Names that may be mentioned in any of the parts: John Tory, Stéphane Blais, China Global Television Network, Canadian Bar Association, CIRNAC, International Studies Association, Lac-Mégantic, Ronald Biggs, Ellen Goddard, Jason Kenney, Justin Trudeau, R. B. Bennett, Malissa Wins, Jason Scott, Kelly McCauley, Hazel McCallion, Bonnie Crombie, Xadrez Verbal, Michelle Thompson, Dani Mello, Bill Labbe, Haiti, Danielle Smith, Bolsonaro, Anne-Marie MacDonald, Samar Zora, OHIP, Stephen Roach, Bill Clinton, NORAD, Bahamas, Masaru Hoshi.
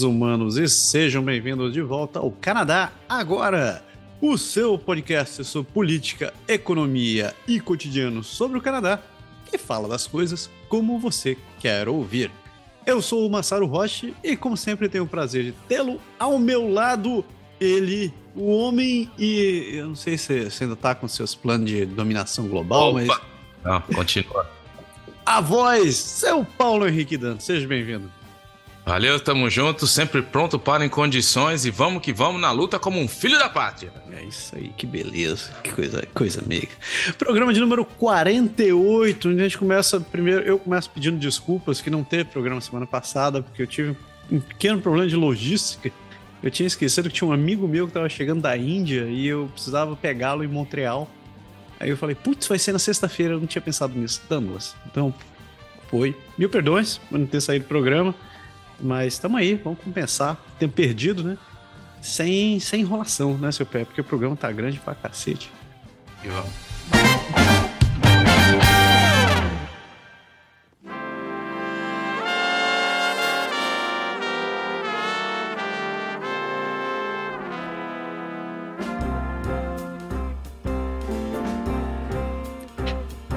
seres humanos, e sejam bem-vindos de volta ao Canadá Agora, o seu podcast sobre política, economia e cotidiano sobre o Canadá, que fala das coisas como você quer ouvir. Eu sou o Masaru Hoshi e, como sempre, tenho o prazer de tê-lo ao meu lado, ele, o homem, e eu não sei se você ainda está com seus planos de dominação global, opa, mas... Não, continua. A voz, seu Paulo Henrique Dantas, seja bem-vindo. Valeu, tamo junto, sempre pronto para em condições e vamos que vamos na luta como um filho da pátria. É isso aí, que beleza, que coisa meiga. Programa de número 48, onde a gente começa, primeiro eu começo pedindo desculpas que não teve programa semana passada, porque eu tive um pequeno problema de logística. Eu tinha esquecido que tinha um amigo meu que tava chegando da Índia e eu precisava pegá-lo em Montreal. Aí eu falei, putz, vai ser na sexta-feira, eu não tinha pensado nisso, Douglas. Então, foi. Mil perdões por não ter saído do programa. Mas estamos aí, vamos compensar. Tempo perdido, né? Sem enrolação, né, seu Pé? Porque o programa tá grande pra cacete. E vamos.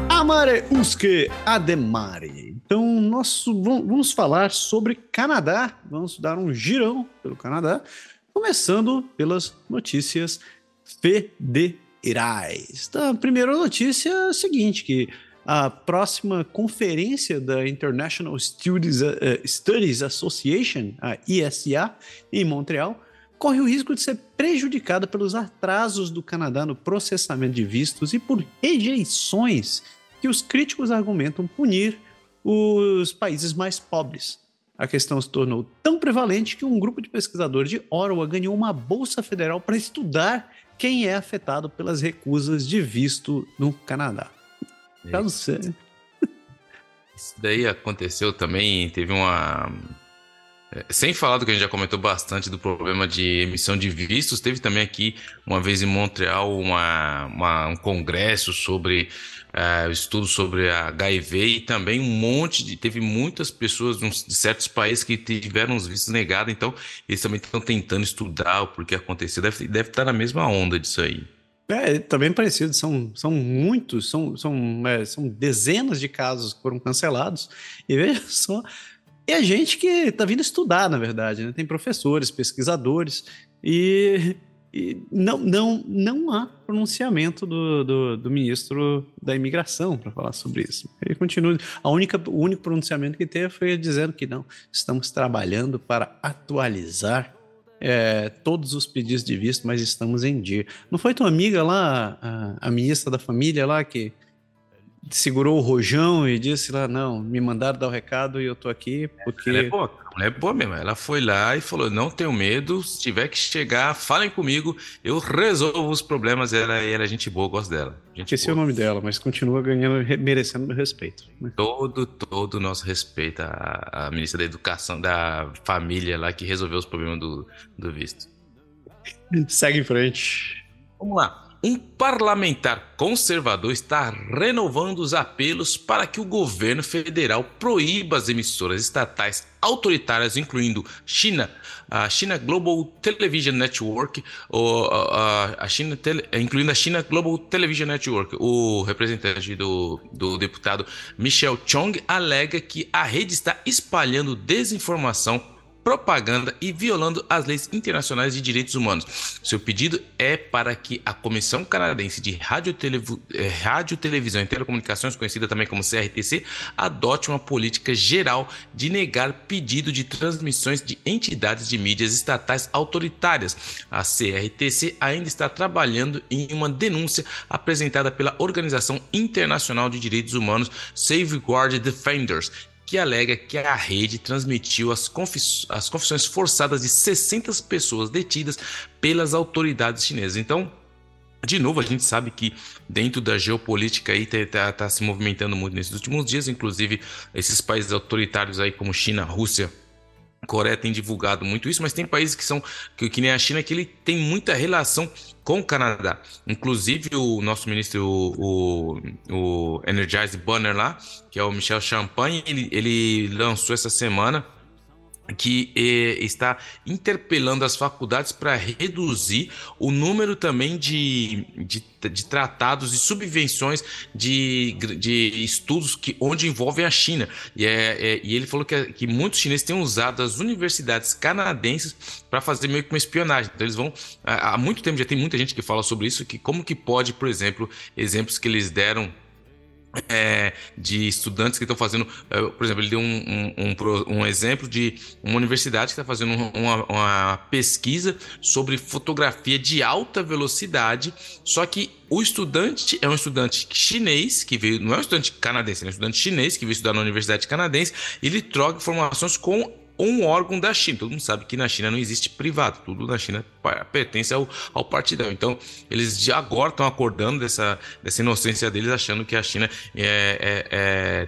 Amare usque ademare. Então, vamos falar sobre Canadá, vamos dar um girão pelo Canadá, começando pelas notícias federais. Então, a primeira notícia é a seguinte, que a próxima conferência da International Studies Association, a ISA, em Montreal, corre o risco de ser prejudicada pelos atrasos do Canadá no processamento de vistos e por rejeições que os críticos argumentam punir os países mais pobres. A questão se tornou tão prevalente que um grupo de pesquisadores de Ottawa ganhou uma bolsa federal para estudar quem é afetado pelas recusas de visto no Canadá. Pra você. Isso daí aconteceu também, teve uma... Sem falar do que a gente já comentou bastante do problema de emissão de vistos, teve também aqui, uma vez em Montreal, um congresso sobre... estudo sobre HIV e também teve muitas pessoas de certos países que tiveram os vistos negados, então eles também estão tentando estudar o porquê aconteceu, deve estar na mesma onda disso aí. É, também parecido, são muitos, são dezenas de casos que foram cancelados, e veja só, é gente que está vindo estudar, na verdade, né? Tem professores, pesquisadores, e não há pronunciamento do ministro da Imigração para falar sobre isso. Ele continua. O único pronunciamento que teve foi dizendo que não, estamos trabalhando para atualizar todos os pedidos de visto, mas estamos em dia. Não foi tua amiga lá, a ministra da Família lá, que segurou o rojão e disse lá, não, me mandaram dar o recado e eu tô aqui porque... Ela é boa mesmo, ela foi lá e falou, não tenho medo, se tiver que chegar, falem comigo, eu resolvo os problemas, ela é gente boa, eu gosto dela. Esqueci o nome dela, mas continua merecendo meu respeito. Né? Todo o nosso respeito à ministra da Educação, da Família lá, que resolveu os problemas do visto. Segue em frente. Vamos lá. Um parlamentar conservador está renovando os apelos para que o governo federal proíba as emissoras estatais autoritárias, incluindo China, a China Global Television Network, incluindo a China Global Television Network. O representante do deputado Michael Chong alega que a rede está espalhando desinformação, propaganda e violando as leis internacionais de direitos humanos. Seu pedido é para que a Comissão Canadense de Rádio, Televisão e Telecomunicações, conhecida também como CRTC, adote uma política geral de negar pedido de transmissões de entidades de mídias estatais autoritárias. A CRTC ainda está trabalhando em uma denúncia apresentada pela Organização Internacional de Direitos Humanos, Safeguard Defenders, que alega que a rede transmitiu as confissões forçadas de 60 pessoas detidas pelas autoridades chinesas. Então, de novo, a gente sabe que dentro da geopolítica aí tá se movimentando muito nesses últimos dias, inclusive esses países autoritários aí como China, Rússia, Coreia tem divulgado muito isso, mas tem países que são, que nem a China, que ele tem muita relação com o Canadá. Inclusive o nosso ministro, o Energize Banner lá, que é o Michel Champagne, ele lançou essa semana que está interpelando as faculdades para reduzir o número também de tratados e subvenções de estudos que, onde envolvem a China. E ele falou que muitos chineses têm usado as universidades canadenses para fazer meio que uma espionagem. Então eles vão... Há muito tempo já tem muita gente que fala sobre isso, que como que pode, por exemplo, exemplos que eles deram de estudantes que estão fazendo, por exemplo, ele deu um exemplo de uma universidade que está fazendo uma pesquisa sobre fotografia de alta velocidade, só que o estudante é um estudante chinês que veio, não é um estudante canadense, é um estudante chinês que veio estudar na universidade canadense, e ele troca informações com um órgão da China. Todo mundo sabe que na China não existe privado, tudo na China pertence ao partidão. Então, eles já agora estão acordando dessa inocência deles, achando que a China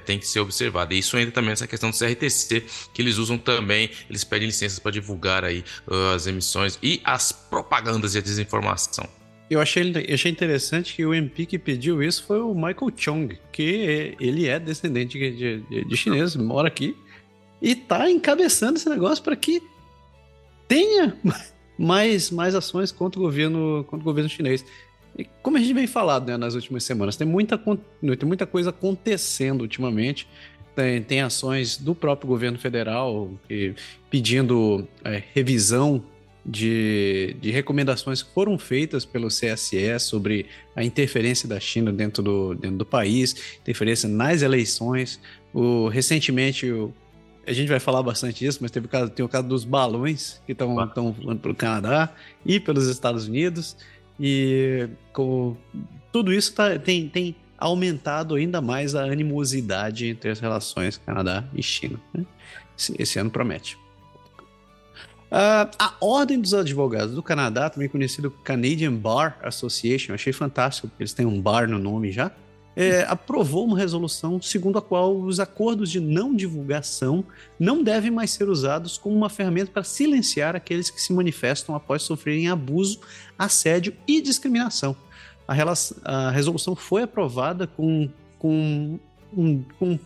tem que ser observada. E isso ainda também essa questão do CRTC, que eles usam também, eles pedem licenças para divulgar aí as emissões e as propagandas e a desinformação. Eu achei interessante que o MP que pediu isso foi o Michael Chong, que ele é descendente de chinês, mora aqui, e está encabeçando esse negócio para que tenha mais ações contra o governo chinês. E como a gente vem falado, né, nas últimas semanas, tem muita coisa acontecendo ultimamente. Tem ações do próprio governo federal pedindo revisão de recomendações que foram feitas pelo CSE sobre a interferência da China dentro do país, interferência nas eleições. Recentemente, a gente vai falar bastante disso, mas tem o caso dos balões que estão voando pelo Canadá e pelos Estados Unidos. E tudo isso tem aumentado ainda mais a animosidade entre as relações Canadá e China, né? Esse ano promete. A Ordem dos Advogados do Canadá, também conhecido como Canadian Bar Association, eu achei fantástico, porque eles têm um bar no nome já, aprovou uma resolução segundo a qual os acordos de não divulgação não devem mais ser usados como uma ferramenta para silenciar aqueles que se manifestam após sofrerem abuso, assédio e discriminação. A resolução foi aprovada com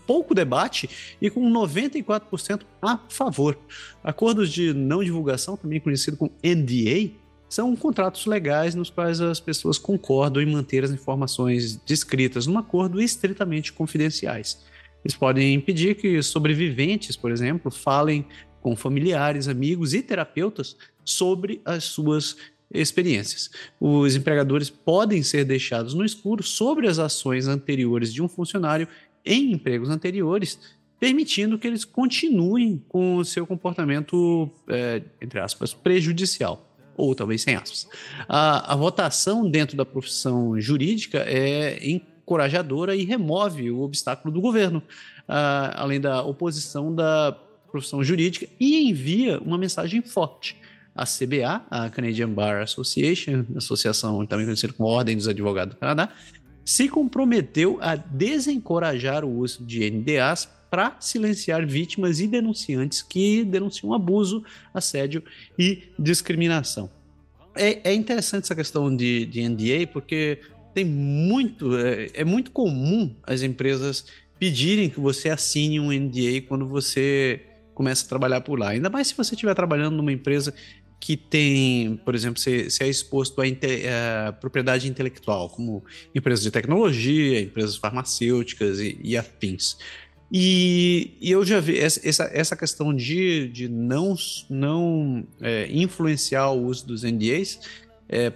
pouco debate e com 94% a favor. Acordos de não divulgação, também conhecido como NDA, são contratos legais nos quais as pessoas concordam em manter as informações descritas num acordo estritamente confidenciais. Eles podem impedir que sobreviventes, por exemplo, falem com familiares, amigos e terapeutas sobre as suas experiências. Os empregadores podem ser deixados no escuro sobre as ações anteriores de um funcionário em empregos anteriores, permitindo que eles continuem com o seu comportamento, entre aspas, prejudicial. Ou talvez sem aspas. A votação dentro da profissão jurídica é encorajadora e remove o obstáculo do governo, além da oposição da profissão jurídica, e envia uma mensagem forte. A CBA, a Canadian Bar Association, associação também conhecida como Ordem dos Advogados do Canadá, se comprometeu a desencorajar o uso de NDAs para silenciar vítimas e denunciantes que denunciam abuso, assédio e discriminação. É interessante essa questão de NDA, porque tem muito, é muito comum as empresas pedirem que você assine um NDA quando você começa a trabalhar por lá. Ainda mais se você estiver trabalhando numa empresa que tem, por exemplo, se é exposto à propriedade intelectual, como empresas de tecnologia, empresas farmacêuticas e afins. E eu já vi essa questão de não influenciar o uso dos NDAs,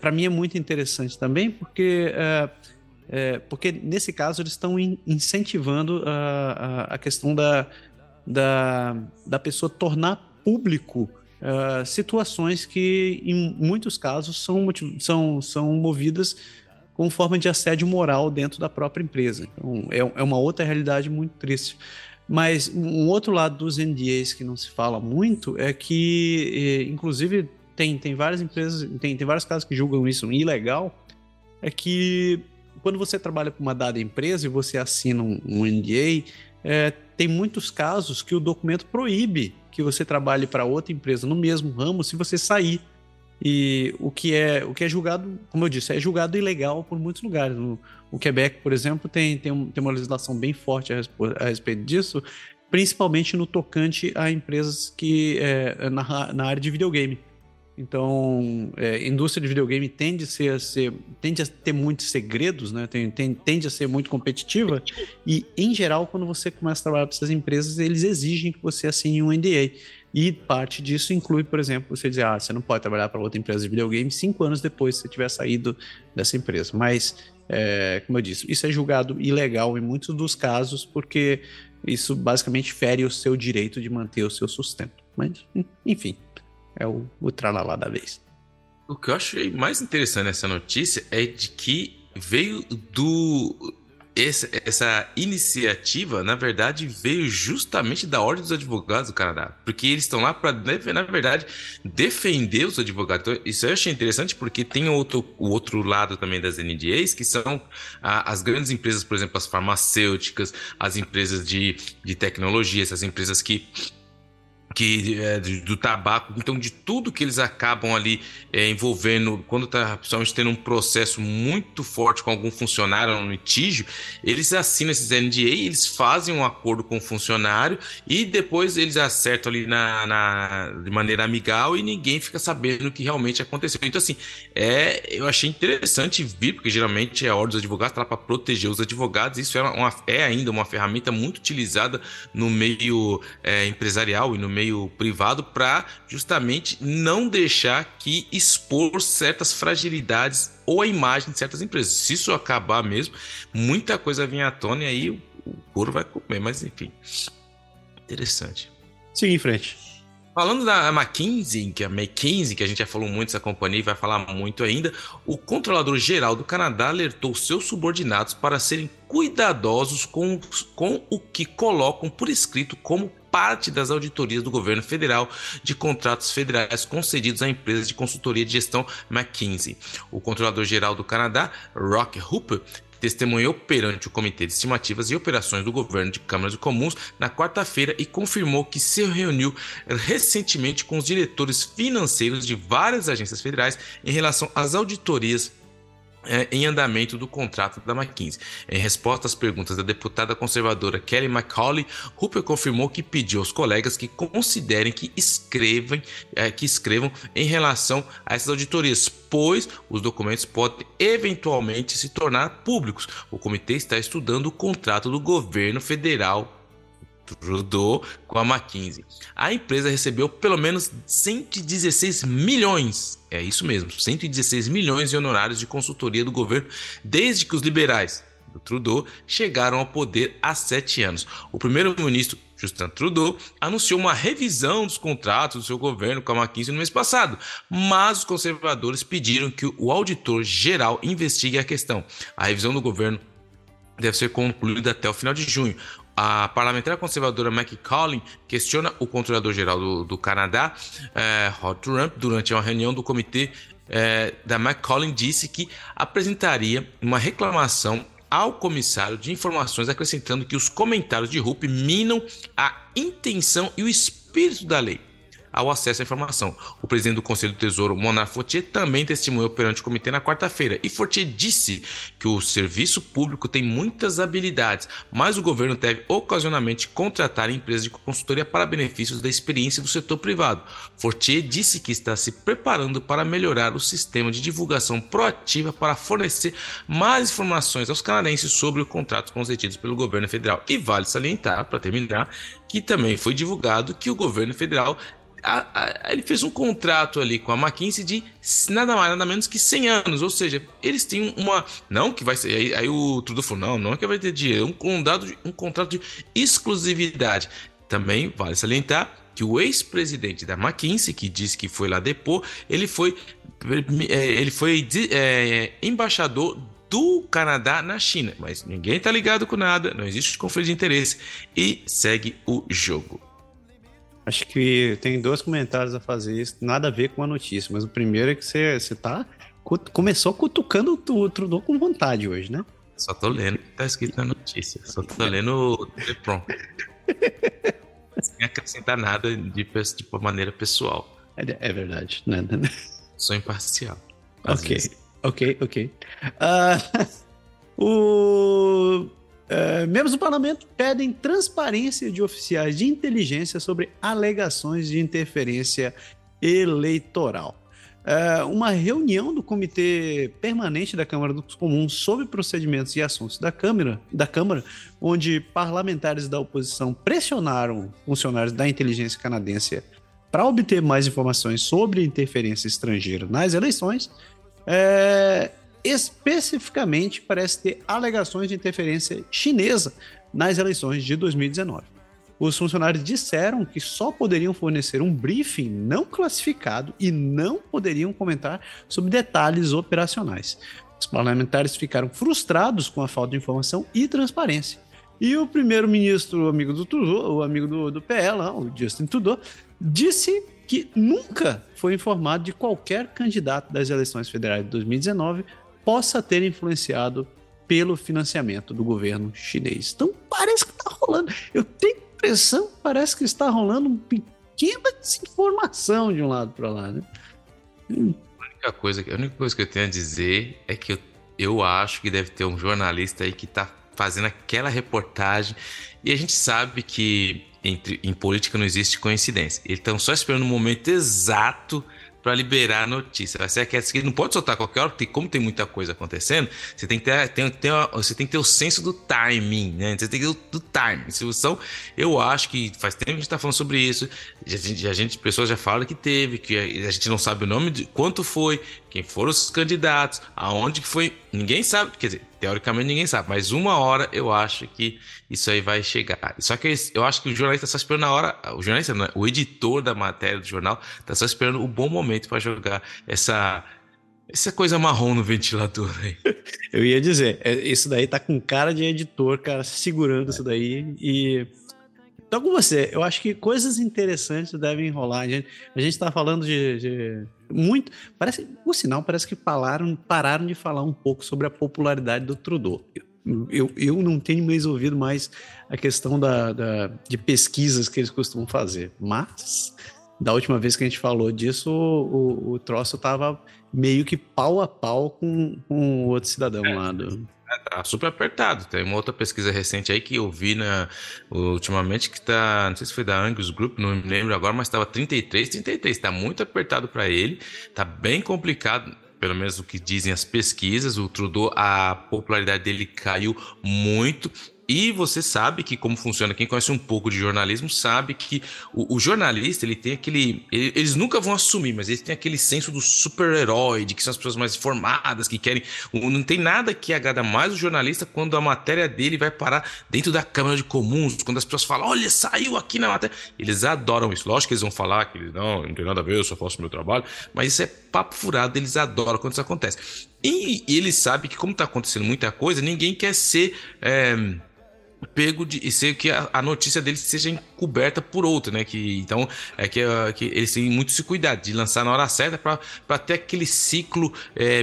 para mim é muito interessante também, porque nesse caso eles estão incentivando a questão da pessoa tornar público situações que em muitos casos são movidas com forma de assédio moral dentro da própria empresa. Então, é uma outra realidade muito triste. Mas um outro lado dos NDAs que não se fala muito é que, inclusive, tem várias empresas, tem vários casos que julgam isso ilegal, é que quando você trabalha para uma dada empresa e você assina um NDA, tem muitos casos que o documento proíbe que você trabalhe para outra empresa no mesmo ramo se você sair. E o que é julgado, como eu disse, é julgado ilegal por muitos lugares. O Quebec, por exemplo, tem uma legislação bem forte a respeito disso, principalmente no tocante a empresas que na área de videogame. Então, a indústria de videogame tende a ter muitos segredos, né? Tende a ser muito competitiva e, em geral, quando você começa a trabalhar para essas empresas, eles exigem que você assine um NDA. E parte disso inclui, por exemplo, você dizer, você não pode trabalhar para outra empresa de videogame 5 anos depois que você tiver saído dessa empresa. Mas, como eu disse, isso é julgado ilegal em muitos dos casos, porque isso basicamente fere o seu direito de manter o seu sustento. Mas, enfim... é o tralalá da vez. O que eu achei mais interessante nessa notícia é de que veio essa iniciativa, na verdade, veio justamente da Ordem dos Advogados do Canadá, porque eles estão lá para, na verdade, defender os advogados. Então, isso eu achei interessante, porque tem o outro lado também das NDAs, que são as grandes empresas, por exemplo, as farmacêuticas, as empresas de tecnologia, essas empresas que do tabaco, então de tudo que eles acabam ali envolvendo, quando está principalmente tendo um processo muito forte com algum funcionário, um litígio, eles assinam esses NDA, eles fazem um acordo com o funcionário e depois eles acertam ali de maneira amigável e ninguém fica sabendo o que realmente aconteceu. Então assim, eu achei interessante vir, porque geralmente a Ordem dos Advogados está lá para proteger os advogados, isso é ainda uma ferramenta muito utilizada no meio empresarial e no meio privado, para justamente não deixar que expor certas fragilidades ou a imagem de certas empresas. Se isso acabar mesmo, muita coisa vem à tona e aí o couro vai comer, mas enfim, interessante. Siga em frente. Falando da McKinsey, que a gente já falou muito dessa companhia e vai falar muito ainda, o Controlador-Geral do Canadá alertou seus subordinados para serem cuidadosos com o que colocam por escrito como parte das auditorias do governo federal de contratos federais concedidos à empresa de consultoria de gestão McKinsey. O Controlador-Geral do Canadá, Roch Huppé, testemunhou perante o Comitê de Estimativas e Operações do Governo de Câmaras e Comuns na quarta-feira e confirmou que se reuniu recentemente com os diretores financeiros de várias agências federais em relação às auditorias em andamento do contrato da McKinsey. Em resposta às perguntas da deputada conservadora Kelly McCauley, Huppé confirmou que pediu aos colegas que considerem que escrevam em relação a essas auditorias, pois os documentos podem eventualmente se tornar públicos. O comitê está estudando o contrato do governo federal Trudeau com a McKinsey. A empresa recebeu pelo menos 116 milhões, é isso mesmo, 116 milhões de honorários de consultoria do governo desde que os liberais do Trudeau chegaram ao poder há 7 anos. O primeiro-ministro Justin Trudeau anunciou uma revisão dos contratos do seu governo com a McKinsey no mês passado, mas os conservadores pediram que o auditor-geral investigue a questão. A revisão do governo deve ser concluída até o final de junho. A parlamentar conservadora McCallion questiona o Controlador-Geral do Canadá, Rod Trump, durante uma reunião do comitê da McCallion, disse que apresentaria uma reclamação ao comissário de informações, acrescentando que os comentários de Huppé minam a intenção e o espírito da lei ao acesso à informação. O presidente do Conselho do Tesouro, Mona Fortier, também testemunhou perante o comitê na quarta-feira, e Fortier disse que o serviço público tem muitas habilidades, mas o governo deve ocasionalmente contratar empresas de consultoria para benefícios da experiência do setor privado. Fortier disse que está se preparando para melhorar o sistema de divulgação proativa para fornecer mais informações aos canadenses sobre os contratos concedidos pelo governo federal. E vale salientar, para terminar, que também foi divulgado que o governo federal ele fez um contrato ali com a McKinsey de nada mais, nada menos que 100 anos, ou seja, eles têm uma... Não que vai ser... Aí o Trudeau falou, não é que vai ter dinheiro, um contrato de exclusividade. Também vale salientar que o ex-presidente da McKinsey, que disse que foi lá depor, ele foi embaixador do Canadá na China, mas ninguém tá ligado com nada, não existe conflito de interesse e segue o jogo. Acho que tem 2 comentários a fazer isso, nada a ver com a notícia, mas o primeiro é que você começou cutucando o Trudeau com vontade hoje, né? Só tô lendo o que tá escrito na notícia, só tô lendo o The Prompt. Sem acrescentar nada de maneira pessoal. É verdade, né? Sou imparcial. Ok, ok, ok. Membros do parlamento pedem transparência de oficiais de inteligência sobre alegações de interferência eleitoral. Uma reunião do Comitê Permanente da Câmara dos Comuns sobre procedimentos e assuntos da Câmara, onde parlamentares da oposição pressionaram funcionários da inteligência canadense para obter mais informações sobre interferência estrangeira nas eleições, especificamente parece ter alegações de interferência chinesa nas eleições de 2019. Os funcionários disseram que só poderiam fornecer um briefing não classificado e não poderiam comentar sobre detalhes operacionais. Os parlamentares ficaram frustrados com a falta de informação e transparência. E o primeiro-ministro, amigo do PE, o Justin Trudeau, disse que nunca foi informado de qualquer candidato das eleições federais de 2019 possa ter influenciado pelo financiamento do governo chinês. Então parece que está rolando. Eu tenho impressão, parece que está rolando uma pequena desinformação de um lado para lá, né? A única coisa que eu tenho a dizer é que eu acho que deve ter um jornalista aí que está fazendo aquela reportagem, e a gente sabe que em política não existe coincidência. Eles estão só esperando o momento exato para liberar a notícia. Vai ser aquela que não pode soltar qualquer hora, porque como tem muita coisa acontecendo, você tem que ter o senso do timing, né? Você tem que ter do timing. Então, eu acho que faz tempo que a gente está falando sobre isso, pessoas já falam que teve, que a gente não sabe o nome, de quanto foi, quem foram os candidatos, aonde que foi, ninguém sabe, quer dizer, teoricamente ninguém sabe, mas uma hora eu acho que isso aí vai chegar. Só que eu acho que o jornalista está só esperando a hora, o jornalista não, o editor da matéria do jornal está só esperando o bom momento para jogar essa coisa marrom no ventilador aí. Eu ia dizer, isso daí tá com cara de editor, cara, segurando isso daí. E então, com você, eu acho que coisas interessantes devem rolar. A gente tá falando de muito, parece, por sinal, parece que pararam de falar um pouco sobre a popularidade do Trudeau. Eu não tenho mais ouvido mais a questão de pesquisas que eles costumam fazer, mas da última vez que a gente falou disso, o troço tava meio que pau a pau com o outro cidadão lá do... Tá super apertado. Tem uma outra pesquisa recente aí que eu vi ultimamente que tá, não sei se foi da Angus Group, não me lembro agora, mas tava 33, tá muito apertado para ele, tá bem complicado, pelo menos o que dizem as pesquisas. O Trudeau, a popularidade dele caiu muito. E você sabe que como funciona, quem conhece um pouco de jornalismo sabe que o jornalista, ele tem aquele... Eles nunca vão assumir, mas eles têm aquele senso do super-herói, de que são as pessoas mais informadas, que querem... Não tem nada que agrada mais o jornalista quando a matéria dele vai parar dentro da Câmara de Comuns, quando as pessoas falam, olha, saiu aqui na matéria. Eles adoram isso. Lógico que eles vão falar que não tem nada a ver, eu só faço o meu trabalho, mas isso é papo furado, eles adoram quando isso acontece. E eles sabem que como está acontecendo muita coisa, ninguém quer ser... pego de ser que a notícia dele seja encoberta por outra, né? Então eles têm muito esse cuidado de lançar na hora certa para ter aquele ciclo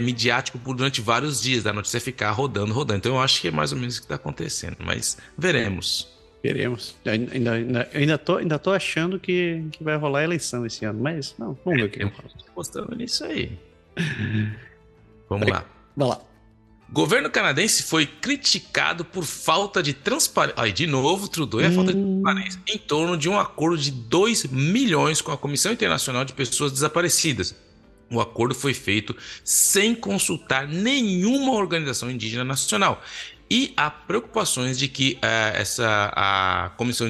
midiático durante vários dias, da notícia ficar rodando. Então eu acho que é mais ou menos o que está acontecendo, mas veremos. Veremos. Ainda tô achando que vai rolar eleição esse ano, mas não, vamos ver o que eu falo. Estou postando nisso aí. Vamos lá. Vai lá. Governo canadense foi criticado por falta de transparência. Aí, de novo, Trudeau e a falta de transparência em torno de um acordo de 2 milhões com a Comissão Internacional de Pessoas Desaparecidas. O acordo foi feito sem consultar nenhuma organização indígena nacional. E há preocupações de que a Comissão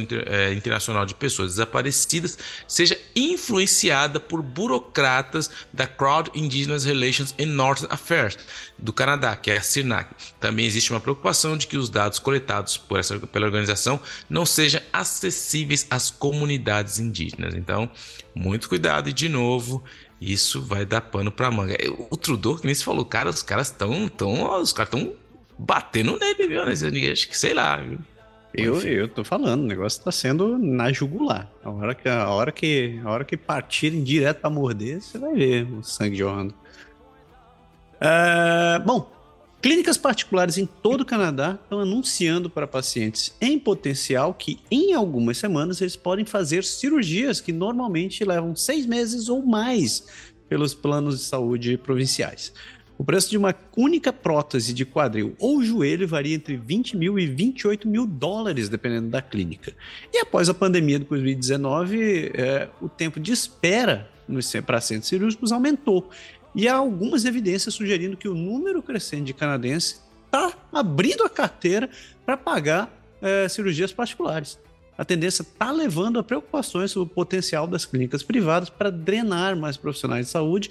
Internacional de Pessoas Desaparecidas seja influenciada por burocratas da Crowd Indigenous Relations and Northern Affairs do Canadá, que é a CIRNAC. Também existe uma preocupação de que os dados coletados pela organização não sejam acessíveis às comunidades indígenas. Então, muito cuidado e, de novo... Isso vai dar pano pra manga. O Trudeau, que nem se falou, cara, os caras estão batendo nele, viu? Eu acho que sei lá, viu? Eu tô falando, o negócio tá sendo na jugular. A hora que partirem direto pra morder, você vai ver o sangue jorrando. Bom, clínicas particulares em todo o Canadá estão anunciando para pacientes em potencial que em algumas semanas eles podem fazer cirurgias que normalmente levam 6 meses ou mais pelos planos de saúde provinciais. O preço de uma única prótese de quadril ou joelho varia entre $20,000 e $28,000, dependendo da clínica. E após a pandemia do Covid-19, o tempo de espera para centros cirúrgicos aumentou. E há algumas evidências sugerindo que o número crescente de canadenses está abrindo a carteira para pagar cirurgias particulares. A tendência está levando a preocupações sobre o potencial das clínicas privadas para drenar mais profissionais de saúde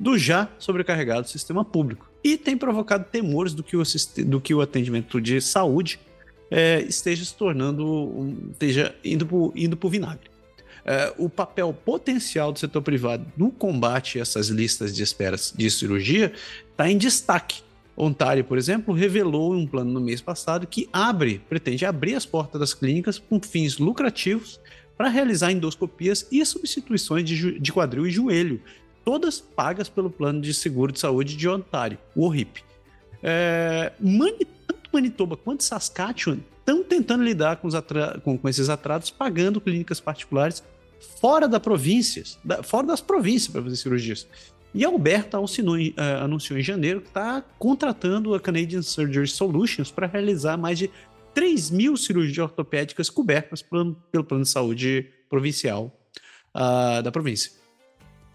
do já sobrecarregado sistema público, e tem provocado temores do que o atendimento de saúde esteja se tornando, indo para o vinagre. O papel potencial do setor privado no combate a essas listas de espera de cirurgia está em destaque. Ontário, por exemplo, revelou um plano no mês passado que pretende abrir as portas das clínicas com fins lucrativos para realizar endoscopias e substituições de quadril e joelho, todas pagas pelo plano de seguro de saúde de Ontário, o OHIP. Tanto Manitoba quanto Saskatchewan estão tentando lidar com esses atrasos, pagando clínicas particulares fora das províncias para fazer cirurgias. E a Alberta anunciou em janeiro que está contratando a Canadian Surgery Solutions para realizar mais de 3.000 cirurgias ortopédicas cobertas pelo plano de saúde provincial da província.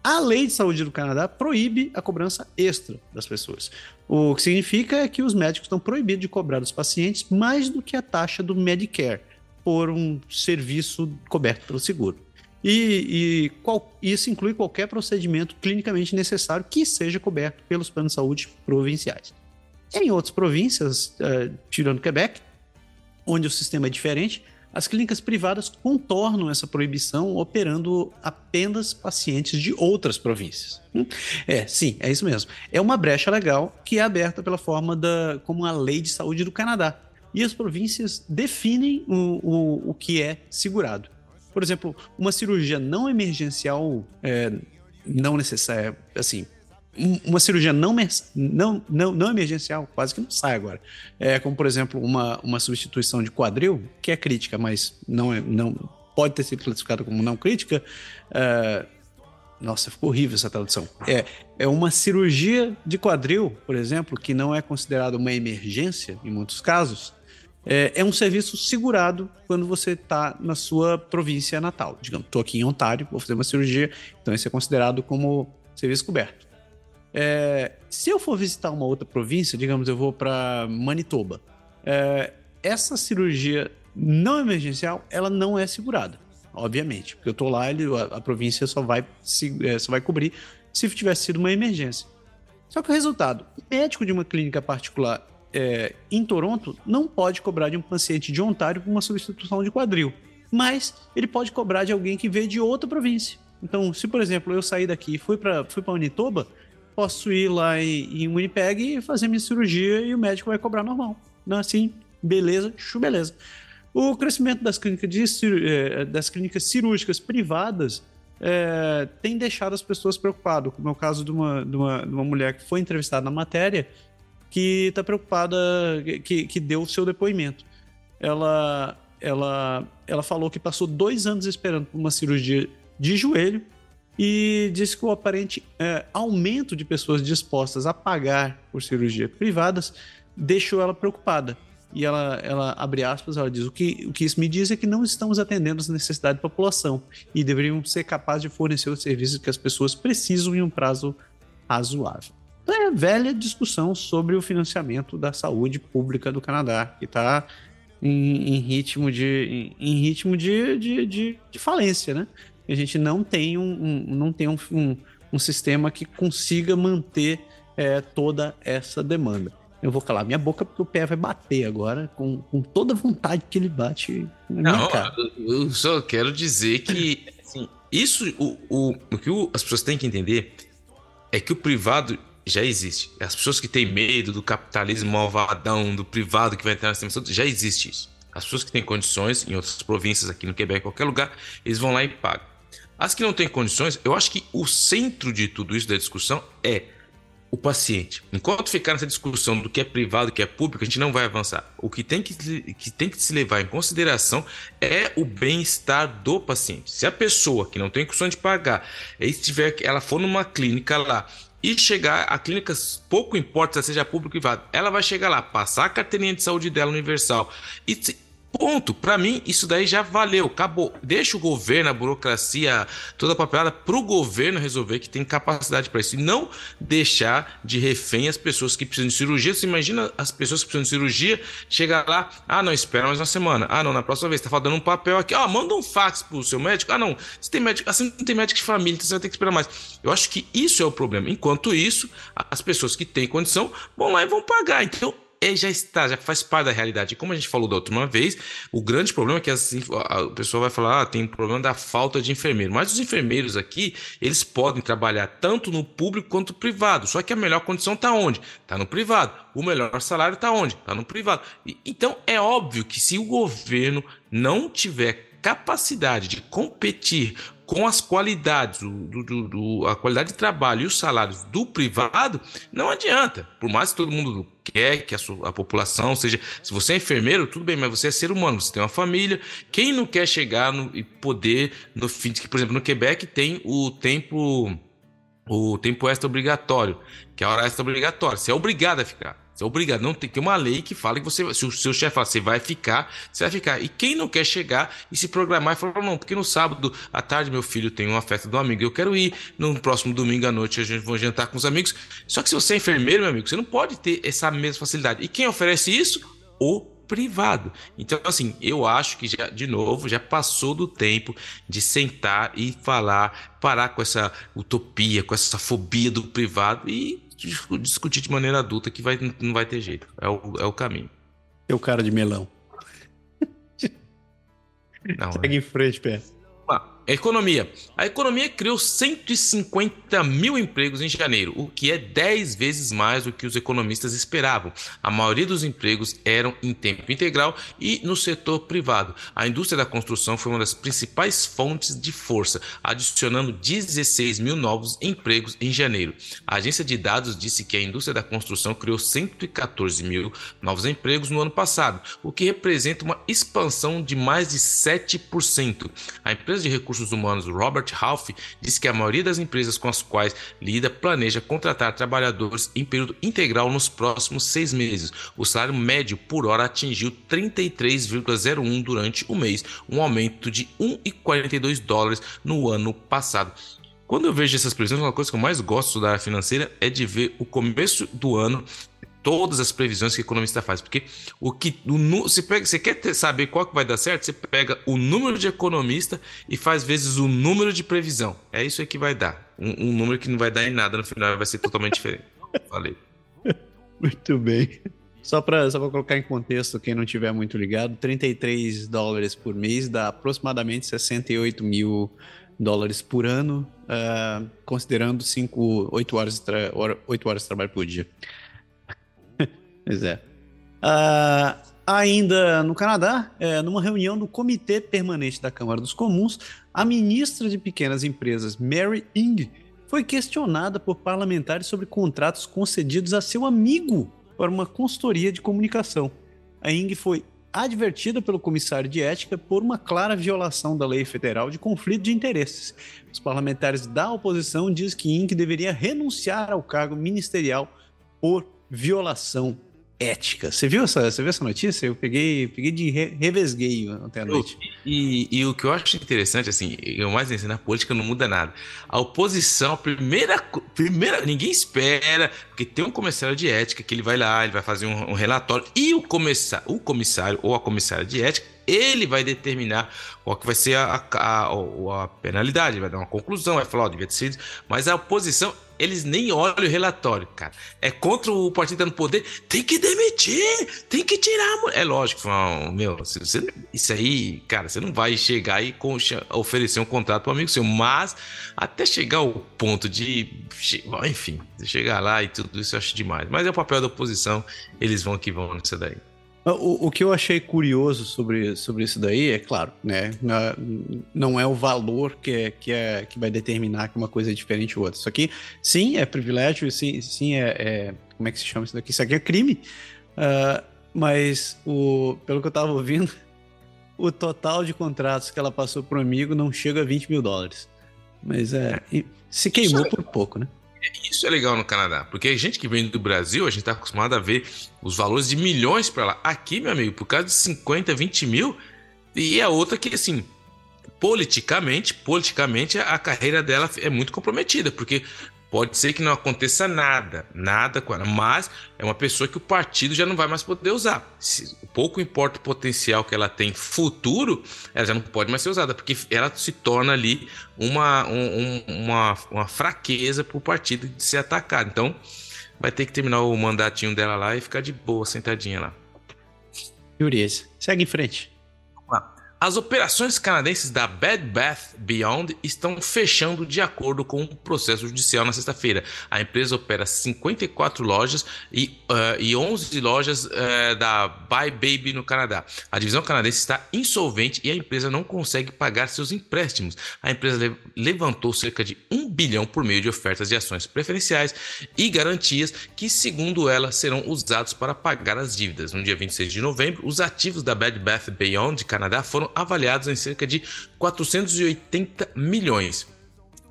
A Lei de Saúde do Canadá proíbe a cobrança extra das pessoas. O que significa é que os médicos estão proibidos de cobrar dos pacientes mais do que a taxa do Medicare por um serviço coberto pelo seguro. Isso inclui qualquer procedimento clinicamente necessário que seja coberto pelos planos de saúde provinciais. Em outras províncias, tirando Quebec, onde o sistema é diferente, as clínicas privadas contornam essa proibição operando apenas pacientes de outras províncias. É isso mesmo. É uma brecha legal que é aberta pela forma como a Lei de Saúde do Canadá. E as províncias definem o que é segurado. Por exemplo, uma cirurgia não emergencial, não necessária, assim, uma cirurgia não emergencial, quase que não sai agora. Como, por exemplo, uma substituição de quadril, que é crítica, mas não pode ter sido classificada como não crítica. Nossa, ficou horrível essa tradução. É uma cirurgia de quadril, por exemplo, que não é considerada uma emergência em muitos casos, é um serviço segurado quando você está na sua província natal. Digamos, estou aqui em Ontário, vou fazer uma cirurgia, então isso é considerado como serviço coberto. Se eu for visitar uma outra província, digamos, eu vou para Manitoba, essa cirurgia não emergencial, ela não é segurada, obviamente, porque eu estou lá e a província só vai cobrir se tivesse sido uma emergência. Só que o resultado, o médico de uma clínica particular em Toronto não pode cobrar de um paciente de Ontário uma substituição de quadril, mas ele pode cobrar de alguém que veio de outra província. Então, se, por exemplo, eu sair daqui e fui para Manitoba, posso ir lá em Winnipeg e fazer minha cirurgia e o médico vai cobrar normal. Não, assim, beleza. O crescimento das clínicas cirúrgicas privadas tem deixado as pessoas preocupadas, como é o caso de uma mulher que foi entrevistada na matéria, que está preocupada, que deu o seu depoimento. Ela falou que passou 2 anos esperando por uma cirurgia de joelho, e disse que o aparente aumento de pessoas dispostas a pagar por cirurgias privadas deixou ela preocupada. E ela abre aspas, ela diz, o que isso me diz é que não estamos atendendo às necessidades da população e deveríamos ser capazes de fornecer os serviços que as pessoas precisam em um prazo razoável. É a velha discussão sobre o financiamento da saúde pública do Canadá, que está em ritmo de falência, né? A gente não tem um sistema que consiga manter toda essa demanda. Eu vou calar minha boca porque o pé vai bater agora, com toda a vontade que ele bate na minha cara. Eu só quero dizer que assim, isso, o que as pessoas têm que entender é que o privado já existe. As pessoas que têm medo do capitalismo malvadão, do privado que vai entrar na sistema, já existe isso. As pessoas que têm condições, em outras províncias, aqui no Quebec, qualquer lugar, eles vão lá e pagam. As que não têm condições, eu acho que o centro de tudo isso da discussão é o paciente. Enquanto ficar nessa discussão do que é privado, do que é público, a gente não vai avançar. O que tem que se levar em consideração é o bem-estar do paciente. Se a pessoa que não tem condições de pagar, ela for numa clínica lá, e chegar a clínicas, pouco importa se seja público ou privado, ela vai chegar lá, passar a carteirinha de saúde dela universal e ponto. Para mim, isso daí já valeu, acabou. Deixa o governo, a burocracia, toda a papelada pro governo resolver, que tem capacidade para isso, e não deixar de refém as pessoas que precisam de cirurgia. Você imagina as pessoas que precisam de cirurgia, chega lá, ah não, espera mais uma semana, ah não, na próxima vez, tá faltando um papel aqui, ah, manda um fax pro seu médico, ah não, você tem médico, assim não tem médico de família, então você vai ter que esperar mais. Eu acho que isso é o problema. Enquanto isso, as pessoas que têm condição vão lá e vão pagar, então já faz parte da realidade. E como a gente falou da última vez, o grande problema é que a pessoa vai falar, ah, tem um problema da falta de enfermeiro, mas os enfermeiros aqui, eles podem trabalhar tanto no público quanto no privado, só que a melhor condição está onde? Está no privado. O melhor salário está onde? Está no privado. Então é óbvio que se o governo não tiver capacidade de competir com as qualidades, a qualidade de trabalho e os salários do privado, não adianta. Por mais que todo mundo quer que a população seja... Se você é enfermeiro, tudo bem, mas você é ser humano, você tem uma família. Quem não quer chegar e poder, no fim de que, por exemplo, no Quebec tem o tempo extra obrigatório, que é a hora extra obrigatória. Você é obrigado a ficar. Você é obrigado, não tem que ter uma lei que fala que você, se o seu chefe fala, você vai ficar, você vai ficar. E quem não quer chegar e se programar e falar, não, porque no sábado à tarde meu filho tem uma festa de um amigo, eu quero ir, no próximo domingo à noite a gente vai jantar com os amigos. Só que se você é enfermeiro, meu amigo, você não pode ter essa mesma facilidade. E quem oferece isso? O privado. Então, assim, eu acho que já, de novo, já passou do tempo de sentar e falar, parar com essa utopia, com essa fobia do privado e discutir de maneira adulta, que não vai ter jeito. É o caminho. Teu cara de melão. Não, segue em frente, Pé. Economia. A economia criou 150 mil empregos em janeiro, o que é 10 vezes mais do que os economistas esperavam. A maioria dos empregos eram em tempo integral e no setor privado. A indústria da construção foi uma das principais fontes de força, adicionando 16 mil novos empregos em janeiro. A agência de dados disse que a indústria da construção criou 114 mil novos empregos no ano passado, o que representa uma expansão de mais de 7%. A empresa de recursos humanos Robert Half diz que a maioria das empresas com as quais lida planeja contratar trabalhadores em período integral nos próximos 6 meses. O salário médio por hora atingiu 33,01 durante o mês, um aumento de $1,42 no ano passado. Quando eu vejo essas previsões, uma coisa que eu mais gosto da área financeira é de ver o começo do ano, todas as previsões que o economista faz, porque você quer saber qual que vai dar certo, você pega o número de economista e faz vezes o número de previsão. É isso aí que vai dar. Um número que não vai dar em nada no final, vai ser totalmente diferente. Falei. Muito bem. Só para colocar em contexto, quem não tiver muito ligado, $33 por mês dá aproximadamente $68 mil por ano, considerando 8 horas de trabalho por dia. Pois é. Ainda no Canadá, numa reunião do Comitê Permanente da Câmara dos Comuns, a ministra de Pequenas Empresas, Mary Ng, foi questionada por parlamentares sobre contratos concedidos a seu amigo para uma consultoria de comunicação. A Ng foi advertida pelo comissário de ética por uma clara violação da lei federal de conflito de interesses. Os parlamentares da oposição dizem que Ng deveria renunciar ao cargo ministerial por violação ética. Você viu essa notícia? Eu peguei de revesgueio ontem à noite. E o que eu acho interessante, assim, eu mais ensino na política, não muda nada. A oposição, primeira, ninguém espera, porque tem um comissário de ética que ele vai lá, ele vai fazer um relatório, e o comissário ou a comissária de ética, ele vai determinar qual que vai ser a penalidade, ele vai dar uma conclusão, vai falar, ó, devia ter sido, mas a oposição, eles nem olham o relatório, cara. É contra o partido no poder, tem que demitir, tem que tirar. É lógico, isso aí, cara, você não vai chegar e oferecer um contrato para um amigo seu, mas até chegar ao ponto de, enfim, chegar lá e tudo isso eu acho demais. Mas é o papel da oposição, eles vão que vão nisso daí. O que eu achei curioso sobre isso daí, é claro, né, não é o valor que vai determinar que uma coisa é diferente ou outra. Isso aqui, sim, é privilégio, sim é... Como é que se chama isso daqui? Isso aqui é crime. Mas, pelo que eu estava ouvindo, o total de contratos que ela passou para o amigo não chega a $20 mil. Mas se queimou por pouco, né? Isso é legal no Canadá, porque a gente que vem do Brasil, a gente está acostumado a ver os valores de milhões para lá. Aqui, meu amigo, por causa de 50, 20 mil, e a outra que, assim, politicamente a carreira dela é muito comprometida, porque pode ser que não aconteça nada com ela, mas é uma pessoa que o partido já não vai mais poder usar. Pouco importa o potencial que ela tem futuro, ela já não pode mais ser usada, porque ela se torna ali uma fraqueza para o partido de ser atacado. Então, vai ter que terminar o mandatinho dela lá e ficar de boa, sentadinha lá. Curioso. Segue em frente. Vamos lá. As operações canadenses da Bed Bath Beyond estão fechando de acordo com o processo judicial na sexta-feira. A empresa opera 54 lojas e 11 lojas da Buy Baby no Canadá. A divisão canadense está insolvente e a empresa não consegue pagar seus empréstimos. A empresa levantou cerca de 1 bilhão por meio de ofertas de ações preferenciais e garantias que, segundo ela, serão usados para pagar as dívidas. No dia 26 de novembro, os ativos da Bed Bath Beyond de Canadá foram avaliados em cerca de 480 milhões.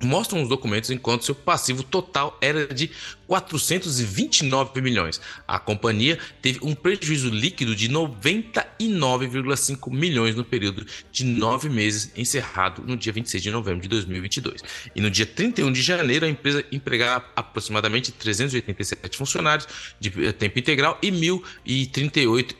Mostram os documentos enquanto seu passivo total era de 429 milhões. A companhia teve um prejuízo líquido de 99,5 milhões no período de 9 meses, encerrado no dia 26 de novembro de 2022. E no dia 31 de janeiro, a empresa empregava aproximadamente 387 funcionários de tempo integral e 1.038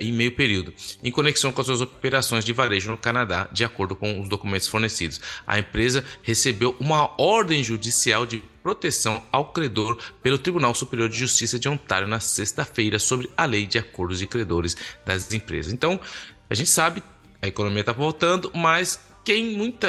em meio período, em conexão com as suas operações de varejo no Canadá, de acordo com os documentos fornecidos. A empresa recebeu uma ordem judicial de proteção ao credor pelo Tribunal Superior de Justiça de Ontário na sexta-feira sobre a lei de acordos de credores das empresas. Então, a gente sabe, a economia está voltando, mas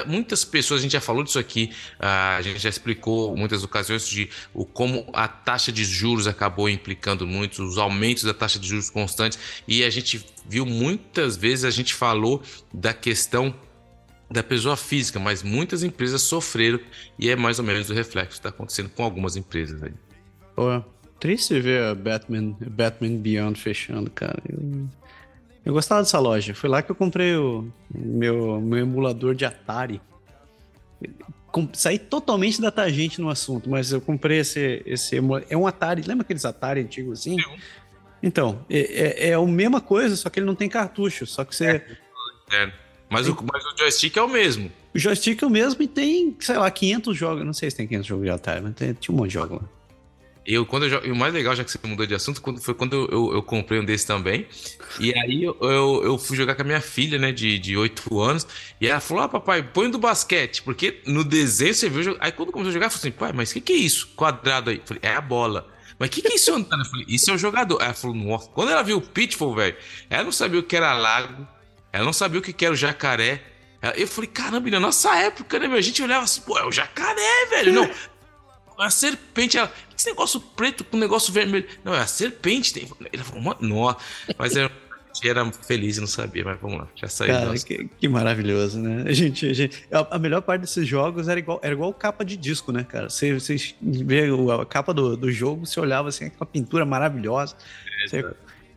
muitas pessoas, a gente já falou disso aqui, a gente já explicou muitas ocasiões de como a taxa de juros acabou implicando muito, os aumentos da taxa de juros constantes, e a gente viu muitas vezes, a gente falou da questão da pessoa física, mas muitas empresas sofreram e é mais ou menos o reflexo que está acontecendo com algumas empresas aí. Pô, triste ver a Batman Beyond fechando, cara. Eu gostava dessa loja. Foi lá que eu comprei o meu emulador de Atari. Saí totalmente da tangente no assunto, mas eu comprei esse emulador. É um Atari, lembra aqueles Atari antigos assim? Então, é a mesma coisa, só que ele não tem cartucho, só que você... Mas o joystick é o mesmo. O joystick é o mesmo e tem, sei lá, 500 jogos. Não sei se tem 500 jogos de Atari, mas tinha um monte de jogo lá. O mais legal, já que você mudou de assunto, foi quando eu comprei um desse também. E aí eu fui jogar com a minha filha, né, de 8 anos. E ela falou, papai, põe do basquete. Porque no desenho você viu... Aí quando começou a jogar, eu falei assim, pai, mas o que é isso? Quadrado aí. Eu falei, é a bola. Mas o que é isso, Antônio? Eu falei, isso é o jogador. Aí ela falou, nossa. Quando ela viu o Pitfall, velho, ela não sabia o que era lago. Ela não sabia o que era o jacaré. Eu falei, caramba, na nossa época, né, meu? A gente olhava assim, pô, é o jacaré, velho. Não, a serpente, ela... Esse negócio preto com negócio vermelho. Não, é a serpente. Tem... Ele falou, mano, mas eu era feliz e não sabia, mas vamos lá, já saiu. Cara, que maravilhoso, né? A melhor parte desses jogos era igual capa de disco, né, cara? Você vê a capa do jogo, você olhava assim, aquela pintura maravilhosa.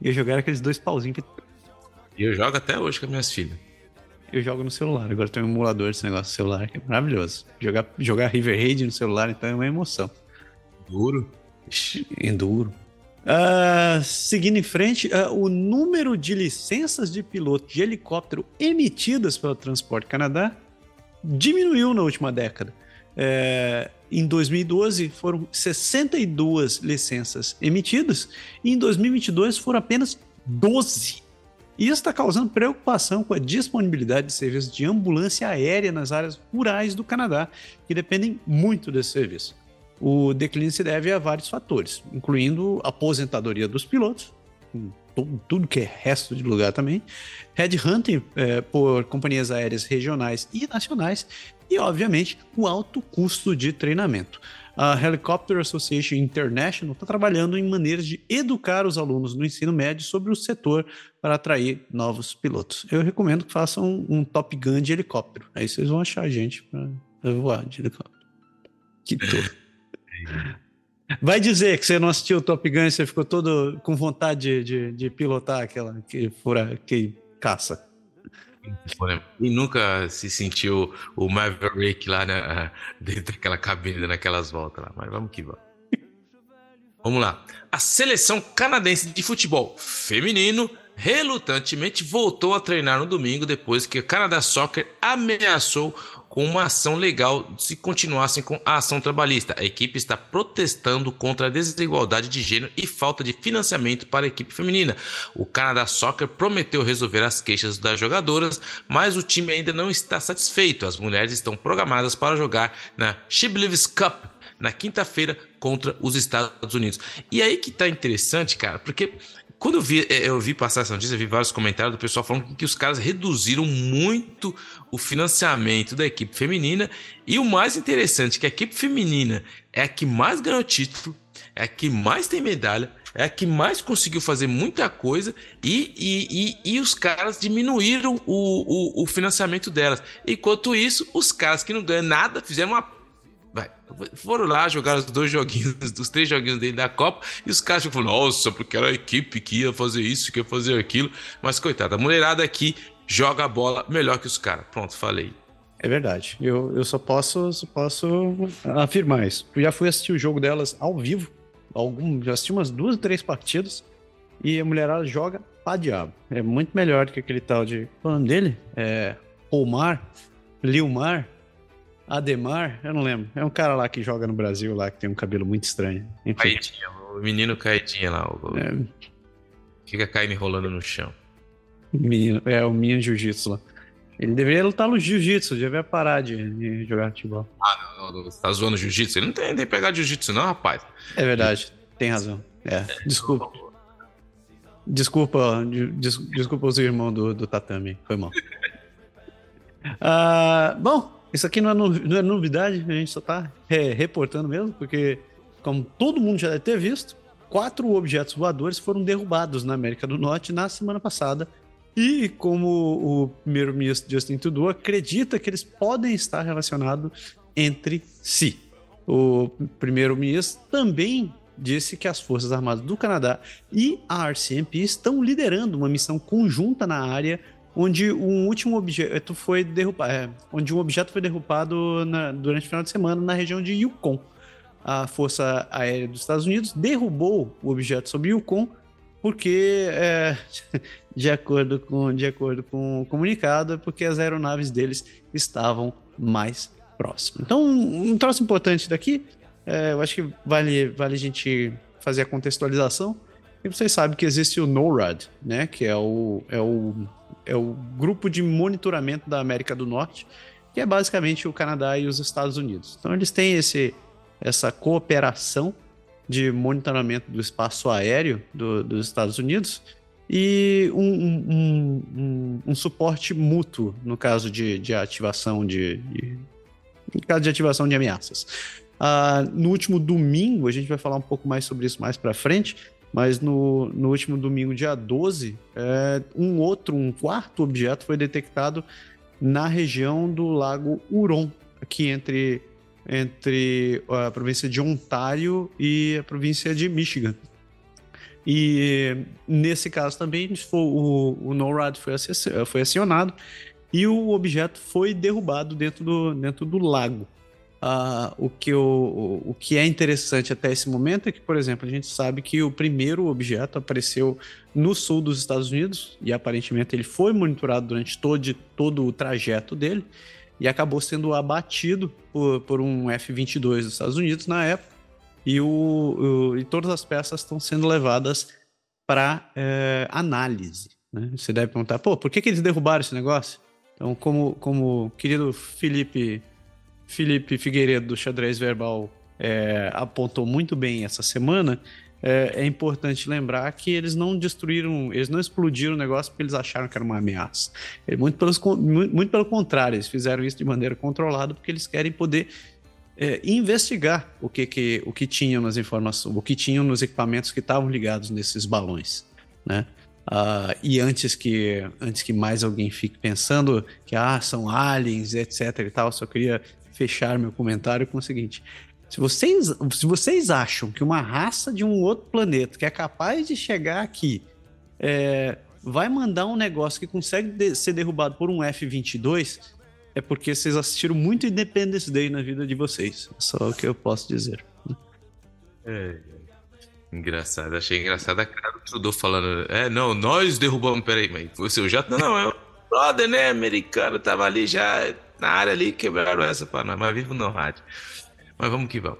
Ia jogar aqueles dois pauzinhos... E eu jogo até hoje com as minhas filhas. Eu jogo no celular, agora tem um emulador desse negócio de celular, que é maravilhoso. Jogar River Raid no celular, então, é uma emoção. Enduro. Seguindo em frente, o número de licenças de piloto de helicóptero emitidas pelo Transporte Canadá diminuiu na última década. Em 2012 foram 62 licenças emitidas e em 2022 foram apenas 12. Isso está causando preocupação com a disponibilidade de serviços de ambulância aérea nas áreas rurais do Canadá, que dependem muito desse serviço. O declínio se deve a vários fatores, incluindo a aposentadoria dos pilotos, tudo que é resto de lugar também, headhunting por companhias aéreas regionais e nacionais e, obviamente, o alto custo de treinamento. A Helicopter Association International está trabalhando em maneiras de educar os alunos do ensino médio sobre o setor para atrair novos pilotos. Eu recomendo que façam um Top Gun de helicóptero. Aí vocês vão achar gente para voar de helicóptero. Que tudo. Vai dizer que você não assistiu o Top Gun e você ficou todo com vontade de pilotar aquela que caça. E nunca se sentiu o Maverick lá dentro daquela cabine, naquelas voltas lá. Mas vamos que vamos. Vamos lá. A seleção canadense de futebol feminino relutantemente voltou a treinar no domingo depois que a Canada Soccer ameaçou com uma ação legal se continuassem com a ação trabalhista. A equipe está protestando contra a desigualdade de gênero e falta de financiamento para a equipe feminina. O Canada Soccer prometeu resolver as queixas das jogadoras, mas o time ainda não está satisfeito. As mulheres estão programadas para jogar na She Believes Cup na quinta-feira contra os Estados Unidos. E aí que tá interessante, cara, porque quando eu vi passar essa notícia, eu vi vários comentários do pessoal falando que os caras reduziram muito o financiamento da equipe feminina. E o mais interessante é que a equipe feminina é a que mais ganhou título, é a que mais tem medalha, é a que mais conseguiu fazer muita coisa e os caras diminuíram o financiamento delas. Enquanto isso, os caras que não ganham nada fizeram uma... Foram lá, jogaram os dois joguinhos, os três joguinhos dentro da Copa, e os caras falaram, nossa, porque era a equipe que ia fazer isso, que ia fazer aquilo. Mas, coitada, a mulherada aqui joga a bola melhor que os caras. Pronto, falei. É verdade. Eu só posso afirmar isso. Eu já fui assistir o jogo delas ao vivo. Já assisti umas 2 ou 3 partidas, e a mulherada joga pra diabo. É muito melhor do que aquele tal de... Qual é o nome dele? Lilmar. Ademar, eu não lembro. É um cara lá que joga no Brasil, lá que tem um cabelo muito estranho. Caidinha, o menino Caidinha lá. Fica caindo rolando no chão. Menino, o menino jiu-jitsu lá. Ele deveria lutar no jiu-jitsu, deveria parar de jogar futebol. Ah, não, você tá zoando jiu-jitsu? Ele não tem que pegar jiu-jitsu não, rapaz. É verdade, tem razão. Desculpa. Desculpa os irmãos do tatame, foi mal. Bom... Isso aqui não é novidade, a gente só está reportando mesmo, porque, como todo mundo já deve ter visto, 4 objetos voadores foram derrubados na América do Norte na semana passada, e como o primeiro-ministro Justin Trudeau acredita que eles podem estar relacionados entre si. O primeiro-ministro também disse que as Forças Armadas do Canadá e a RCMP estão liderando uma missão conjunta na área onde um último objeto foi derrubado, durante o final de semana na região de Yukon. A Força Aérea dos Estados Unidos derrubou o objeto sobre Yukon porque, de acordo com o comunicado, porque as aeronaves deles estavam mais próximas. Então, um troço importante daqui, eu acho que vale a gente fazer a contextualização. E vocês sabem que existe o NORAD, né, que é o grupo de monitoramento da América do Norte, que é basicamente o Canadá e os Estados Unidos. Então eles têm essa cooperação de monitoramento do espaço aéreo dos Estados Unidos e um suporte mútuo no caso de ativação de ameaças. No último domingo, a gente vai falar um pouco mais sobre isso mais para frente, mas no último domingo, dia 12, um quarto objeto foi detectado na região do Lago Huron, aqui entre a província de Ontário e a província de Michigan. E nesse caso também, o NORAD foi acionado e o objeto foi derrubado dentro do lago. O que é interessante até esse momento é que, por exemplo, a gente sabe que o primeiro objeto apareceu no sul dos Estados Unidos e aparentemente ele foi monitorado durante todo o trajeto dele e acabou sendo abatido por um F-22 dos Estados Unidos na época e todas as peças estão sendo levadas para análise, né? Você deve perguntar, por que eles derrubaram esse negócio? Então, como o querido Felipe Figueiredo, do Xadrez Verbal, apontou muito bem essa semana, é importante lembrar que eles não destruíram, eles não explodiram o negócio porque eles acharam que era uma ameaça. Muito pelo contrário, eles fizeram isso de maneira controlada porque eles querem poder investigar o que tinham nas informações, o que tinham nos equipamentos que estavam ligados nesses balões, né? E antes que mais alguém fique pensando que são aliens, etc e tal, só queria fechar meu comentário com o seguinte: se vocês acham que uma raça de um outro planeta que é capaz de chegar aqui vai mandar um negócio que consegue ser derrubado por um F-22, é porque vocês assistiram muito Independence Day na vida de vocês. Só o que eu posso dizer. Engraçado, achei engraçado a cara do Trudeau falando, não, nós derrubamos, peraí, foi o seu jato? Não, é o brother, né, americano, tava ali já, na área ali, quebraram essa pra nós, mas vivo não, rádio. Mas vamos que vamos.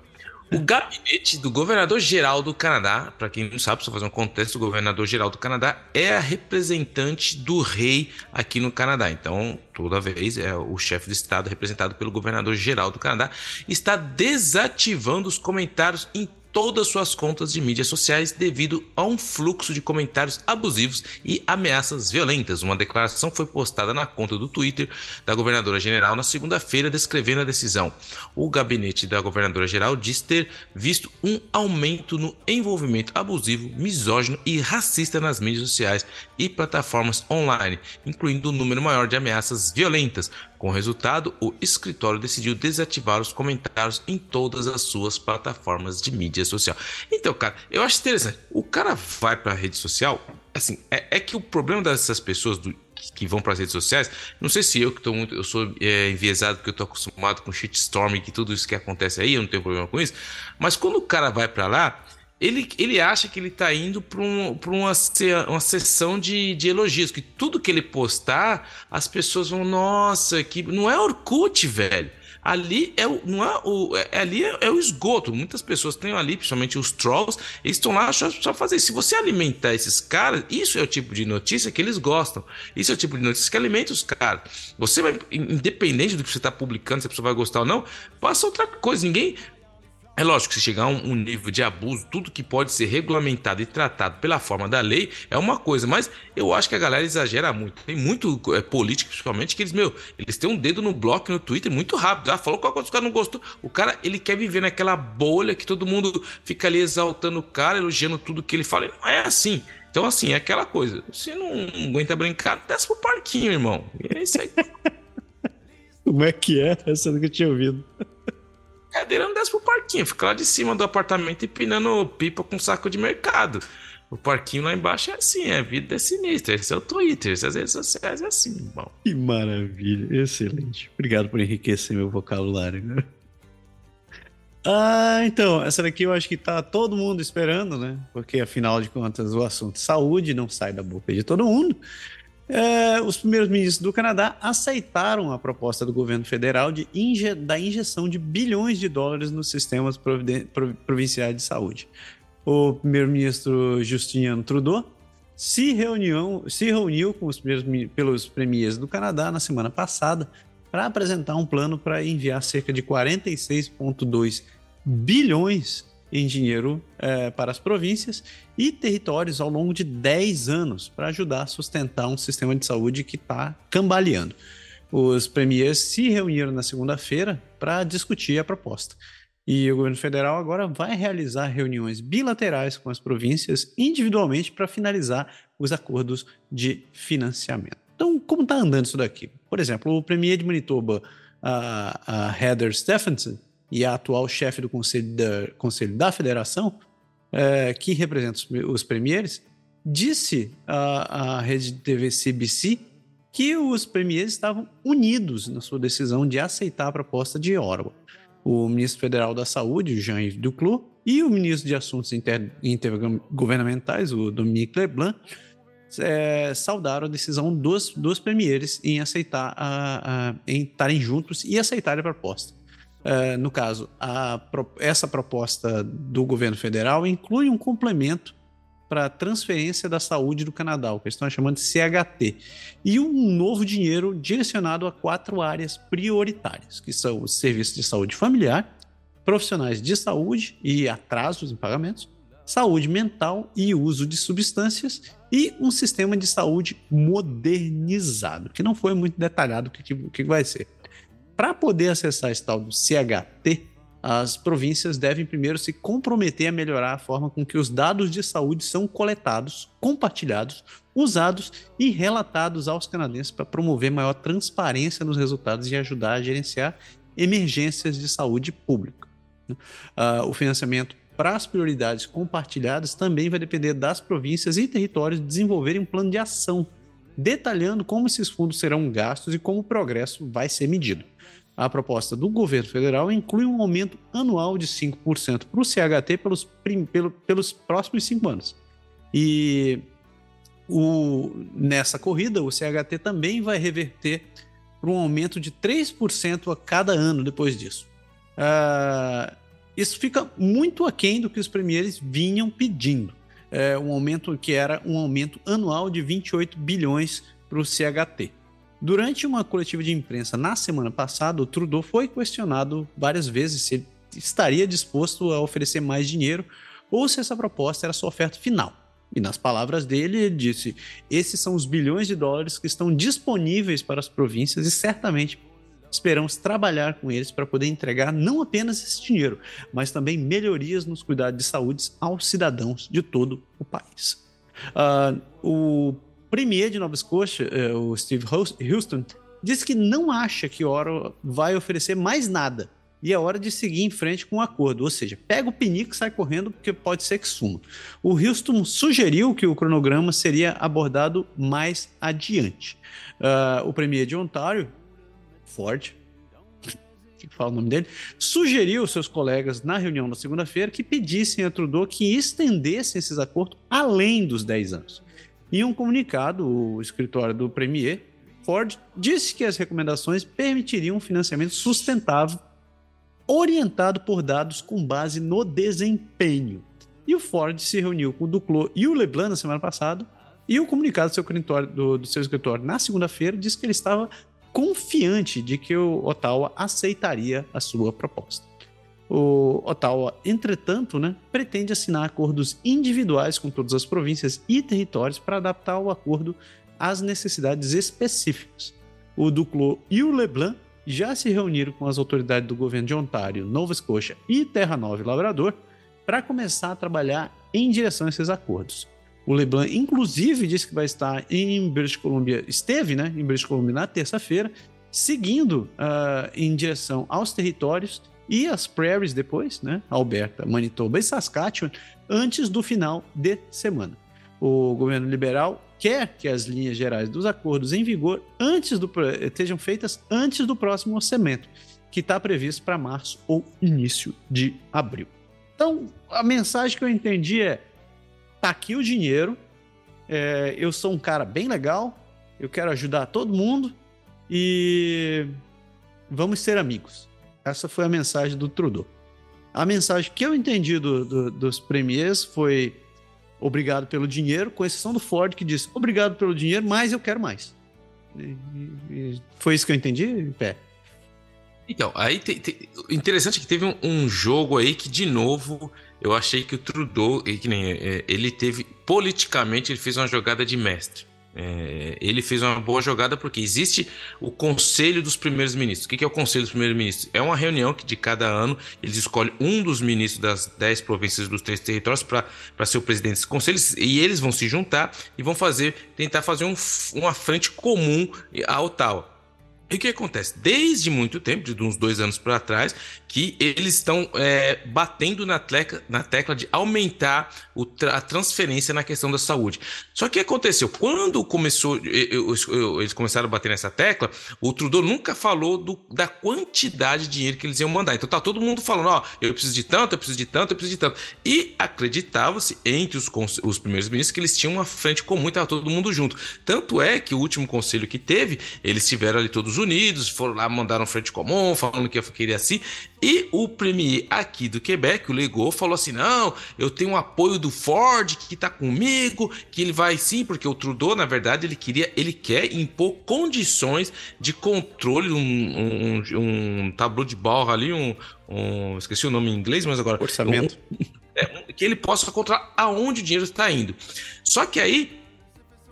O gabinete do governador-geral do Canadá, para quem não sabe, só fazer um contexto, o governador-geral do Canadá é a representante do rei aqui no Canadá. Então, toda vez, o chefe de Estado representado pelo governador-geral do Canadá está desativando os comentários em todas suas contas de mídias sociais devido a um fluxo de comentários abusivos e ameaças violentas. Uma declaração foi postada na conta do Twitter da governadora-geral na segunda-feira descrevendo a decisão. O gabinete da governadora-geral diz ter visto um aumento no envolvimento abusivo, misógino e racista nas mídias sociais e plataformas online, incluindo um número maior de ameaças violentas. Com o resultado, o escritório decidiu desativar os comentários em todas as suas plataformas de mídia social. Então, cara, eu acho interessante. O cara vai para a rede social, assim, que o problema dessas pessoas que vão para as redes sociais, não sei se eu sou enviesado porque eu tô acostumado com shitstorm e tudo isso que acontece aí, eu não tenho problema com isso, mas quando o cara vai para lá, ele acha que ele tá indo para uma sessão de elogios, que tudo que ele postar, as pessoas vão, nossa, que não é Orkut, velho. Ali é o esgoto. Muitas pessoas têm ali, principalmente os trolls, eles estão lá só fazer isso. Se você alimentar esses caras, isso é o tipo de notícia que eles gostam. Isso é o tipo de notícia que alimenta os caras. Você vai, independente do que você está publicando, se a pessoa vai gostar ou não, faça outra coisa. Ninguém... É lógico que se chegar a um nível de abuso, tudo que pode ser regulamentado e tratado pela forma da lei é uma coisa, mas eu acho que a galera exagera muito. Tem muito político, principalmente, que eles têm um dedo no bloco e no Twitter muito rápido. Ah, falou qual coisa que o cara não gostou. O cara, ele quer viver naquela bolha que todo mundo fica ali exaltando o cara, elogiando tudo que ele fala. E não é assim. Então, assim, é aquela coisa. Você não aguenta brincar, desce pro parquinho, irmão. E é isso aí. Como é que é? Essa que eu tinha ouvido. Cadeira não desce pro parquinho, fica lá de cima do apartamento empinando pipa com saco de mercado. O parquinho lá embaixo é assim, a vida é sinistra. Esse é o Twitter, essas redes sociais é assim, bom. Que maravilha, excelente. Obrigado por enriquecer meu vocabulário, né? Ah, então, essa daqui eu acho que tá todo mundo esperando, né? Porque afinal de contas o assunto saúde não sai da boca de todo mundo. Os primeiros ministros do Canadá aceitaram a proposta do governo federal da injeção de bilhões de dólares nos sistemas provinciais de saúde. O primeiro-ministro Justin Trudeau se reuniu com pelos premiers do Canadá na semana passada para apresentar um plano para enviar cerca de 46,2 bilhões em dinheiro para as províncias e territórios ao longo de 10 anos para ajudar a sustentar um sistema de saúde que está cambaleando. Os premiers se reuniram na segunda-feira para discutir a proposta. E o governo federal agora vai realizar reuniões bilaterais com as províncias individualmente para finalizar os acordos de financiamento. Então, como está andando isso daqui? Por exemplo, o premier de Manitoba, a Heather Stephenson, e a atual chefe do Conselho da Federação, que representa os premiers, disse à rede de TV CBC que os premiers estavam unidos na sua decisão de aceitar a proposta de Ottawa. O ministro federal da Saúde, Jean-Yves Duclos, e o ministro de Assuntos Intergovernamentais, o Dominique Leblanc, saudaram a decisão dos premiers em aceitar em estarem juntos e aceitarem a proposta. No caso, essa proposta do governo federal inclui um complemento para a transferência da saúde do Canadá, o que eles estão chamando de CHT, e um novo dinheiro direcionado a 4 áreas prioritárias, que são os serviços de saúde familiar, profissionais de saúde e atrasos em pagamentos, saúde mental e uso de substâncias e um sistema de saúde modernizado, que não foi muito detalhado o que vai ser. Para poder acessar esse tal do CHT, as províncias devem primeiro se comprometer a melhorar a forma com que os dados de saúde são coletados, compartilhados, usados e relatados aos canadenses para promover maior transparência nos resultados e ajudar a gerenciar emergências de saúde pública. O financiamento para as prioridades compartilhadas também vai depender das províncias e territórios desenvolverem um plano de ação, detalhando como esses fundos serão gastos e como o progresso vai ser medido. A proposta do governo federal inclui um aumento anual de 5% para o CHT pelos próximos 5 anos. E nessa corrida, o CHT também vai reverter para um aumento de 3% a cada ano depois disso. Isso fica muito aquém do que os premiers vinham pedindo. Um aumento que era um aumento anual de 28 bilhões para o CHT. Durante uma coletiva de imprensa na semana passada, o Trudeau foi questionado várias vezes se ele estaria disposto a oferecer mais dinheiro ou se essa proposta era sua oferta final. E nas palavras dele, ele disse: esses são os bilhões de dólares que estão disponíveis para as províncias e certamente esperamos trabalhar com eles para poder entregar não apenas esse dinheiro, mas também melhorias nos cuidados de saúde aos cidadãos de todo o país. O premier de Nova Escócia, o Steve Houston, disse que não acha que Ottawa vai oferecer mais nada e é hora de seguir em frente com o acordo, ou seja, pega o pinico e sai correndo porque pode ser que suma. O Houston sugeriu que o cronograma seria abordado mais adiante. O premier de Ontário, Ford, que fala o nome dele, sugeriu aos seus colegas na reunião na segunda-feira que pedissem a Trudeau que estendesse esses acordos além dos 10 anos. Em um comunicado, o escritório do premier, Ford, disse que as recomendações permitiriam um financiamento sustentável orientado por dados com base no desempenho. E o Ford se reuniu com o Duclos e o Leblanc na semana passada, e o comunicado do seu escritório na segunda-feira diz que ele estava confiante de que o Ottawa aceitaria a sua proposta. O Ottawa, entretanto, pretende assinar acordos individuais com todas as províncias e territórios para adaptar o acordo às necessidades específicas. O Duclos e o Leblanc já se reuniram com as autoridades do governo de Ontário, Nova Escócia e Terra Nova e Labrador para começar a trabalhar em direção a esses acordos. O Leblanc, inclusive, disse que vai estar em British Columbia na terça-feira, seguindo em direção aos territórios e às prairies depois, Alberta, Manitoba e Saskatchewan, antes do final de semana. O governo liberal quer que as linhas gerais dos acordos em vigor sejam feitas antes do próximo orçamento, que está previsto para março ou início de abril. Então, a mensagem que eu entendi é: tá aqui o dinheiro, eu sou um cara bem legal, eu quero ajudar todo mundo e vamos ser amigos. Essa foi a mensagem do Trudeau. A mensagem que eu entendi dos premiers foi: obrigado pelo dinheiro, com exceção do Ford, que disse obrigado pelo dinheiro, mas eu quero mais. E foi isso que eu entendi, Pé? Então, aí interessante que teve um jogo aí que, de novo, eu achei que o Trudeau, politicamente, ele fez uma jogada de mestre. Ele fez uma boa jogada porque existe o Conselho dos Primeiros Ministros. O que é o Conselho dos Primeiros Ministros? É uma reunião que de cada ano eles escolhem um dos ministros das 10 províncias dos 3 territórios para ser o presidente desse conselho, e eles vão se juntar e vão tentar fazer uma frente comum ao tal. E o que acontece? Desde muito tempo, de uns 2 anos para trás, que eles estão batendo na tecla de aumentar a transferência na questão da saúde. Só que o que aconteceu? Quando eles começaram a bater nessa tecla, o Trudeau nunca falou da quantidade de dinheiro que eles iam mandar. Então tá todo mundo falando, eu preciso de tanto, eu preciso de tanto, eu preciso de tanto. E acreditava-se, entre os primeiros ministros, que eles tinham uma frente comum e estava todo mundo junto. Tanto é que o último conselho que teve, eles tiveram ali todos unidos, foram lá, mandaram frente comum, falando que queria assim, e o premier aqui do Quebec, o Legault, falou assim: não, eu tenho o apoio do Ford, que tá comigo, que ele vai sim, porque o Trudeau, na verdade, ele quer impor condições de controle, um tabu de barra ali, esqueci o nome em inglês, mas agora... Orçamento. Que ele possa controlar aonde o dinheiro está indo. Só que aí,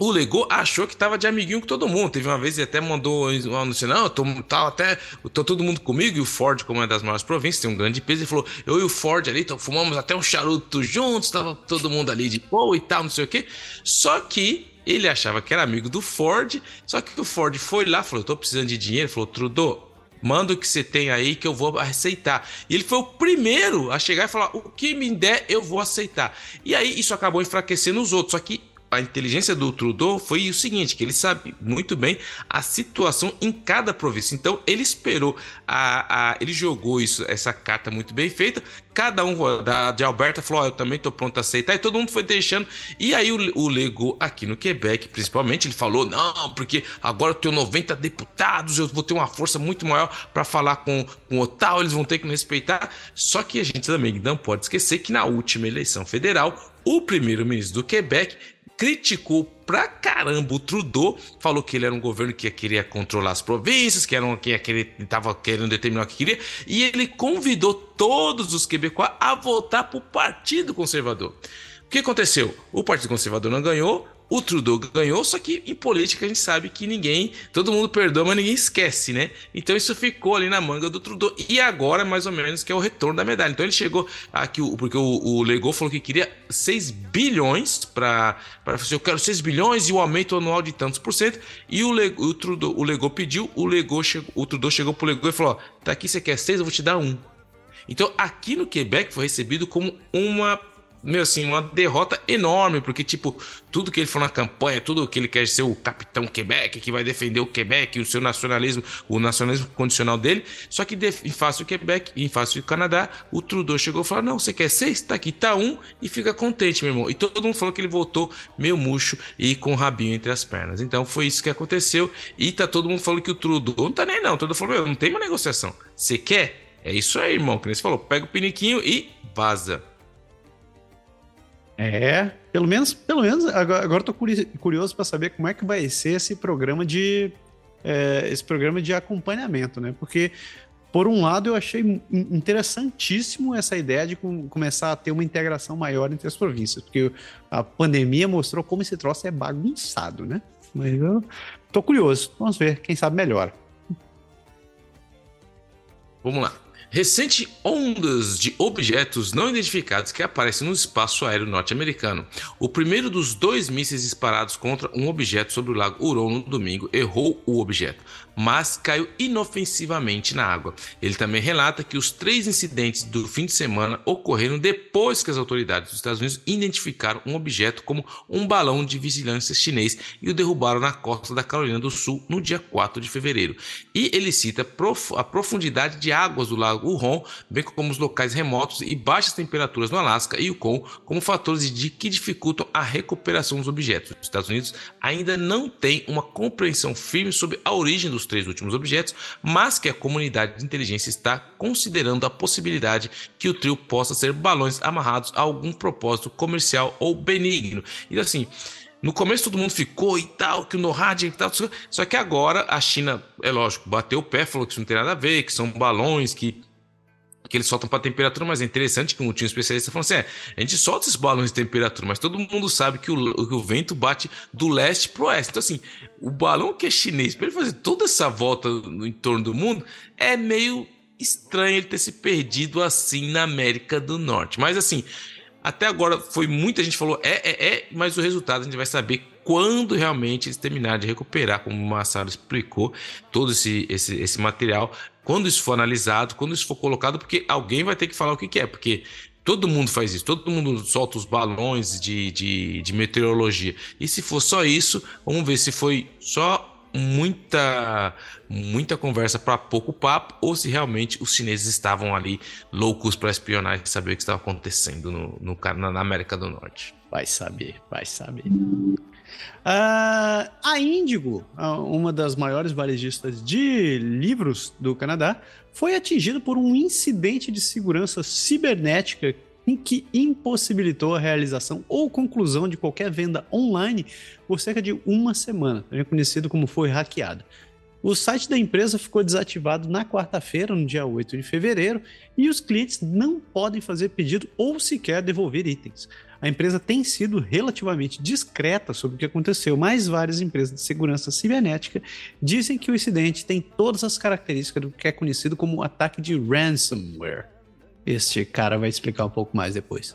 o Legault achou que estava de amiguinho com todo mundo. Teve uma vez ele até mandou um sinal, tô todo mundo comigo, e o Ford, como é das maiores províncias, tem um grande peso, ele falou, eu e o Ford ali, fumamos até um charuto juntos, tava todo mundo ali de boa e tal, não sei o quê. Só que ele achava que era amigo do Ford, só que o Ford foi lá, falou, eu tô precisando de dinheiro, falou, Trudeau, manda o que você tem aí que eu vou aceitar. E ele foi o primeiro a chegar e falar, o que me der eu vou aceitar. E aí isso acabou enfraquecendo os outros, só que a inteligência do Trudeau foi o seguinte, que ele sabe muito bem a situação em cada província. Então, ele esperou, ele jogou essa carta muito bem feita, cada um de Alberta falou, eu também estou pronto a aceitar, e todo mundo foi deixando. E aí o Legault, aqui no Quebec, principalmente, ele falou, não, porque agora eu tenho 90 deputados, eu vou ter uma força muito maior para falar com o tal, eles vão ter que me respeitar. Só que a gente também não pode esquecer que na última eleição federal, o primeiro-ministro do Quebec criticou pra caramba o Trudeau, falou que ele era um governo que queria controlar as províncias, que ele estava querendo determinar o que queria, e ele convidou todos os quebecois a votar pro Partido Conservador. O que aconteceu? O Partido Conservador não ganhou, o Trudeau ganhou, só que em política a gente sabe que ninguém, todo mundo perdoa, mas ninguém esquece, né? Então isso ficou ali na manga do Trudeau, e agora mais ou menos que é o retorno da medalha. Então ele chegou aqui, porque o Legault falou que queria 6 bilhões eu quero 6 bilhões e o aumento anual de tantos por cento, e o Legault pediu, o Trudeau chegou pro Legault e falou, ó, tá aqui, você quer 6, eu vou te dar 1. Então aqui no Quebec foi recebido como uma derrota enorme, porque, tudo que ele falou na campanha, tudo que ele quer ser o capitão Quebec, que vai defender o Quebec, o seu nacionalismo, o nacionalismo condicional dele, só que em face do Quebec, em face do Canadá, o Trudeau chegou e falou, não, você quer 6? Tá aqui, tá 1, e fica contente, meu irmão. E todo mundo falou que ele voltou meio murcho e com o rabinho entre as pernas. Então, foi isso que aconteceu, e tá todo mundo falando que o Trudeau não tá nem não, o Trudeau falou, meu, não tem uma negociação, você quer? É isso aí, irmão, que nem você falou, pega o piniquinho e vaza. É, pelo menos agora estou curioso para saber como é que vai ser esse programa de acompanhamento, né? Porque, por um lado, eu achei interessantíssimo essa ideia de começar a ter uma integração maior entre as províncias, porque a pandemia mostrou como esse troço é bagunçado, né? Mas eu estou curioso, vamos ver, quem sabe melhora. Vamos lá. Recente ondas de objetos não identificados que aparecem no espaço aéreo norte-americano. O primeiro dos 2 mísseis disparados contra um objeto sobre o lago Huron no domingo errou o objeto, mas caiu inofensivamente na água. Ele também relata que os 3 incidentes do fim de semana ocorreram depois que as autoridades dos Estados Unidos identificaram um objeto como um balão de vigilância chinês e o derrubaram na costa da Carolina do Sul no dia 4 de fevereiro. E ele cita a profundidade de águas do lago Huron, bem como os locais remotos e baixas temperaturas no Alasca e Yukon como fatores que dificultam a recuperação dos objetos. Os Estados Unidos ainda não têm uma compreensão firme sobre a origem dos 3 últimos objetos, mas que a comunidade de inteligência está considerando a possibilidade que o trio possa ser balões amarrados a algum propósito comercial ou benigno. E assim, no começo todo mundo ficou e tal, que o NORAD e tal, só que agora a China, é lógico, bateu o pé, falou que isso não tem nada a ver, que são balões, que eles soltam para temperatura, mas é interessante que tinha um especialista falando assim, a gente solta esses balões de temperatura, mas todo mundo sabe que o vento bate do leste para o oeste. Então, assim, o balão que é chinês, para ele fazer toda essa volta em torno do mundo, é meio estranho ele ter se perdido assim na América do Norte. Mas, assim, até agora foi muita gente falou, mas o resultado a gente vai saber quando realmente eles terminarem de recuperar, como o Masaru explicou, todo esse material, quando isso for analisado, quando isso for colocado, porque alguém vai ter que falar o que é, porque todo mundo faz isso, todo mundo solta os balões de meteorologia. E se for só isso, vamos ver se foi só muita conversa para pouco papo ou se realmente os chineses estavam ali loucos para espionar e saber o que estava acontecendo na América do Norte. Vai saber. A Índigo, uma das maiores varejistas de livros do Canadá, foi atingida por um incidente de segurança cibernética que impossibilitou a realização ou conclusão de qualquer venda online por cerca de uma semana, também conhecido como foi hackeada. O site da empresa ficou desativado na quarta-feira, no dia 8 de fevereiro, e os clientes não podem fazer pedido ou sequer devolver itens. A empresa tem sido relativamente discreta sobre o que aconteceu, mas várias empresas de segurança cibernética dizem que o incidente tem todas as características do que é conhecido como ataque de ransomware. Este cara vai explicar um pouco mais depois.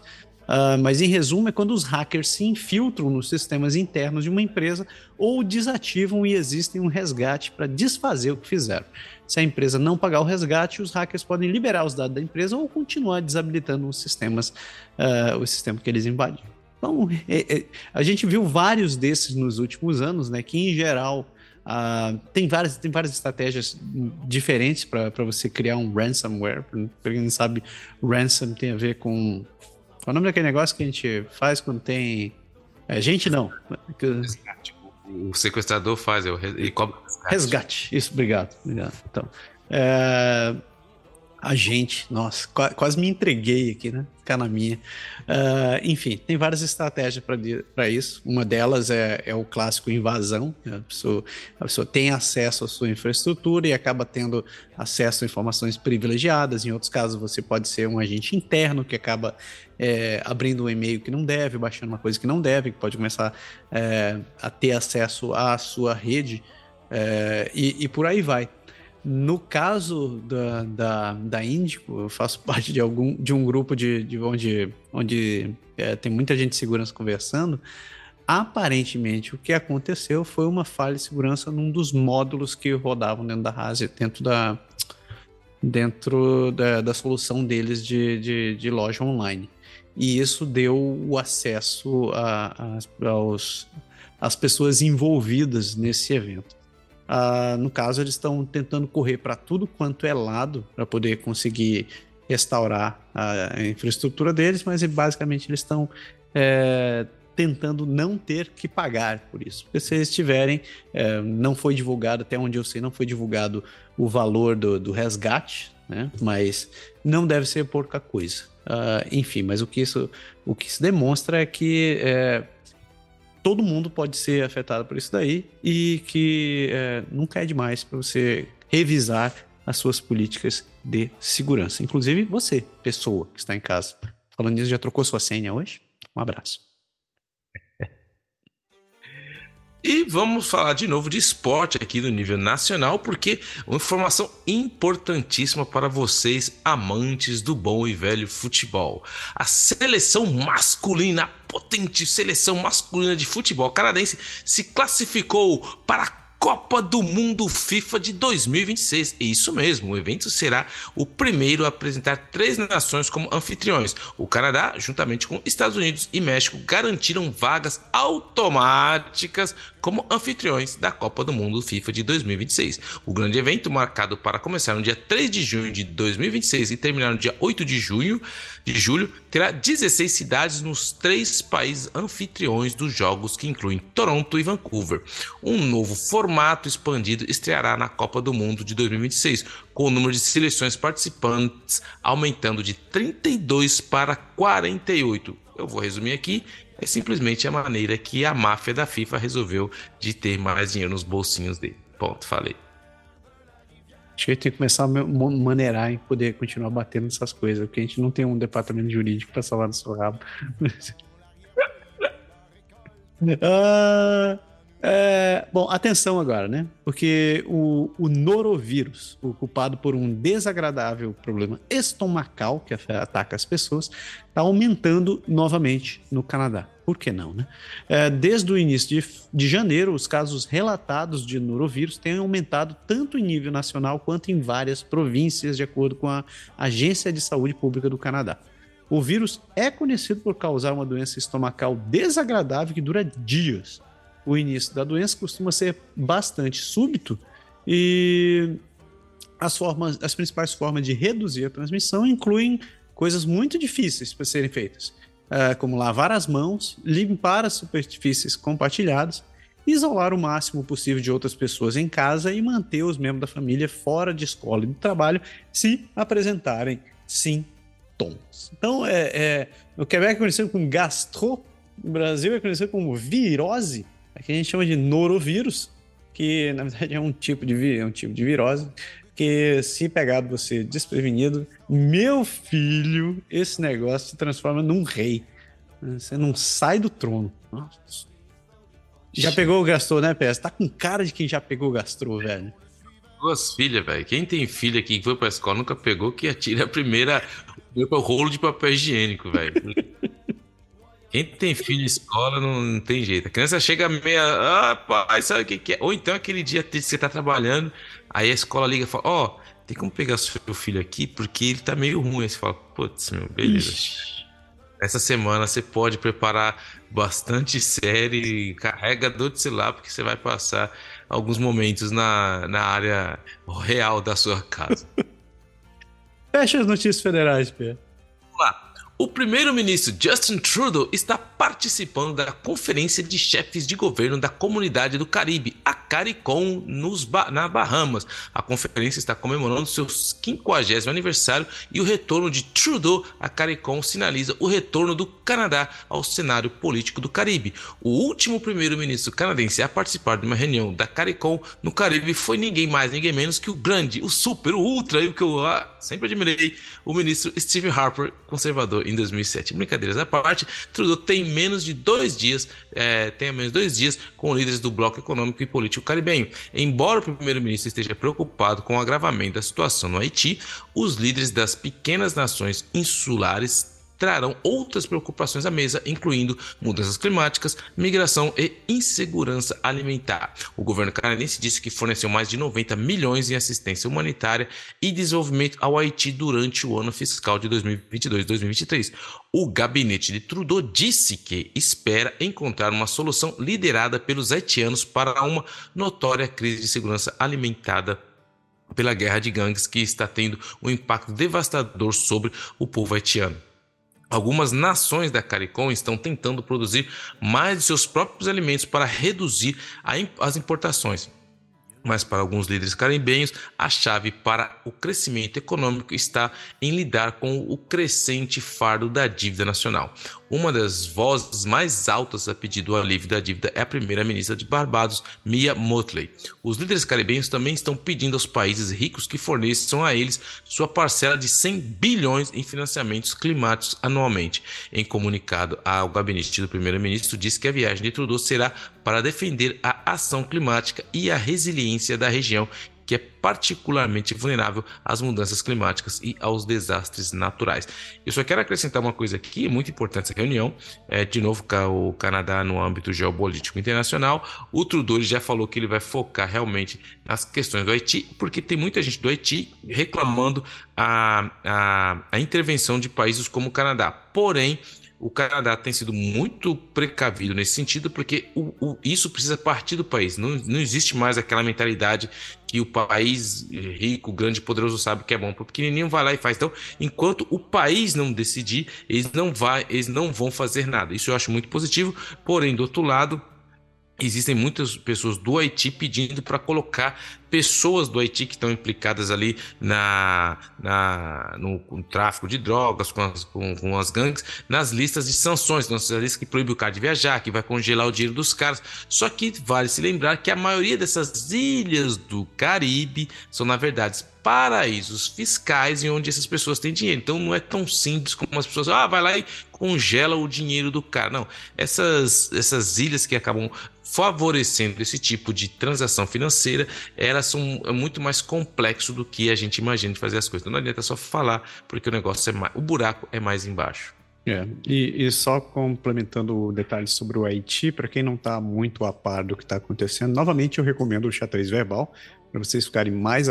Mas, em resumo, é quando os hackers se infiltram nos sistemas internos de uma empresa ou desativam e existem um resgate para desfazer o que fizeram. Se a empresa não pagar o resgate, os hackers podem liberar os dados da empresa ou continuar desabilitando os sistemas, o sistema que eles invadiram. Então, a gente viu vários desses nos últimos anos, né, que, em geral, tem várias estratégias diferentes para você criar um ransomware. Para quem não sabe, ransom tem a ver com... Qual é o nome daquele negócio que a gente faz quando tem... O sequestrador faz, ele cobra resgate. Resgate, isso, obrigado. Então, quase me entreguei aqui, né? Ficar na minha. Enfim, tem várias estratégias para isso. Uma delas é o clássico invasão. A pessoa tem acesso à sua infraestrutura e acaba tendo acesso a informações privilegiadas. Em outros casos, você pode ser um agente interno que acaba abrindo um e-mail que não deve, baixando uma coisa que não deve, que pode começar a ter acesso à sua rede e por aí vai. No caso da Índico, eu faço parte de um grupo de onde tem muita gente de segurança conversando. Aparentemente, o que aconteceu foi uma falha de segurança num dos módulos que rodavam dentro da Hazel, dentro da solução deles de loja online. E isso deu o acesso às pessoas envolvidas nesse evento. No caso, eles estão tentando correr para tudo quanto é lado para poder conseguir restaurar a infraestrutura deles, mas basicamente eles estão tentando não ter que pagar por isso. Porque se eles tiverem, não foi divulgado, até onde eu sei, não foi divulgado o valor do resgate, né? Mas não deve ser pouca coisa. Enfim, mas o que isso demonstra é que... todo mundo pode ser afetado por isso daí e que nunca é demais para você revisar as suas políticas de segurança. Inclusive você, pessoa que está em casa. Falando nisso, já trocou sua senha hoje? Um abraço. E vamos falar de novo de esporte aqui no nível nacional, porque uma informação importantíssima para vocês, amantes do bom e velho futebol. A seleção masculina, a potente seleção masculina de futebol canadense, se classificou para a Copa do Mundo FIFA de 2026. É isso mesmo, o evento será o primeiro a apresentar 3 nações como anfitriões. O Canadá, juntamente com Estados Unidos e México, garantiram vagas automáticas como anfitriões da Copa do Mundo FIFA de 2026. O grande evento, marcado para começar no dia 3 de junho de 2026 e terminar no dia 8 de julho, terá 16 cidades nos 3 países anfitriões dos jogos, que incluem Toronto e Vancouver. Um novo formato expandido estreará na Copa do Mundo de 2026, com o número de seleções participantes aumentando de 32 para 48. Eu vou resumir aqui, é simplesmente a maneira que a máfia da FIFA resolveu de ter mais dinheiro nos bolsinhos dele. Ponto, falei. Acho que a gente tem que começar a maneirar em poder continuar batendo nessas coisas, porque a gente não tem um departamento jurídico para salvar no seu rabo. Bom, atenção agora, né? Porque o norovírus, o culpado por um desagradável problema estomacal que ataca as pessoas, está aumentando novamente no Canadá. Por que não, né? Desde o início de janeiro, os casos relatados de norovírus têm aumentado tanto em nível nacional quanto em várias províncias, de acordo com a Agência de Saúde Pública do Canadá. O vírus é conhecido por causar uma doença estomacal desagradável que dura dias. O início da doença costuma ser bastante súbito e as principais formas de reduzir a transmissão incluem coisas muito difíceis para serem feitas, como lavar as mãos, limpar as superfícies compartilhadas, isolar o máximo possível de outras pessoas em casa e manter os membros da família fora de escola e do trabalho se apresentarem sintomas. Então, no Quebec é conhecido como gastro, no Brasil é conhecido como virose. Aqui a gente chama de norovírus, que na verdade é um tipo de virose, que se pegar você desprevenido, meu filho, esse negócio se transforma num rei. Você não sai do trono. Nossa. Já pegou o gastro, né, PS? Tá com cara de quem já pegou o gastro, velho. Duas filhas, velho. Quem tem filha aqui que foi pra escola nunca pegou, que atira a primeira... o rolo de papel higiênico, velho. Quem tem filho em escola não tem jeito. A criança chega meia, ah, pai, sabe o que que é? Ou então aquele dia que você tá trabalhando, aí a escola liga e fala, ó, tem como pegar seu filho aqui porque ele tá meio ruim. Aí você fala, putz, meu, beleza. Ixi. Essa semana você pode preparar bastante série, carregador de celular, porque você vai passar alguns momentos na área real da sua casa. Fecha as notícias federais, Pia. Vamos lá. O primeiro-ministro Justin Trudeau está participando da Conferência de Chefes de Governo da Comunidade do Caribe, a CARICOM, na Bahamas. A conferência está comemorando seu 50º aniversário e o retorno de Trudeau à CARICOM sinaliza o retorno do Canadá ao cenário político do Caribe. O último primeiro-ministro canadense a participar de uma reunião da CARICOM no Caribe foi ninguém mais, ninguém menos que o grande, o super, o ultra, e o que eu sempre admirei, o ministro Steve Harper, conservador em 2007. Brincadeiras à parte, Trudeau tem menos de dois dias com líderes do bloco econômico e político caribenho. Embora o primeiro-ministro esteja preocupado com o agravamento da situação no Haiti, os líderes das pequenas nações insulares trarão outras preocupações à mesa, incluindo mudanças climáticas, migração e insegurança alimentar. O governo canadense disse que forneceu mais de 90 milhões em assistência humanitária e desenvolvimento ao Haiti durante o ano fiscal de 2022-2023. O gabinete de Trudeau disse que espera encontrar uma solução liderada pelos haitianos para uma notória crise de segurança alimentada pela guerra de gangues que está tendo um impacto devastador sobre o povo haitiano. Algumas nações da CARICOM estão tentando produzir mais de seus próprios alimentos para reduzir as importações. Mas para alguns líderes caribenhos, a chave para o crescimento econômico está em lidar com o crescente fardo da dívida nacional. Uma das vozes mais altas a pedir o alívio da dívida é a primeira-ministra de Barbados, Mia Mottley. Os líderes caribenhos também estão pedindo aos países ricos que forneçam a eles sua parcela de 100 bilhões em financiamentos climáticos anualmente. Em comunicado ao gabinete do primeiro-ministro, diz que a viagem de Trudeau será para defender a ação climática e a resiliência da região, que é particularmente vulnerável às mudanças climáticas e aos desastres naturais. Eu só quero acrescentar uma coisa aqui, muito importante essa reunião, de novo o Canadá no âmbito geopolítico internacional. O Trudeau já falou que ele vai focar realmente nas questões do Haiti, porque tem muita gente do Haiti reclamando a intervenção de países como o Canadá. Porém, o Canadá tem sido muito precavido nesse sentido, porque isso precisa partir do país. Não existe mais aquela mentalidade que o país rico, grande, poderoso sabe que é bom para o pequenininho, vai lá e faz. Então, enquanto o país não decidir, eles não vão fazer nada. Isso eu acho muito positivo, porém, do outro lado, existem muitas pessoas do Haiti pedindo para colocar pessoas do Haiti que estão implicadas ali no tráfico de drogas, com as gangues, nas listas de sanções, nas listas que proíbe o cara de viajar, que vai congelar o dinheiro dos caras. Só que vale se lembrar que a maioria dessas ilhas do Caribe são, na verdade, paraísos fiscais em onde essas pessoas têm dinheiro. Então não é tão simples como as pessoas, vai lá e congela o dinheiro do cara. Não, essas ilhas que acabam favorecendo esse tipo de transação financeira, elas são muito mais complexo do que a gente imagina de fazer as coisas. Então não adianta só falar, porque o buraco é mais embaixo. E só complementando detalhes sobre o Haiti, para quem não está muito a par do que está acontecendo, novamente eu recomendo o Xadrez Verbal, para vocês ficarem mais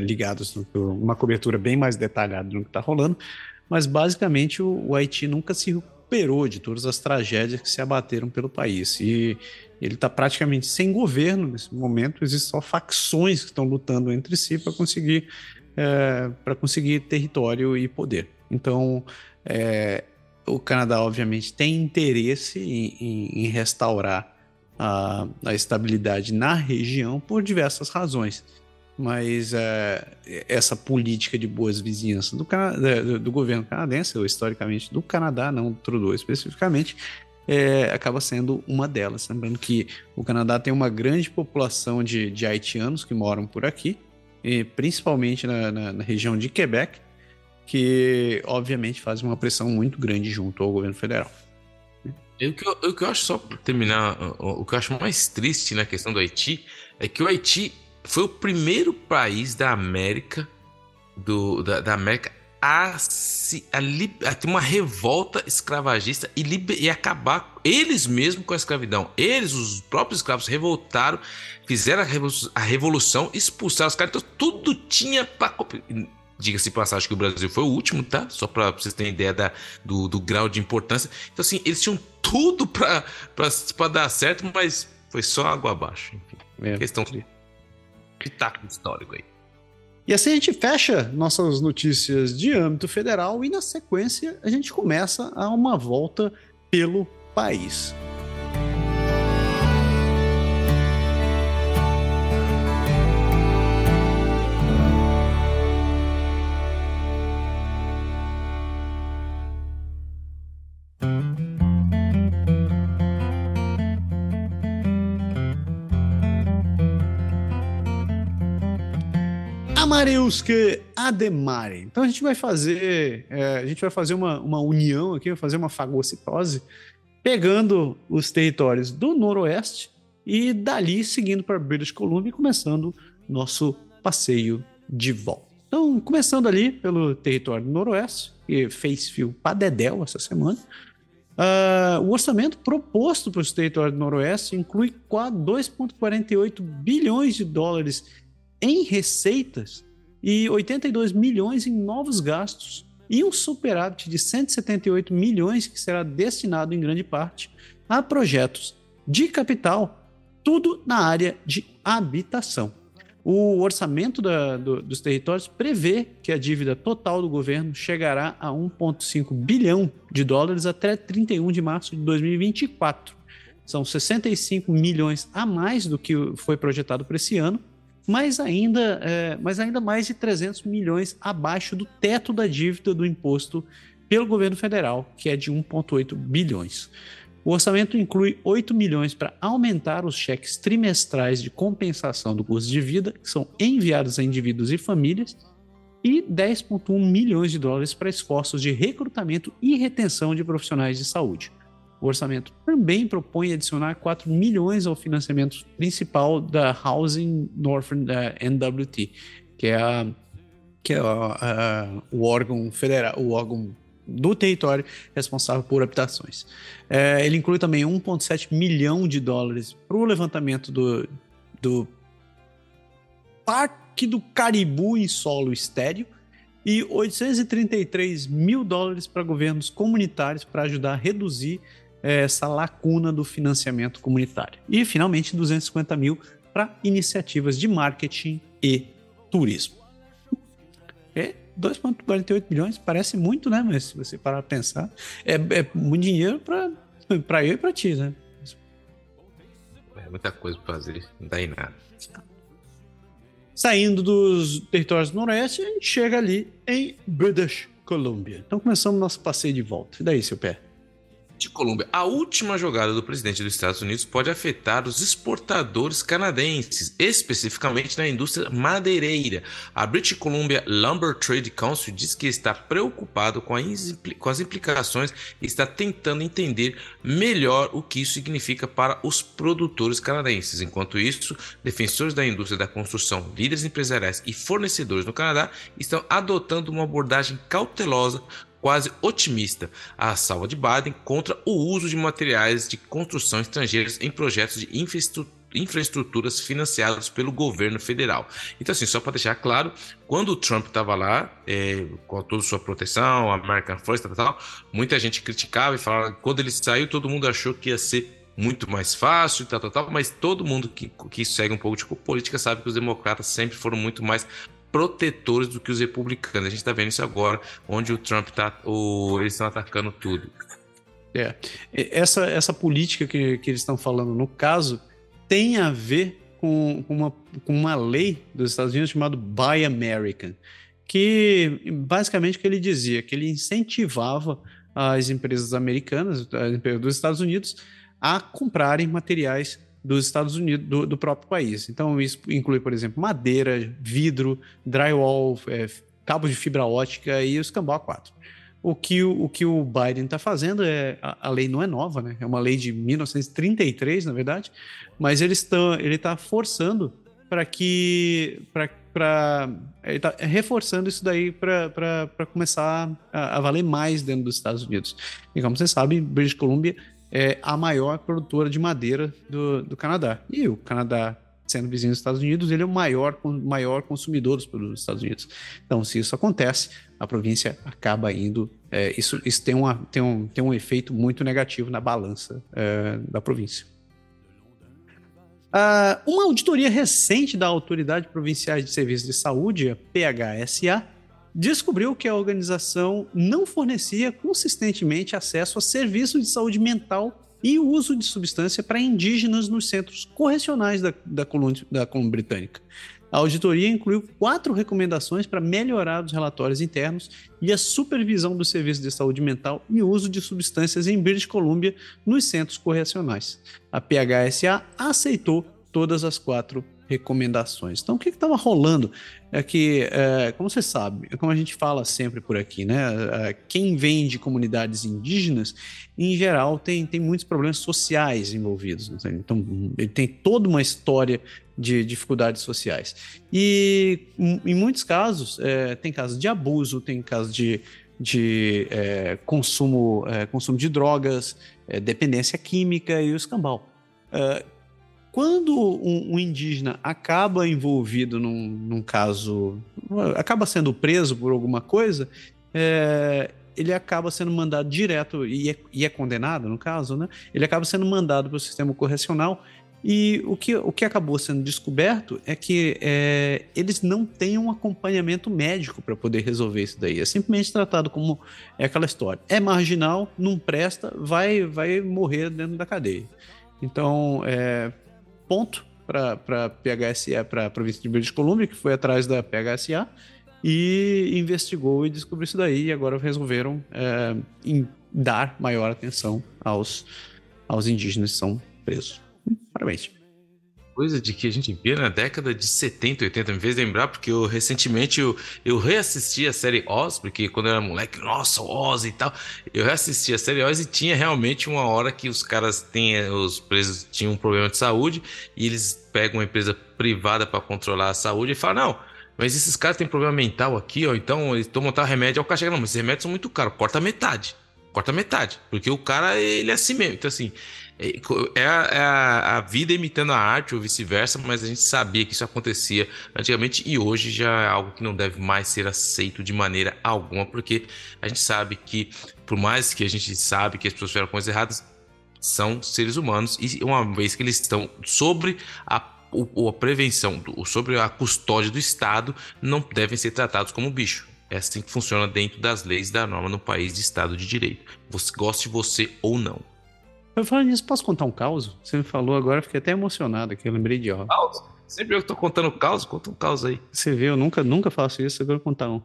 ligados, uma cobertura bem mais detalhada do que está rolando, mas basicamente o Haiti nunca se recuperou de todas as tragédias que se abateram pelo país, e ele está praticamente sem governo nesse momento, existem só facções que estão lutando entre si para conseguir território e poder. Então, o Canadá obviamente tem interesse em restaurar a estabilidade na região por diversas razões, mas essa política de boas vizinhanças do governo canadense, ou historicamente do Canadá, não do Trudeau especificamente, acaba sendo uma delas. Lembrando que o Canadá tem uma grande população de haitianos que moram por aqui, e principalmente na região de Quebec, que obviamente faz uma pressão muito grande junto ao governo federal. O que eu acho, só para terminar, o que eu acho mais triste na questão do Haiti é que o Haiti foi o primeiro país da América a ter uma revolta escravagista e acabar eles mesmos com a escravidão. Eles, os próprios escravos, revoltaram, fizeram a revolução, expulsaram os caras. Então tudo tinha para... Diga-se passagem que o Brasil foi o último, tá? Só para vocês terem ideia do grau de importância. Então, assim, eles tinham tudo para dar certo, mas foi só água abaixo. Enfim, questão de pitaco histórico aí. E assim a gente fecha nossas notícias de âmbito federal e, na sequência, a gente começa a uma volta pelo país. Mariuske Ademari. Então a gente vai fazer, uma união aqui, vai fazer uma fagocitose, pegando os territórios do Noroeste e dali seguindo para British Columbia e começando nosso passeio de volta. Então, começando ali pelo território do Noroeste, que fez fio para Dedéu essa semana, o orçamento proposto para os territórios do Noroeste inclui 2,48 bilhões de dólares em receitas e 82 milhões em novos gastos e um superávit de 178 milhões que será destinado em grande parte a projetos de capital, tudo na área de habitação. O orçamento dos territórios prevê que a dívida total do governo chegará a 1,5 bilhão de dólares até 31 de março de 2024. São 65 milhões a mais do que foi projetado para esse ano, mas ainda mais de 300 milhões abaixo do teto da dívida do imposto pelo governo federal, que é de 1,8 bilhões. O orçamento inclui 8 milhões para aumentar os cheques trimestrais de compensação do custo de vida, que são enviados a indivíduos e famílias, e 10,1 milhões de dólares para esforços de recrutamento e retenção de profissionais de saúde. O orçamento também propõe adicionar 4 milhões ao financiamento principal da Housing Northern NWT, que é o órgão federal, o órgão do território responsável por habitações. Ele inclui também 1,7 milhão de dólares para o levantamento do Parque do Caribu em solo estéril, e 833 mil dólares para governos comunitários para ajudar a reduzir essa lacuna do financiamento comunitário. E, finalmente, 250 mil para iniciativas de marketing e turismo. 2,48 bilhões parece muito, né? Mas se você parar para pensar, é muito dinheiro para eu e para ti, né? É muita coisa para fazer, não dá em nada. Saindo dos territórios do Noroeste, a gente chega ali em British Columbia. Então começamos nosso passeio de volta. E daí, seu pé? De Colômbia, a última jogada do presidente dos Estados Unidos pode afetar os exportadores canadenses, especificamente na indústria madeireira. A British Columbia Lumber Trade Council diz que está preocupado com as implicações e está tentando entender melhor o que isso significa para os produtores canadenses. Enquanto isso, defensores da indústria da construção, líderes empresariais e fornecedores no Canadá estão adotando uma abordagem cautelosa, quase otimista, à salva de Biden contra o uso de materiais de construção estrangeiros em projetos de infraestruturas financiados pelo governo federal. Então, assim, só para deixar claro, quando o Trump estava lá, com toda sua proteção, American First e tal, muita gente criticava e falava que quando ele saiu, todo mundo achou que ia ser muito mais fácil e tal, mas todo mundo que segue um pouco de política sabe que os democratas sempre foram muito mais protetores do que os republicanos. A gente está vendo isso agora, onde o Trump está, eles estão atacando tudo. Essa política que eles estão falando, no caso, tem a ver com uma lei dos Estados Unidos chamada Buy American, que basicamente o que ele dizia, que ele incentivava as empresas americanas, as empresas dos Estados Unidos, a comprarem materiais dos Estados Unidos, do próprio país. Então, isso inclui, por exemplo, madeira, vidro, drywall, cabos de fibra ótica e os escambau a quatro. O que o Biden está fazendo é... A lei não é nova, né? É uma lei de 1933, na verdade, mas ele está forçando para que, para ele tá reforçando isso daí para começar a valer mais dentro dos Estados Unidos. E como você sabe, British Columbia é a maior produtora de madeira do Canadá. E o Canadá, sendo vizinho dos Estados Unidos, ele é o maior consumidor dos produtos dos Estados Unidos. Então, se isso acontece, a província acaba indo... Isso tem um efeito muito negativo na balança da província. Uma auditoria recente da Autoridade Provincial de Serviços de Saúde, a PHSA, descobriu que a organização não fornecia consistentemente acesso a serviços de saúde mental e o uso de substância para indígenas nos centros correcionais da Colômbia Britânica. A auditoria incluiu 4 recomendações para melhorar os relatórios internos e a supervisão do serviço de saúde mental e uso de substâncias em British Columbia nos centros correcionais. A PHSA aceitou todas as 4 recomendações. Então, o que estava rolando? É que, como você sabe, como a gente fala sempre por aqui, né? Quem vem de comunidades indígenas, em geral, tem muitos problemas sociais envolvidos. Né? Então, ele tem toda uma história de dificuldades sociais. E, em muitos casos, tem casos de abuso, tem casos de consumo de drogas, dependência química e o escambau. Quando um indígena acaba envolvido num caso, acaba sendo preso por alguma coisa, ele acaba sendo mandado direto, e é condenado no caso, né? Ele acaba sendo mandado para o sistema correcional, e o que acabou sendo descoberto é que eles não têm um acompanhamento médico para poder resolver isso daí. É simplesmente tratado como aquela história. É marginal, não presta, vai morrer dentro da cadeia. Então, ponto para a PHSA, para a província de British Columbia, que foi atrás da PHSA e investigou e descobriu isso daí, e agora resolveram dar maior atenção aos indígenas que são presos. Parabéns. Coisa de que a gente via na década de 70, 80, me fez lembrar, porque eu recentemente eu reassisti a série Oz, porque quando eu era moleque, nossa, Oz e tal, eu reassisti a série Oz e tinha realmente uma hora que os caras os presos tinham um problema de saúde e eles pegam uma empresa privada para controlar a saúde e falam, não, mas esses caras têm problema mental aqui, ó, então eles tomam tal remédio, aí o cara chega, não, mas esses remédios são muito caros, corta metade, porque o cara, ele é assim mesmo, então assim, É a vida imitando a arte ou vice-versa, mas a gente sabia que isso acontecia antigamente e hoje já é algo que não deve mais ser aceito de maneira alguma, porque a gente sabe que, por mais que a gente sabe que as pessoas fizeram coisas erradas, são seres humanos, e uma vez que eles estão sobre a prevenção, sobre a custódia do Estado, não devem ser tratados como bicho. É assim que funciona dentro das leis da norma no país de Estado de Direito, goste você ou não. Eu falando nisso, posso contar um caos? Você me falou agora, fiquei até emocionado aqui, eu lembrei de algo. Caos? Sempre eu que tô contando caos, conta um caos aí. Você vê, eu nunca faço isso, agora eu vou contar um.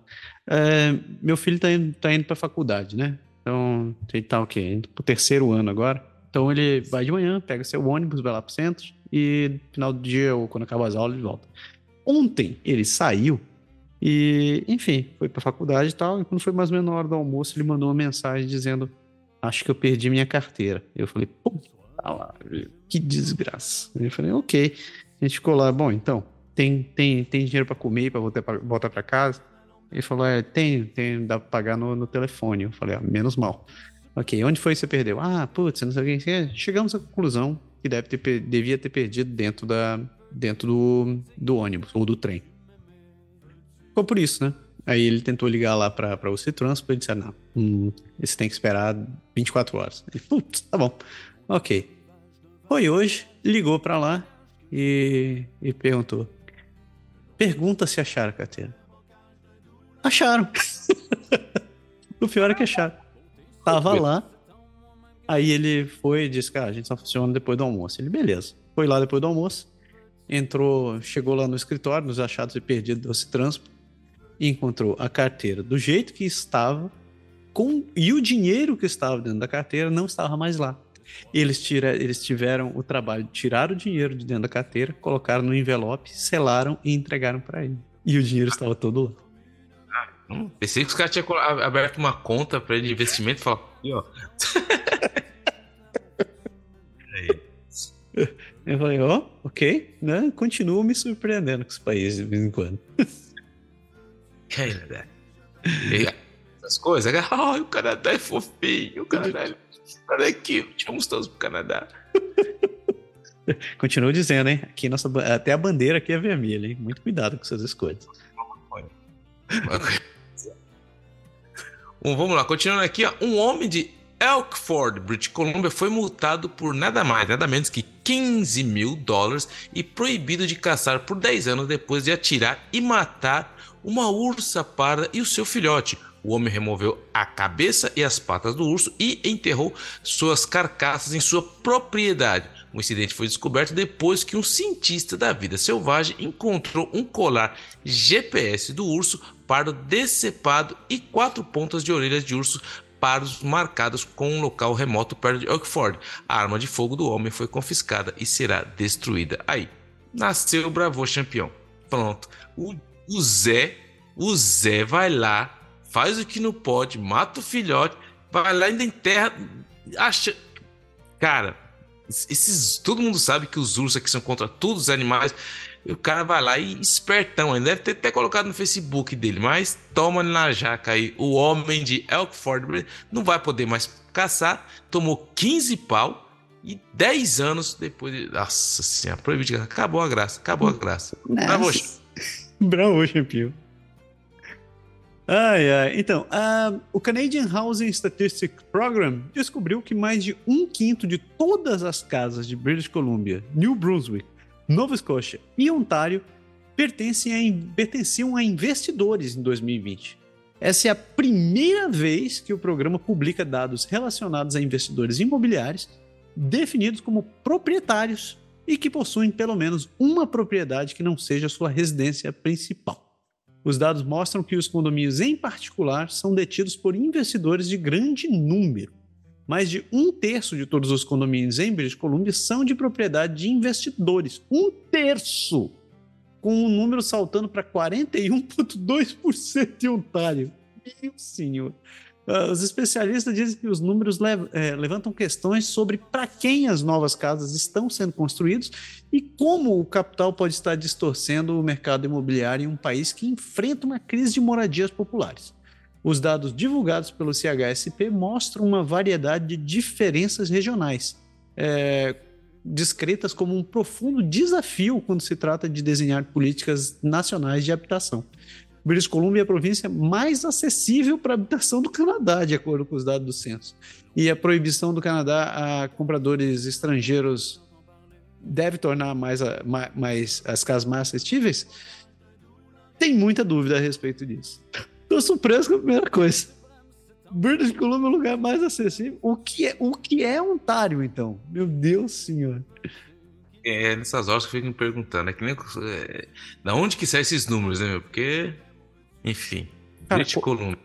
Meu filho tá indo pra faculdade, né? Então, ele tá indo pro 3º ano agora. Então, ele vai de manhã, pega seu ônibus, vai lá pro centro e no final do dia, ou quando acaba as aulas, ele volta. Ontem, ele saiu e, enfim, foi pra faculdade e tal, e quando foi mais ou menos na hora do almoço, ele mandou uma mensagem dizendo: acho que eu perdi minha carteira. Eu falei, pô, tá lá, que desgraça. Eu falei, ok. A gente ficou lá, bom, então, tem dinheiro para comer, para voltar para casa? Ele falou, tem, dá para pagar no telefone. Eu falei, menos mal. Ok, onde foi que você perdeu? Não sei o que. Chegamos à conclusão que devia ter perdido dentro do ônibus ou do trem. Ficou por isso, né? Aí ele tentou ligar lá para o Citrans, ele disse, não, você tem que esperar 24 horas. Ele, putz, tá bom, ok. Foi hoje, ligou para lá e perguntou. Pergunta se acharam a carteira. Acharam. O pior é que acharam. Tava lá, aí ele foi e disse, cara, a gente só funciona depois do almoço. Ele, beleza, foi lá depois do almoço, chegou lá no escritório, nos achados e perdidos do Citrans, encontrou a carteira do jeito que estava e o dinheiro que estava dentro da carteira não estava mais lá. Eles tiveram o trabalho de tirar o dinheiro de dentro da carteira, colocaram no envelope, selaram e entregaram para ele. E o dinheiro estava todo lá. Pensei que os caras tinham aberto uma conta para ele de investimento e falaram aqui, ó. Eu falei, ok, né? Continuo me surpreendendo com esse país de vez em quando. Essas coisas, o Canadá é fofinho, o Canadá é aqui, tira uns todos pro Canadá. Continuo dizendo, hein? Aqui até a bandeira aqui é vermelha, hein? Muito cuidado com essas escolhas. Bom, vamos lá, continuando aqui, um homem de Elkford, British Columbia, foi multado por nada mais, nada menos que $15 mil e proibido de caçar por 10 anos depois de atirar e matar uma ursa parda e o seu filhote. O homem removeu a cabeça e as patas do urso e enterrou suas carcaças em sua propriedade. O incidente foi descoberto depois que um cientista da vida selvagem encontrou um colar GPS do urso pardo decepado e 4 pontas de orelhas de urso pardos marcados com um local remoto perto de Oxford. A arma de fogo do homem foi confiscada e será destruída. Aí, nasceu o bravô campeão. Pronto. O Zé vai lá, faz o que não pode, mata o filhote, vai lá e ainda enterra, acha... Cara, todo mundo sabe que os ursos aqui são contra todos os animais, e o cara vai lá e espertão, ele deve ter até colocado no Facebook dele, mas toma na jaca aí, o homem de Elkford não vai poder mais caçar, tomou 15 pau e 10 anos depois, nossa senhora, proibido de caçar, acabou a graça. Bravo, campeão. Então, o Canadian Housing Statistics Program descobriu que mais de 1/5 de todas as casas de British Columbia, New Brunswick, Nova Scotia e Ontário pertenciam a investidores em 2020. Essa é a primeira vez que o programa publica dados relacionados a investidores imobiliários definidos como proprietários e que possuem pelo menos uma propriedade que não seja sua residência principal. Os dados mostram que os condomínios, em particular, são detidos por investidores de grande número. Mais de 1/3 de todos os condomínios em British Columbia são de propriedade de investidores. 1/3! Com o número saltando para 41,2% em Ontário. Meu senhor! Os especialistas dizem que os números levantam questões sobre para quem as novas casas estão sendo construídas e como o capital pode estar distorcendo o mercado imobiliário em um país que enfrenta uma crise de moradias populares. Os dados divulgados pelo CHSP mostram uma variedade de diferenças regionais, descritas como um profundo desafio quando se trata de desenhar políticas nacionais de habitação. British Columbia é a província mais acessível para habitação do Canadá, de acordo com os dados do censo. E a proibição do Canadá a compradores estrangeiros deve tornar mais as casas mais acessíveis? Tem muita dúvida a respeito disso. Estou surpreso com a primeira coisa. British Columbia é o lugar mais acessível. O que é Ontário, então? Meu Deus, senhor. Nessas horas que eu fico me perguntando, é que nem, da onde que saem esses números, né, meu? Porque, enfim, British Columbia.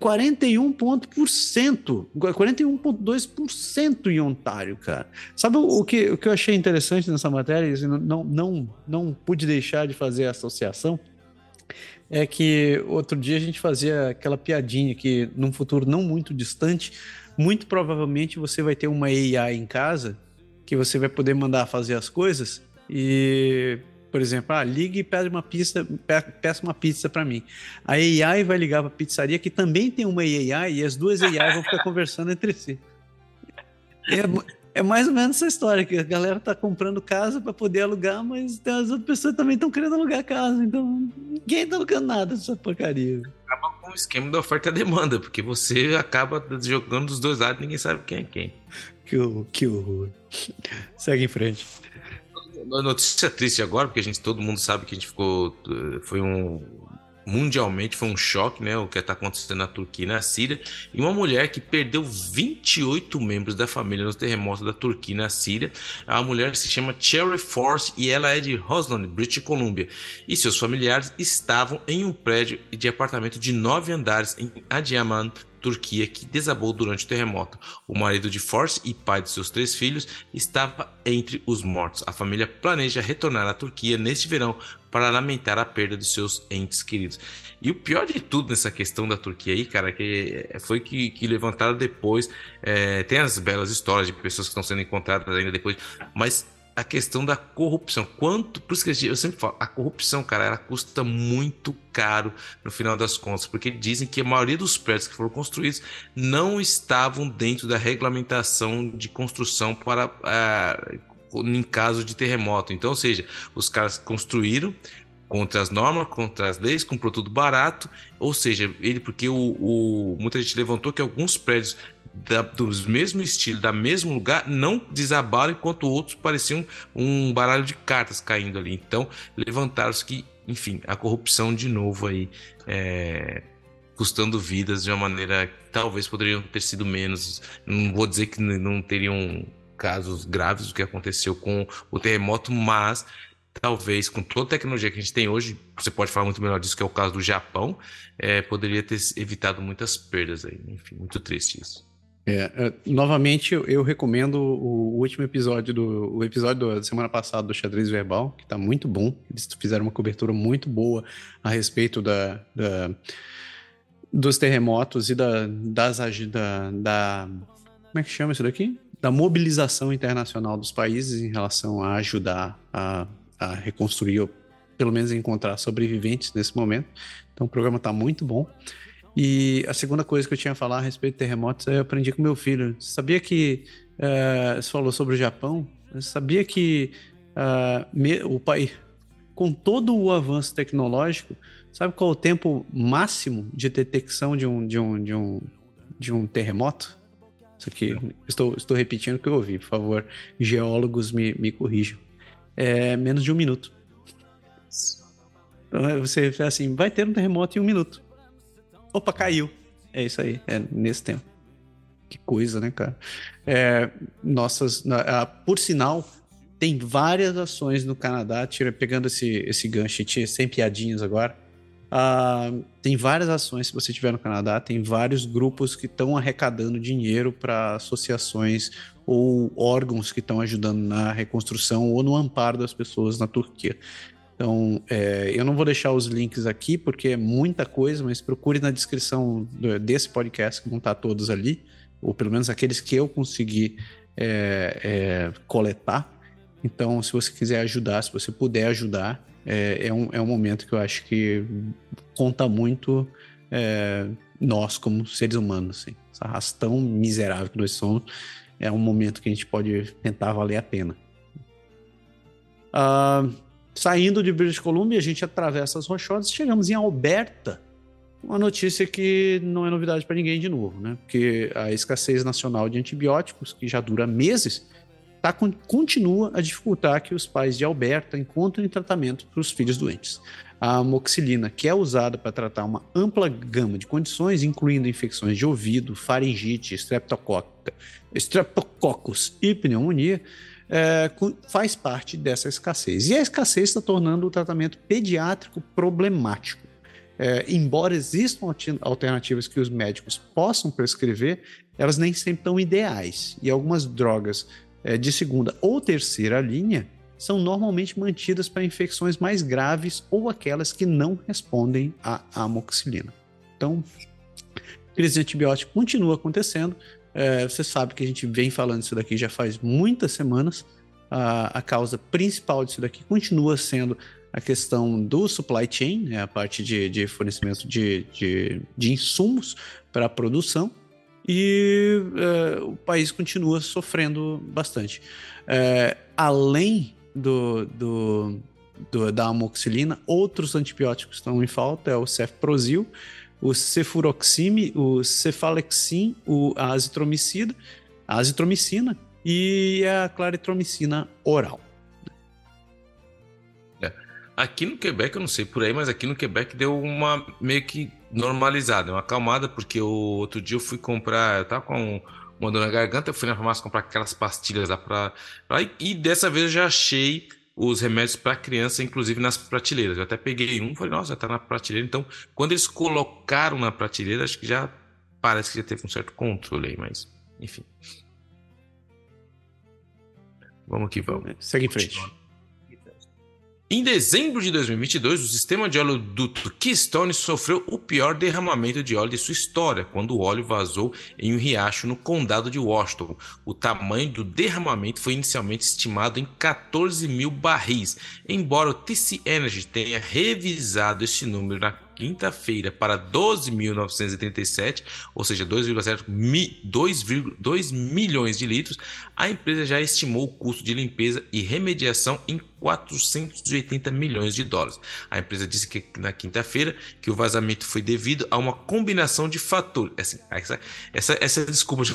41,2% em Ontário, cara. Sabe o que eu achei interessante nessa matéria, e não pude deixar de fazer a associação, é que outro dia a gente fazia aquela piadinha que, num futuro não muito distante, muito provavelmente você vai ter uma AI em casa que você vai poder mandar fazer as coisas e, por exemplo, ligue e peça uma pizza para mim. A AI vai ligar para a pizzaria, que também tem uma AI, e as duas AI vão ficar conversando entre si. É mais ou menos essa história, que a galera tá comprando casa para poder alugar, mas tem as outras pessoas também estão querendo alugar casa, então ninguém tá alugando nada dessa porcaria. Acaba com o esquema da oferta e demanda, porque você acaba jogando dos dois lados e ninguém sabe quem é quem. Que horror. Segue em frente. Notícia triste agora, porque todo mundo sabe que a gente ficou... Mundialmente foi um choque, né? O que está acontecendo na Turquia e na Síria. E uma mulher que perdeu 28 membros da família no terremoto da Turquia e na Síria. A mulher se chama Cherry Force e ela é de Roslyn, British Columbia. E seus familiares estavam em um prédio de apartamento de 9 andares em Adıyaman, Turquia, que desabou durante o terremoto. O marido de Force e pai de seus 3 filhos estava entre os mortos. A família planeja retornar à Turquia neste verão para lamentar a perda de seus entes queridos. E o pior de tudo nessa questão da Turquia aí, cara, que foi que levantaram depois. Tem as belas histórias de pessoas que estão sendo encontradas ainda depois, mas a questão da corrupção. Quanto, por isso que eu sempre falo, a corrupção, cara, ela custa muito caro no final das contas, porque dizem que a maioria dos prédios que foram construídos não estavam dentro da regulamentação de construção para em caso de terremoto. Então, ou seja, os caras construíram contra as normas, contra as leis, comprou tudo barato, ou seja, porque muita gente levantou que alguns prédios dos mesmo estilo, da mesmo lugar, não desabaram, enquanto outros pareciam um baralho de cartas caindo ali. Então, levantaram-se que, enfim, a corrupção de novo aí, custando vidas de uma maneira que talvez poderiam ter sido menos. Não vou dizer que não teriam casos graves do que aconteceu com o terremoto, mas talvez com toda a tecnologia que a gente tem hoje, você pode falar muito melhor disso, que é o caso do Japão, poderia ter evitado muitas perdas aí. Enfim, muito triste isso. Novamente, eu recomendo o último episódio, o episódio da semana passada do Xadrez Verbal, que está muito bom. Eles fizeram uma cobertura muito boa a respeito dos terremotos e como é que chama isso daqui? Da mobilização internacional dos países em relação a ajudar a reconstruir, ou pelo menos encontrar sobreviventes nesse momento. Então o programa está muito bom. E a segunda coisa que eu tinha a falar a respeito de terremotos, eu aprendi com meu filho. Sabia que, você falou sobre o Japão, sabia que o país, com todo o avanço tecnológico, sabe qual é o tempo máximo de detecção de um terremoto? Isso aqui, estou repetindo o que eu ouvi, por favor, geólogos me corrijam. É menos de um minuto. Então você fala assim, vai ter um terremoto em um minuto. Opa, caiu. É isso aí, é nesse tempo. Que coisa, né, cara? Por sinal, tem várias ações no Canadá, pegando esse gancho, sem piadinhas agora. Tem várias ações, se você estiver no Canadá, tem vários grupos que estão arrecadando dinheiro para associações ou órgãos que estão ajudando na reconstrução ou no amparo das pessoas na Turquia. Então, eu não vou deixar os links aqui, porque é muita coisa, mas procure na descrição desse podcast, que vão estar todos ali, ou pelo menos aqueles que eu consegui coletar. Então, se você quiser ajudar, se você puder ajudar, um momento que eu acho que conta muito nós como seres humanos, assim. Essa arrastão miserável que nós somos é um momento que a gente pode tentar valer a pena. Saindo de British Columbia, a gente atravessa as rochosas e chegamos em Alberta. Uma notícia que não é novidade para ninguém de novo, né? Porque a escassez nacional de antibióticos, que já dura meses, continua a dificultar que os pais de Alberta encontrem tratamento para os filhos doentes. A amoxicilina, que é usada para tratar uma ampla gama de condições, incluindo infecções de ouvido, faringite, estreptococos e pneumonia, faz parte dessa escassez. E a escassez está tornando o tratamento pediátrico problemático. Embora existam alternativas que os médicos possam prescrever, elas nem sempre estão ideais. E algumas drogas de segunda ou terceira linha são normalmente mantidas para infecções mais graves ou aquelas que não respondem à amoxicilina. Então, crise de antibiótico continua acontecendo. Você sabe que a gente vem falando isso daqui já faz muitas semanas. A causa principal disso daqui continua sendo a questão do supply chain, a parte de fornecimento de insumos para a produção. E o país continua sofrendo bastante. Além da amoxicilina, outros antibióticos estão em falta, é o cefprozil, o cefuroxime, o cefalexin, a azitromicina e a claritromicina oral. Aqui no Quebec, eu não sei por aí, mas aqui no Quebec deu uma meio que normalizada, uma acalmada, porque outro dia eu fui comprar, eu tava com uma dor na garganta, eu fui na farmácia comprar aquelas pastilhas lá e dessa vez eu já achei os remédios para criança, inclusive nas prateleiras. Eu até peguei um, falei, nossa, já tá na prateleira. Então, quando eles colocaram na prateleira, acho que já parece que já teve um certo controle aí, mas enfim. Vamos que vamos. Segue em frente. Em dezembro de 2022, o sistema de óleo do Keystone sofreu o pior derramamento de óleo de sua história, quando o óleo vazou em um riacho no condado de Washington. O tamanho do derramamento foi inicialmente estimado em 14 mil barris, embora o TC Energy tenha revisado esse número na quinta-feira para 12.987, ou seja, 2,2 milhões de litros, a empresa já estimou o custo de limpeza e remediação em $480 milhões. A empresa disse que na quinta-feira que o vazamento foi devido a uma combinação de fatores,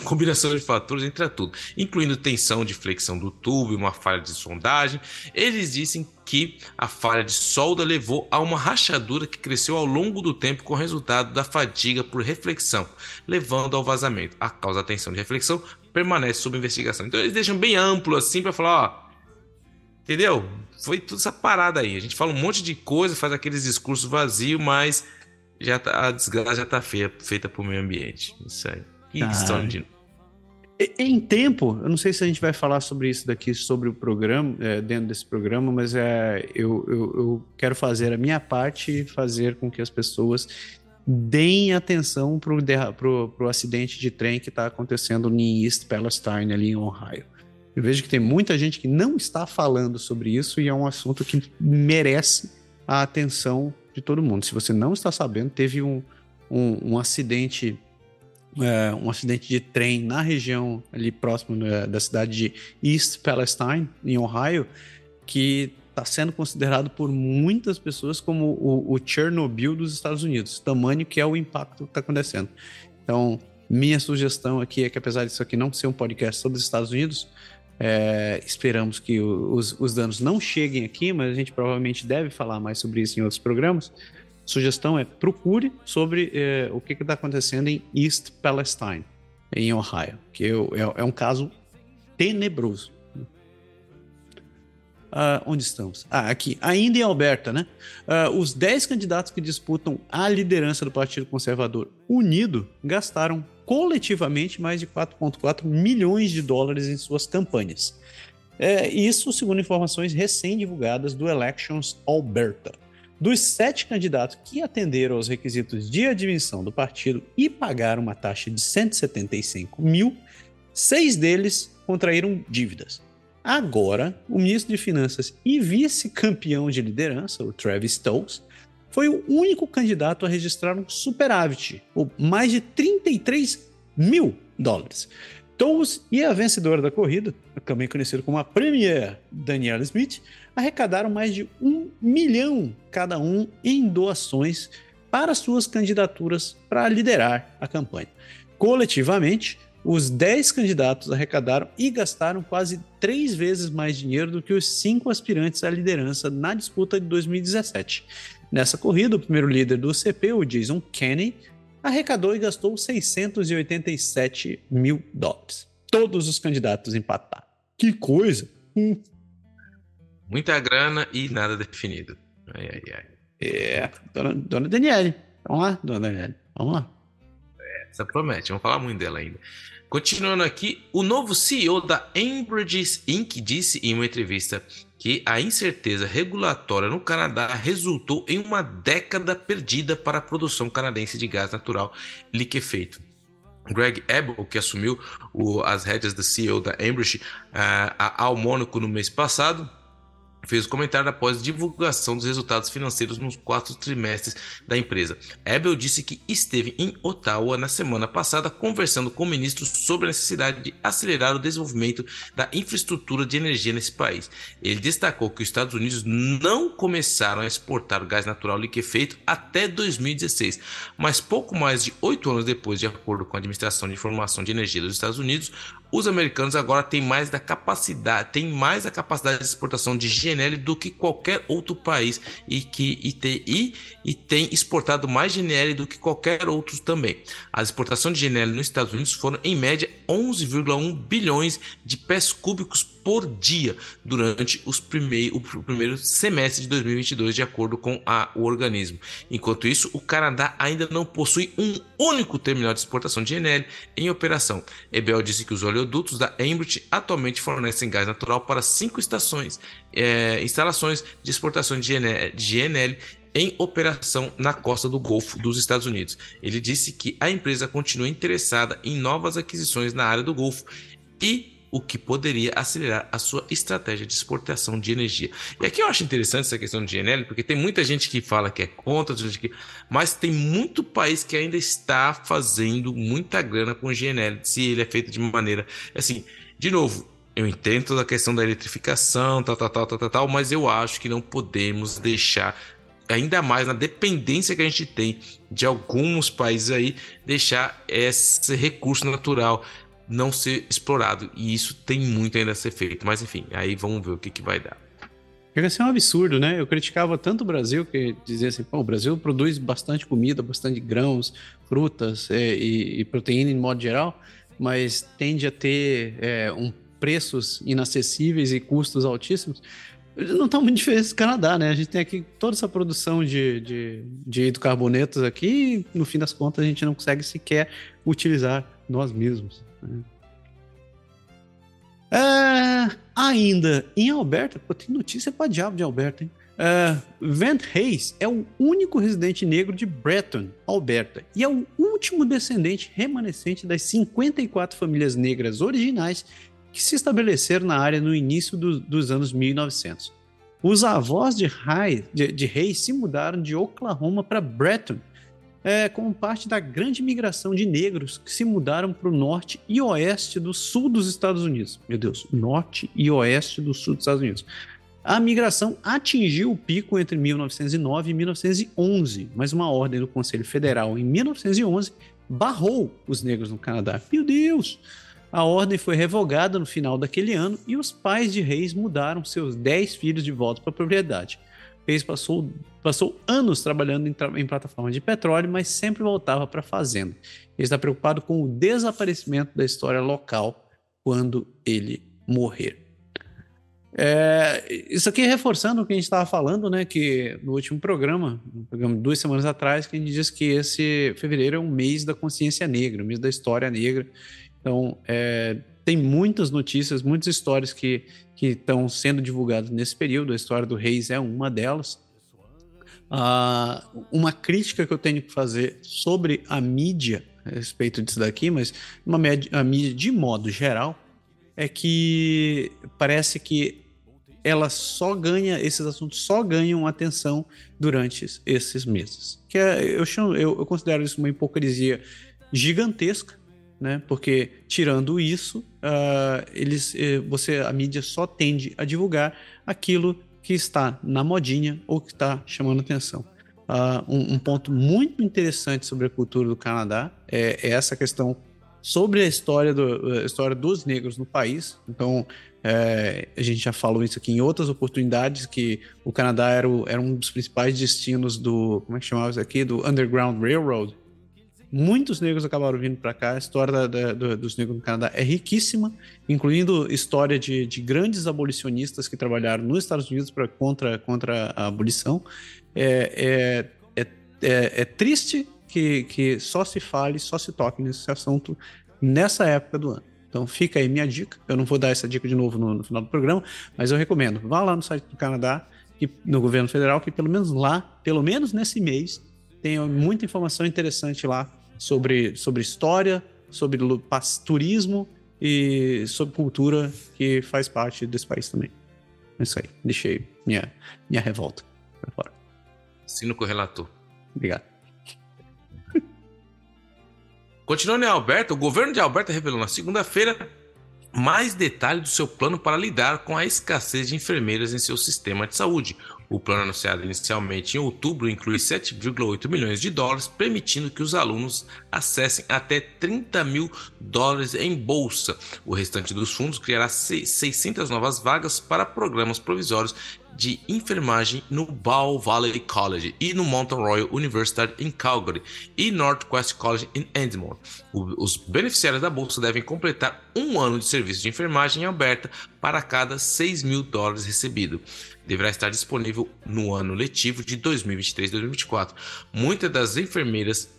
combinação de fatores entre tudo, incluindo tensão de flexão do tubo e uma falha de sondagem. Eles dizem que a falha de solda levou a uma rachadura que cresceu ao longo do tempo com resultado da fadiga por reflexão, levando ao vazamento. A causa da tensão de reflexão permanece sob investigação. Então eles deixam bem amplo assim para falar, ó, entendeu? Foi toda essa parada aí. A gente fala um monte de coisa, faz aqueles discursos vazios, mas já tá, a desgraça já tá feita pro meio ambiente. Isso aí. Que história de... Em tempo, eu não sei se a gente vai falar sobre isso daqui, sobre o programa, dentro desse programa, mas eu quero fazer a minha parte e fazer com que as pessoas deem atenção pro acidente de trem que tá acontecendo em East Palestine, ali em Ohio. Eu vejo que tem muita gente que não está falando sobre isso e é um assunto que merece a atenção de todo mundo. Se você não está sabendo, teve um acidente de trem na região ali próximo da cidade de East Palestine, em Ohio, que está sendo considerado por muitas pessoas como o Chernobyl dos Estados Unidos, tamanho que é o impacto que está acontecendo. Então, minha sugestão aqui é que, apesar disso aqui não ser um podcast sobre os Estados Unidos, esperamos que os danos não cheguem aqui, mas a gente provavelmente deve falar mais sobre isso em outros programas. Sugestão é procure sobre o que está acontecendo em East Palestine, em Ohio, que é um caso tenebroso. Onde estamos? Aqui. Ainda em Alberta, né? Os 10 candidatos que disputam a liderança do Partido Conservador Unido gastaram coletivamente mais de $4,4 milhões em suas campanhas. Isso segundo informações recém-divulgadas do Elections Alberta. Dos 7 candidatos que atenderam aos requisitos de admissão do partido e pagaram uma taxa de $175 mil, 6 deles contraíram dívidas. Agora, o ministro de Finanças e vice-campeão de liderança, o Travis Toews, foi o único candidato a registrar um superávit, ou mais de $33 mil. Toews e a vencedora da corrida, também conhecida como a Premier Danielle Smith, arrecadaram mais de $1 milhão cada um em doações para suas candidaturas para liderar a campanha. Coletivamente, os 10 candidatos arrecadaram e gastaram quase 3 vezes mais dinheiro do que os 5 aspirantes à liderança na disputa de 2017. Nessa corrida, o primeiro líder do CP, o Jason Kenney, arrecadou e gastou $687 mil. Todos os candidatos empataram. Que coisa! Muita grana e nada definido. Dona Danielle. Vamos lá, dona Danielle. Vamos lá. Essa promete, vamos falar muito dela ainda. Continuando aqui, o novo CEO da Enbridge Inc. disse em uma entrevista que a incerteza regulatória no Canadá resultou em uma década perdida para a produção canadense de gás natural liquefeito. Greg Ebel, que assumiu as rédeas da CEO da Enbridge ao Mônaco no mês passado, fez o comentário após a divulgação dos resultados financeiros nos 4 trimestres da empresa. Ebel disse que esteve em Ottawa na semana passada conversando com ministros sobre a necessidade de acelerar o desenvolvimento da infraestrutura de energia nesse país. Ele destacou que os Estados Unidos não começaram a exportar gás natural liquefeito até 2016, mas pouco mais de 8 anos depois, de acordo com a Administração de Informação de Energia dos Estados Unidos, os americanos agora têm mais a capacidade de exportação de GNL do que qualquer outro país e tem exportado mais GNL do que qualquer outro também. As exportações de GNL nos Estados Unidos foram, em média, 11,1 bilhões de pés cúbicos por dia durante o primeiro semestre de 2022, de acordo com o organismo. Enquanto isso, o Canadá ainda não possui um único terminal de exportação de GNL em operação. Ebel disse que os oleodutos da Enbridge atualmente fornecem gás natural para 5 instalações de exportação de GNL em operação na costa do Golfo dos Estados Unidos. Ele disse que a empresa continua interessada em novas aquisições na área do Golfo, e o que poderia acelerar a sua estratégia de exportação de energia. E aqui eu acho interessante essa questão de GNL, porque tem muita gente que fala que é contra, mas tem muito país que ainda está fazendo muita grana com GNL, se ele é feito de maneira... assim, de novo, eu entendo toda a questão da eletrificação, tal, mas eu acho que não podemos deixar... ainda mais na dependência que a gente tem de alguns países aí, deixar esse recurso natural não ser explorado. E isso tem muito ainda a ser feito. Mas enfim, aí vamos ver o que vai dar. Chega a ser um absurdo, né? Eu criticava tanto o Brasil, que dizia assim, pô, o Brasil produz bastante comida, bastante grãos, frutas e proteína em modo geral, mas tende a ter preços inacessíveis e custos altíssimos. Não tá muito diferente do Canadá, né? A gente tem aqui toda essa produção de hidrocarbonetos aqui e, no fim das contas, a gente não consegue sequer utilizar nós mesmos. Né? Ainda, em Alberta, pô, tem notícia pra diabo de Alberta, hein? Vent Hayes é o único residente negro de Breton, Alberta, e é o último descendente remanescente das 54 famílias negras originais que se estabeleceram na área no início dos anos 1900. Os avós de Hayes se mudaram de Oklahoma para Breton, como parte da grande migração de negros que se mudaram para o norte e oeste do sul dos Estados Unidos. Meu Deus, norte e oeste do sul dos Estados Unidos. A migração atingiu o pico entre 1909 e 1911, mas uma ordem do Conselho Federal em 1911 barrou os negros no Canadá. Meu Deus! A ordem foi revogada no final daquele ano e os pais de Hayes mudaram seus 10 filhos de volta para a propriedade. Hayes passou anos trabalhando em plataformas de petróleo, mas sempre voltava para a fazenda. Ele está preocupado com o desaparecimento da história local quando ele morrer. Isso aqui reforçando o que a gente estava falando, né? Que no último programa, duas semanas atrás, que a gente disse que esse fevereiro é um mês da consciência negra, um mês da história negra. Então, tem muitas notícias, muitas histórias que estão sendo divulgadas nesse período. A história do Reis é uma delas. Uma crítica que eu tenho que fazer sobre a mídia a respeito disso daqui, mas a mídia de modo geral, é que parece que ela esses assuntos só ganham atenção durante esses meses. Que eu considero isso uma hipocrisia gigantesca, né? Porque tirando isso, a mídia só tende a divulgar aquilo que está na modinha ou que está chamando atenção. Um ponto muito interessante sobre a cultura do Canadá é essa questão sobre a história dos negros no país. Então, a gente já falou isso aqui em outras oportunidades, que o Canadá era um dos principais destinos como é que chamava isso aqui? Do Underground Railroad. Muitos negros acabaram vindo para cá. A história dos negros no Canadá é riquíssima, incluindo história de grandes abolicionistas que trabalharam nos Estados Unidos contra a abolição. É triste que só se fale, só se toque nesse assunto nessa época do ano. Então fica aí minha dica. Eu não vou dar essa dica de novo no final do programa, mas eu recomendo. Vá lá no site do Canadá, no governo federal, que pelo menos nesse mês, tem muita informação interessante lá sobre história, sobre turismo e sobre cultura, que faz parte desse país também. É isso aí. Deixei minha revolta para fora. Assino com o relator. Obrigado. Continuando em Alberta, o governo de Alberta revelou na segunda-feira mais detalhes do seu plano para lidar com a escassez de enfermeiras em seu sistema de saúde. O plano, anunciado inicialmente em outubro, inclui $7,8 milhões, permitindo que os alunos acessem até $30 mil em bolsa. O restante dos fundos criará 600 novas vagas para programas provisórios de enfermagem no Bow Valley College e no Mountain Royal University em Calgary e Northwest College em Edmonton. Os beneficiários da bolsa devem completar um ano de serviço de enfermagem em Alberta para cada $6,000 recebido. Deverá estar disponível no ano letivo de 2023-2024. Muitas das enfermeiras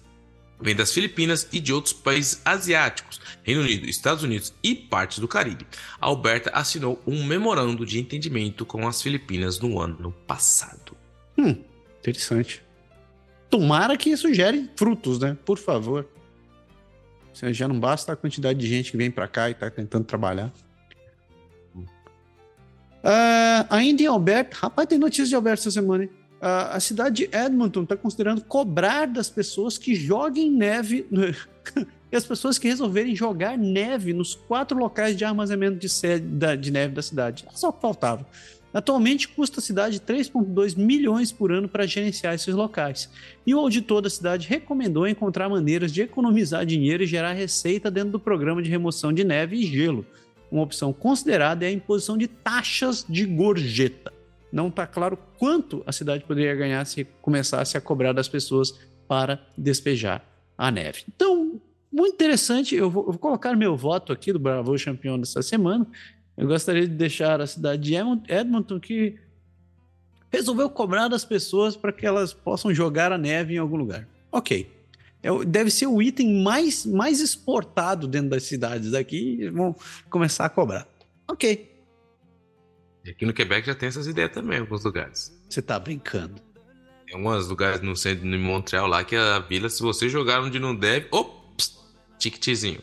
vêm das Filipinas e de outros países asiáticos, Reino Unido, Estados Unidos e partes do Caribe. A Alberta assinou um memorando de entendimento com as Filipinas no ano passado. Interessante. Tomara que isso gere frutos, né? Por favor. Já não basta a quantidade de gente que vem para cá e tá tentando trabalhar. Ainda em Alberta, rapaz, tem notícias de Alberta essa semana, hein? A cidade de Edmonton está considerando cobrar das pessoas que joguem neve e as pessoas que resolverem jogar neve nos 4 locais de armazenamento de neve da cidade. Só que faltava. Atualmente custa a cidade 3,2 milhões por ano para gerenciar esses locais. E o auditor da cidade recomendou encontrar maneiras de economizar dinheiro e gerar receita dentro do programa de remoção de neve e gelo. Uma opção considerada é a imposição de taxas de gorjeta. Não está claro quanto a cidade poderia ganhar se começasse a cobrar das pessoas para despejar a neve. Então, muito interessante, eu vou colocar meu voto aqui do Bravo Campeão dessa semana. Eu gostaria de deixar a cidade de Edmonton, que resolveu cobrar das pessoas para que elas possam jogar a neve em algum lugar. Ok, deve ser o item mais exportado dentro das cidades daqui, vão começar a cobrar. Ok. Aqui no Quebec já tem essas ideias também, em alguns lugares. Você tá brincando. Tem alguns lugares no centro, em Montreal, lá, que a vila, se você jogar onde não deve... Ops! Ticketzinho.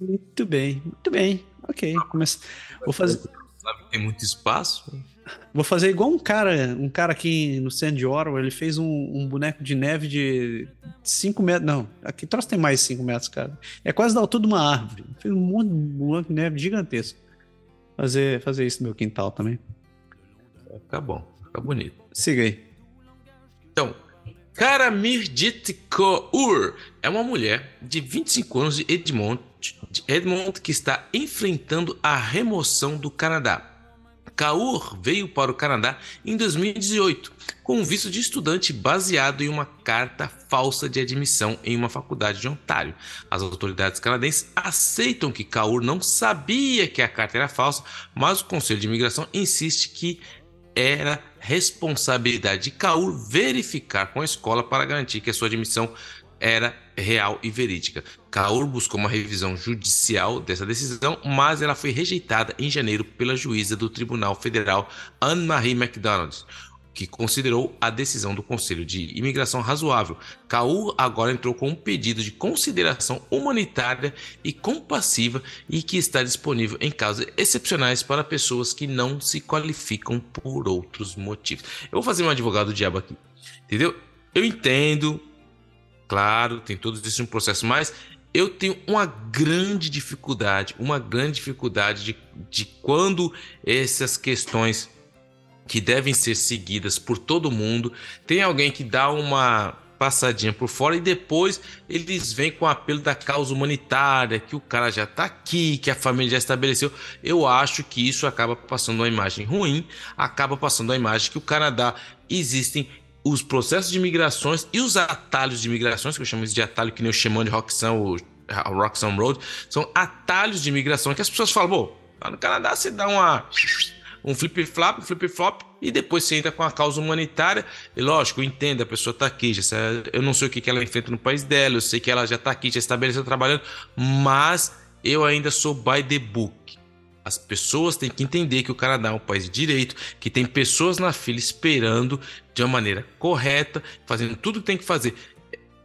Muito bem, muito bem. Ok, começa. Vou fazer... Sabe que tem muito espaço? Vou fazer igual um cara aqui no centro de Orwell, ele fez um boneco de neve de 5 metros, não, aqui troço tem mais de 5 metros, cara. É quase da altura de uma árvore. Fez um monte de boneco de neve gigantesco. Fazer isso no meu quintal também. Vai ficar bom, vai ficar bonito. Siga aí. Então, Karamir Jit Kaur é uma mulher de 25 anos de Edmonton que está enfrentando a remoção do Canadá. Kaur veio para o Canadá em 2018, com um visto de estudante baseado em uma carta falsa de admissão em uma faculdade de Ontário. As autoridades canadenses aceitam que Kaur não sabia que a carta era falsa, mas o Conselho de Imigração insiste que era responsabilidade de Kaur verificar com a escola para garantir que a sua admissão era real e verídica. Kaur buscou uma revisão judicial dessa decisão, mas ela foi rejeitada em janeiro pela juíza do Tribunal Federal Anne-Marie MacDonald, que considerou a decisão do Conselho de Imigração razoável. Kaur agora entrou com um pedido de consideração humanitária e compassiva e que está disponível em casos excepcionais para pessoas que não se qualificam por outros motivos. Eu vou fazer um advogado do diabo aqui, entendeu? Eu entendo... Claro, tem todo isso um processo, mas eu tenho uma grande dificuldade de quando essas questões que devem ser seguidas por todo mundo, tem alguém que dá uma passadinha por fora e depois eles vêm com o apelo da causa humanitária, que o cara já está aqui, que a família já estabeleceu. Eu acho que isso acaba passando uma imagem ruim, acaba passando a imagem que o Canadá existem os processos de migrações e os atalhos de migrações, que eu chamo isso de atalho, que nem eu chamando de Roxham Road, são atalhos de migração que as pessoas falam, pô, lá no Canadá você dá um flip-flop, e depois você entra com a causa humanitária, e lógico, entenda, a pessoa está aqui, já sabe, eu não sei o que ela enfrenta no país dela, eu sei que ela já está aqui, já estabeleceu trabalhando, mas eu ainda sou by the book. As pessoas têm que entender que o Canadá é um país de direito, que tem pessoas na fila esperando de uma maneira correta, fazendo tudo que tem que fazer.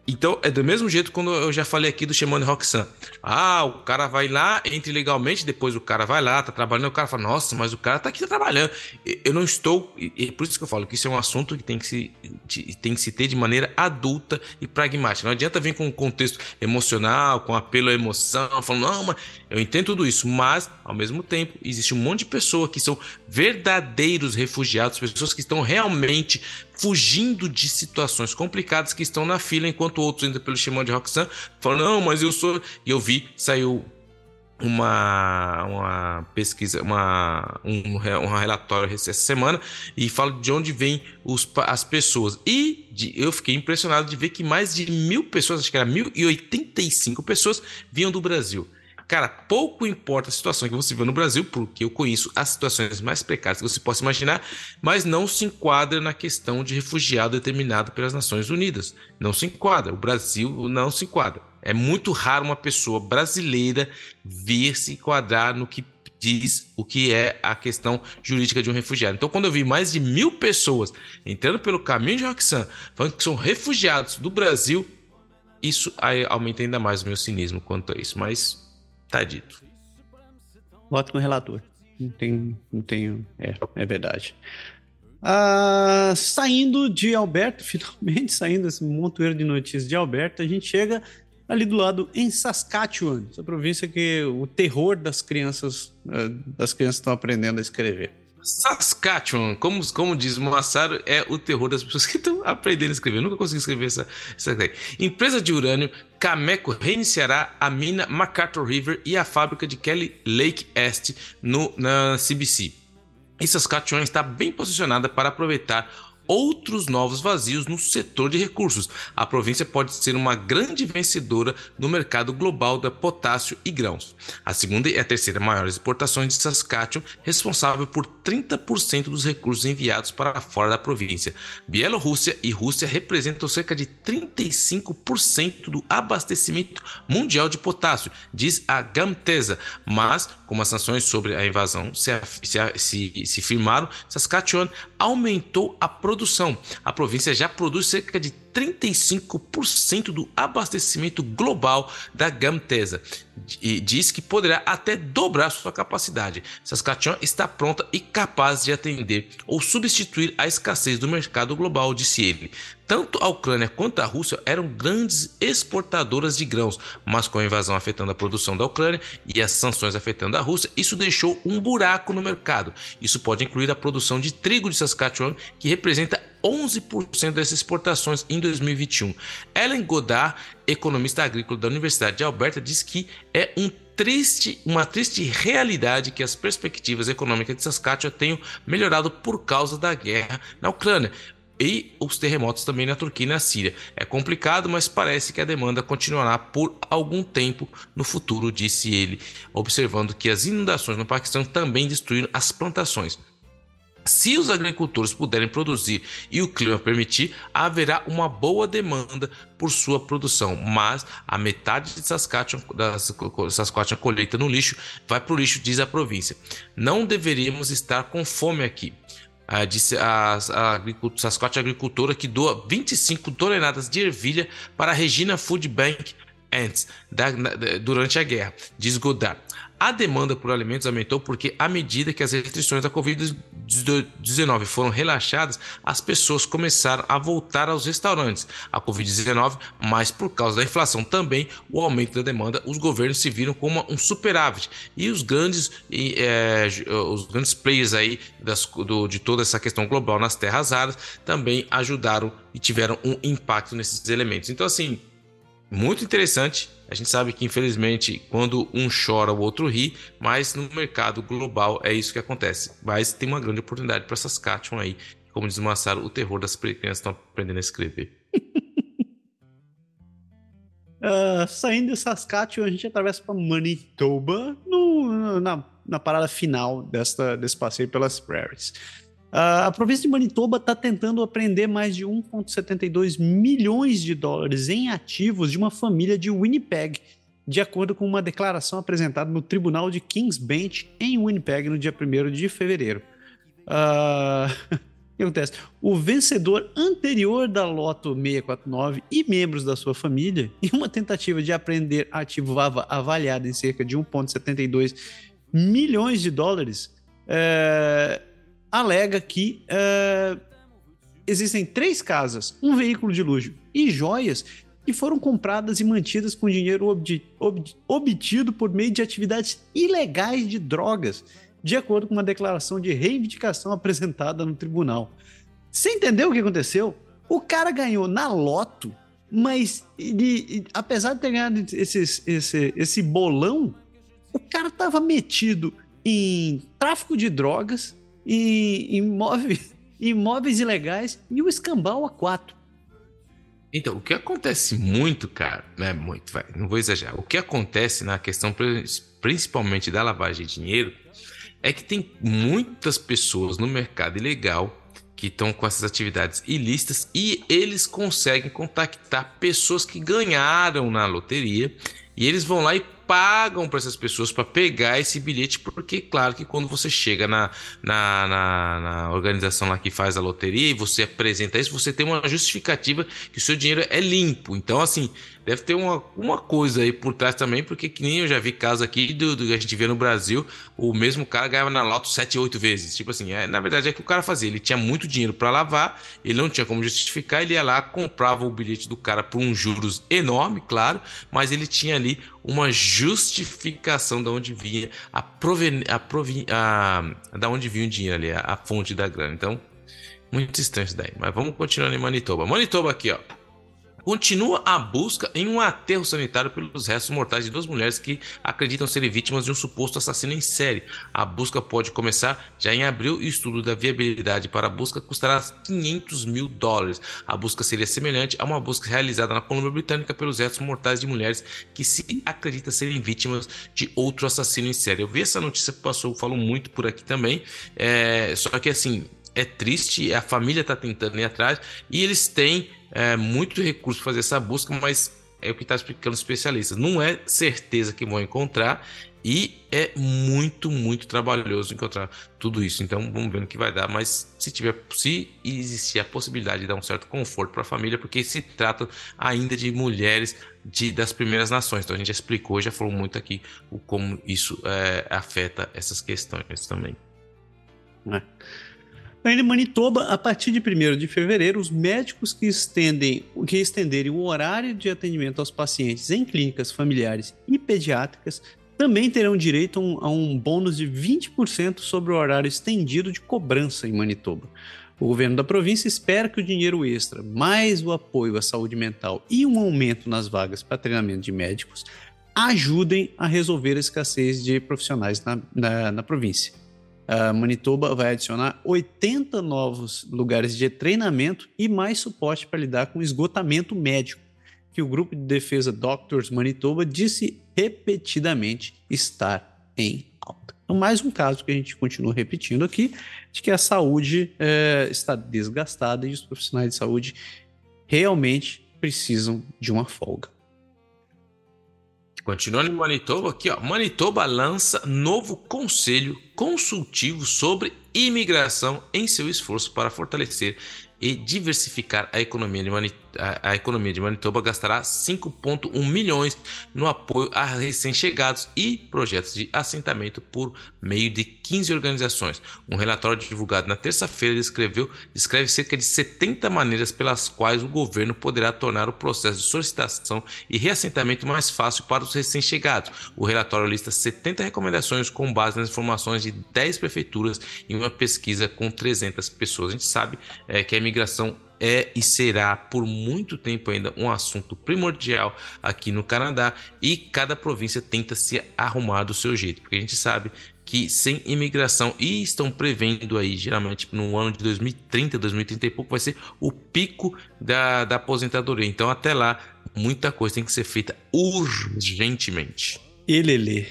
Então, é do mesmo jeito quando eu já falei aqui do Shemane Roxanne. Ah, o cara vai lá, entra ilegalmente, depois o cara vai lá, tá trabalhando, o cara fala, nossa, mas o cara tá aqui, tá trabalhando. Eu não estou... É por isso que eu falo que isso é um assunto que tem que se ter de maneira adulta e pragmática. Não adianta vir com um contexto emocional, com apelo à emoção, falando, não, mas eu entendo tudo isso, mas, ao mesmo tempo, existe um monte de pessoas que são verdadeiros refugiados, pessoas que estão realmente fugindo de situações complicadas, que estão na fila, enquanto outros ainda pelo Shimon de Roxanne, falando, não, mas eu saiu uma pesquisa, um relatório essa semana, e fala de onde vêm as pessoas. E eu fiquei impressionado de ver que mais de 1.000 pessoas, acho que era 1.085 pessoas, vinham do Brasil. Cara, pouco importa a situação que você vê no Brasil, porque eu conheço as situações mais precárias que você possa imaginar, mas não se enquadra na questão de refugiado determinado pelas Nações Unidas. Não se enquadra. O Brasil não se enquadra. É muito raro uma pessoa brasileira vir se enquadrar no que diz o que é a questão jurídica de um refugiado. Então, quando eu vi mais de 1.000 pessoas entrando pelo caminho de Roxanne, falando que são refugiados do Brasil, isso aí aumenta ainda mais o meu cinismo quanto a isso, mas... tá dito. Voto com o relator. Não tenho. É verdade. Saindo de Alberta, finalmente saindo esse montoeiro de notícias de Alberta, a gente chega ali do lado em Saskatchewan, essa província que o terror das crianças estão aprendendo a escrever. Saskatchewan, como diz Masaru, é o terror das pessoas que estão aprendendo a escrever. Eu nunca consegui escrever essa ideia. Empresa de urânio Cameco reiniciará a mina MacArthur River e a fábrica de Kelly Lake East na CBC. E Saskatchewan está bem posicionada para aproveitar outros novos vazios no setor de recursos. A província pode ser uma grande vencedora no mercado global da potássio e grãos. A segunda e a terceira maiores exportações de Saskatchewan, responsável por 30% dos recursos enviados para fora da província. Bielorrússia e Rússia representam cerca de 35% do abastecimento mundial de potássio, diz a Gamtesa. Mas, como as sanções sobre a invasão se firmaram, Saskatchewan aumentou a produção. A província já produz cerca de 35% do abastecimento global da Gamtesa e diz que poderá até dobrar sua capacidade. Saskatchewan está pronta e capaz de atender ou substituir a escassez do mercado global, disse ele. Tanto a Ucrânia quanto a Rússia eram grandes exportadoras de grãos, mas com a invasão afetando a produção da Ucrânia e as sanções afetando a Rússia, isso deixou um buraco no mercado. Isso pode incluir a produção de trigo de Saskatchewan, que representa 11% dessas exportações em 2021. Ellen Goddard, economista agrícola da Universidade de Alberta, diz que é uma triste realidade que as perspectivas econômicas de Saskatchewan tenham melhorado por causa da guerra na Ucrânia e os terremotos também na Turquia e na Síria. É complicado, mas parece que a demanda continuará por algum tempo no futuro, disse ele, observando que as inundações no Paquistão também destruíram as plantações. Se os agricultores puderem produzir e o clima permitir, haverá uma boa demanda por sua produção, mas a metade de Saskatchewan colheita no lixo vai para o lixo, diz a província. Não deveríamos estar com fome aqui, disse a Saskatchewan agricultora que doa 25 toneladas de ervilha para a Regina Food Bank Ants durante a guerra, diz Goddard. A demanda por alimentos aumentou porque, à medida que as restrições da Covid-19 foram relaxadas, as pessoas começaram a voltar aos restaurantes. A Covid-19, mas por causa da inflação também, o aumento da demanda, os governos se viram como um superávit. E os grandes players aí de toda essa questão global nas terras áridas também ajudaram e tiveram um impacto nesses elementos. Então, assim, muito interessante. A gente sabe que, infelizmente, quando um chora, o outro ri, mas no mercado global é isso que acontece. Mas tem uma grande oportunidade para Saskatchewan aí, como diz o Masaru, o terror das crianças estão aprendendo a escrever. Saindo de Saskatchewan, a gente atravessa para Manitoba, na parada final desse passeio pelas prairies. A província de Manitoba está tentando apreender mais de 1,72 milhões de dólares em ativos de uma família de Winnipeg, de acordo com uma declaração apresentada no Tribunal de King's Bench em Winnipeg no dia 1º de fevereiro. O que acontece? O vencedor anterior da Loto 649 e membros da sua família, em uma tentativa de apreender ativo avaliado em cerca de 1,72 milhões de dólares, alega que existem 3 casas, um veículo de luxo e joias que foram compradas e mantidas com dinheiro obtido por meio de atividades ilegais de drogas, de acordo com uma declaração de reivindicação apresentada no tribunal. Você entendeu o que aconteceu? O cara ganhou na loto, mas ele, apesar de ter ganhado esse bolão, O cara tava metido em tráfico de drogas, em imóveis ilegais e o escambau a 4. Então, o que acontece muito, cara, né? Muito, vai, não vou exagerar. O que acontece na questão principalmente da lavagem de dinheiro é que tem muitas pessoas no mercado ilegal que estão com essas atividades ilícitas e eles conseguem contactar pessoas que ganharam na loteria e eles vão lá e pagam para essas pessoas para pegar esse bilhete, porque claro que quando você chega na organização lá que faz a loteria e você apresenta isso, você tem uma justificativa que o seu dinheiro é limpo. Então, assim, deve ter uma coisa aí por trás também, porque que nem eu já vi casos aqui do que a gente vê no Brasil, o mesmo cara ganhava na loto 7, 8 vezes. Tipo assim, na verdade é o que o cara fazia, ele tinha muito dinheiro para lavar, ele não tinha como justificar, ele ia lá, comprava o bilhete do cara por uns juros enorme, claro, mas ele tinha ali uma justificação de onde vinha da onde vinha o dinheiro ali, a fonte da grana. Então, muito estranho isso daí. Mas vamos continuar em Manitoba. Manitoba aqui, ó. Continua a busca em um aterro sanitário pelos restos mortais de 2 mulheres que acreditam serem vítimas de um suposto assassino em série. A busca pode começar já em abril e o estudo da viabilidade para a busca custará $500 mil. A busca seria semelhante a uma busca realizada na Colômbia Britânica pelos restos mortais de mulheres que se acredita serem vítimas de outro assassino em série. Eu vi essa notícia que passou, falo muito por aqui também, só que assim, é triste, a família está tentando ir atrás e eles têm muito recurso para fazer essa busca, mas é o que está explicando os especialistas. Não é certeza que vão encontrar e é muito, muito trabalhoso encontrar tudo isso. Então vamos ver no que vai dar, mas se existir a possibilidade de dar um certo conforto para a família, porque se trata ainda de mulheres das primeiras nações. Então a gente já explicou, já falou muito aqui como isso afeta essas questões também. Em Manitoba, a partir de 1º de fevereiro, os médicos que estenderem o horário de atendimento aos pacientes em clínicas familiares e pediátricas também terão direito a um bônus de 20% sobre o horário estendido de cobrança em Manitoba. O governo da província espera que o dinheiro extra, mais o apoio à saúde mental e um aumento nas vagas para treinamento de médicos, ajudem a resolver a escassez de profissionais na província. A Manitoba vai adicionar 80 novos lugares de treinamento e mais suporte para lidar com esgotamento médico, que o grupo de defesa Doctors Manitoba disse repetidamente estar em alta. Então, mais um caso que a gente continua repetindo aqui, de que a saúde está desgastada e os profissionais de saúde realmente precisam de uma folga. Continuando em Manitoba, aqui, ó. Manitoba lança novo conselho consultivo sobre imigração em seu esforço para fortalecer e diversificar a economia de Manitoba. A economia de Manitoba gastará 5,1 milhões no apoio a recém-chegados e projetos de assentamento por meio de 15 organizações. Um relatório divulgado na terça-feira descreve cerca de 70 maneiras pelas quais o governo poderá tornar o processo de solicitação e reassentamento mais fácil para os recém-chegados. O relatório lista 70 recomendações com base nas informações de 10 prefeituras em uma pesquisa com 300 pessoas. A gente sabe que a imigração é e será por muito tempo ainda um assunto primordial aqui no Canadá e cada província tenta se arrumar do seu jeito, porque a gente sabe que sem imigração, e estão prevendo aí, geralmente no ano de 2030, 2030 e pouco, vai ser o pico da aposentadoria. Então até lá, muita coisa tem que ser feita urgentemente. Elelê.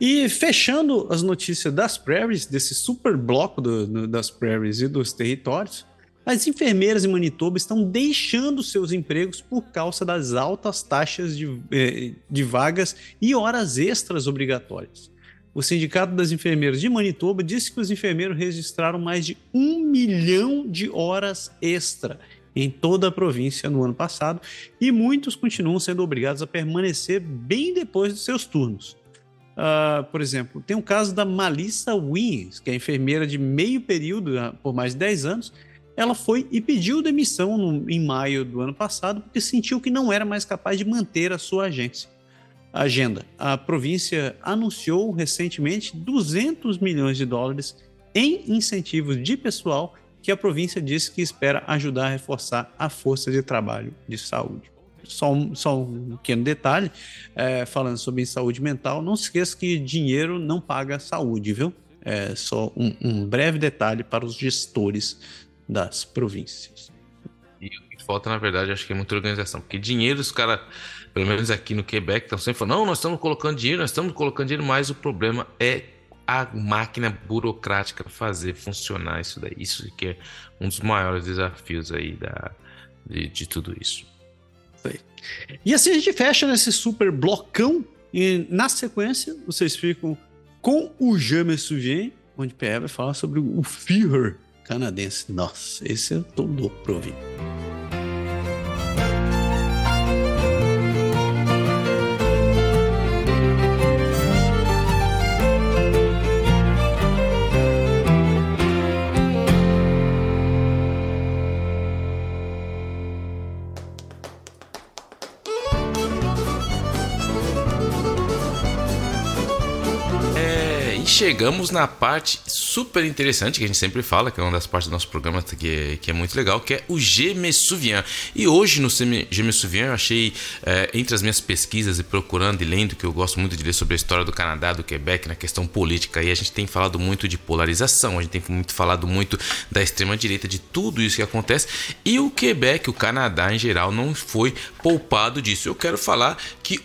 E fechando as notícias das prairies, desse super bloco das prairies e dos territórios, as enfermeiras em Manitoba estão deixando seus empregos por causa das altas taxas de vagas e horas extras obrigatórias. O Sindicato das Enfermeiras de Manitoba disse que os enfermeiros registraram mais de 1 milhão de horas extra em toda a província no ano passado e muitos continuam sendo obrigados a permanecer bem depois dos seus turnos. Por exemplo, tem um caso da Malissa Wins, que é enfermeira de meio período por mais de 10 anos. Ela foi e pediu demissão em maio do ano passado porque sentiu que não era mais capaz de manter a sua agenda. A província anunciou recentemente $200 milhões em incentivos de pessoal que a província disse que espera ajudar a reforçar a força de trabalho de saúde. Só um pequeno detalhe, falando sobre saúde mental, não se esqueça que dinheiro não paga saúde, viu? Só um breve detalhe para os gestores das províncias. E o que falta, na verdade, acho que é muita organização, porque dinheiro, os caras, pelo menos aqui no Quebec, estão sempre falando, não, nós estamos colocando dinheiro, mas o problema é a máquina burocrática fazer funcionar isso daí. Isso que é um dos maiores desafios aí de tudo isso. E assim a gente fecha nesse super blocão e na sequência vocês ficam com o James Souvien, onde o PE vai falar sobre o Führer canadense. Nossa, esse eu tô louco pra ouvir. Chegamos na parte super interessante que a gente sempre fala, que é uma das partes do nosso programa que é muito legal, que é o Je me souviens. E hoje no Je me souviens eu achei, entre as minhas pesquisas e procurando e lendo, que eu gosto muito de ler sobre a história do Canadá, do Quebec, na questão política, e a gente tem falado muito de polarização, a gente tem falado muito da extrema-direita, de tudo isso que acontece, e o Quebec, o Canadá em geral, não foi poupado disso. Eu quero falar que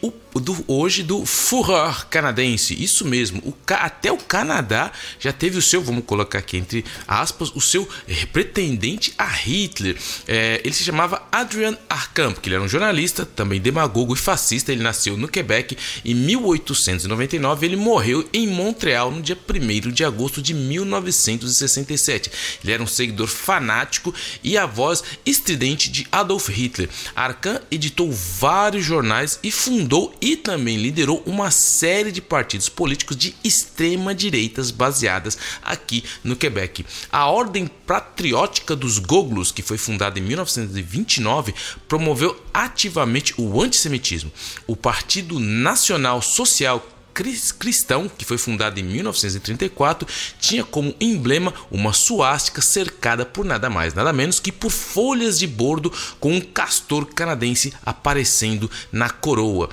hoje do Führer canadense, isso mesmo, até o Canadá já teve o seu, vamos colocar aqui entre aspas, o seu pretendente a Hitler. Ele se chamava Adrien Arcand, porque ele era um jornalista, também demagogo e fascista. Ele nasceu no Quebec em 1899, ele morreu em Montreal no dia 1º de agosto de 1967. Ele era um seguidor fanático e a voz estridente de Adolf Hitler. Arcand editou vários jornais e fundou e também liderou uma série de partidos políticos de extrema-direitas baseadas aqui no Quebec. A Ordem Patriótica dos Goglos, que foi fundada em 1929, promoveu ativamente o antissemitismo. O Partido Nacional Social Cristão, que foi fundado em 1934, tinha como emblema uma suástica cercada por nada mais, nada menos que por folhas de bordo com um castor canadense aparecendo na coroa.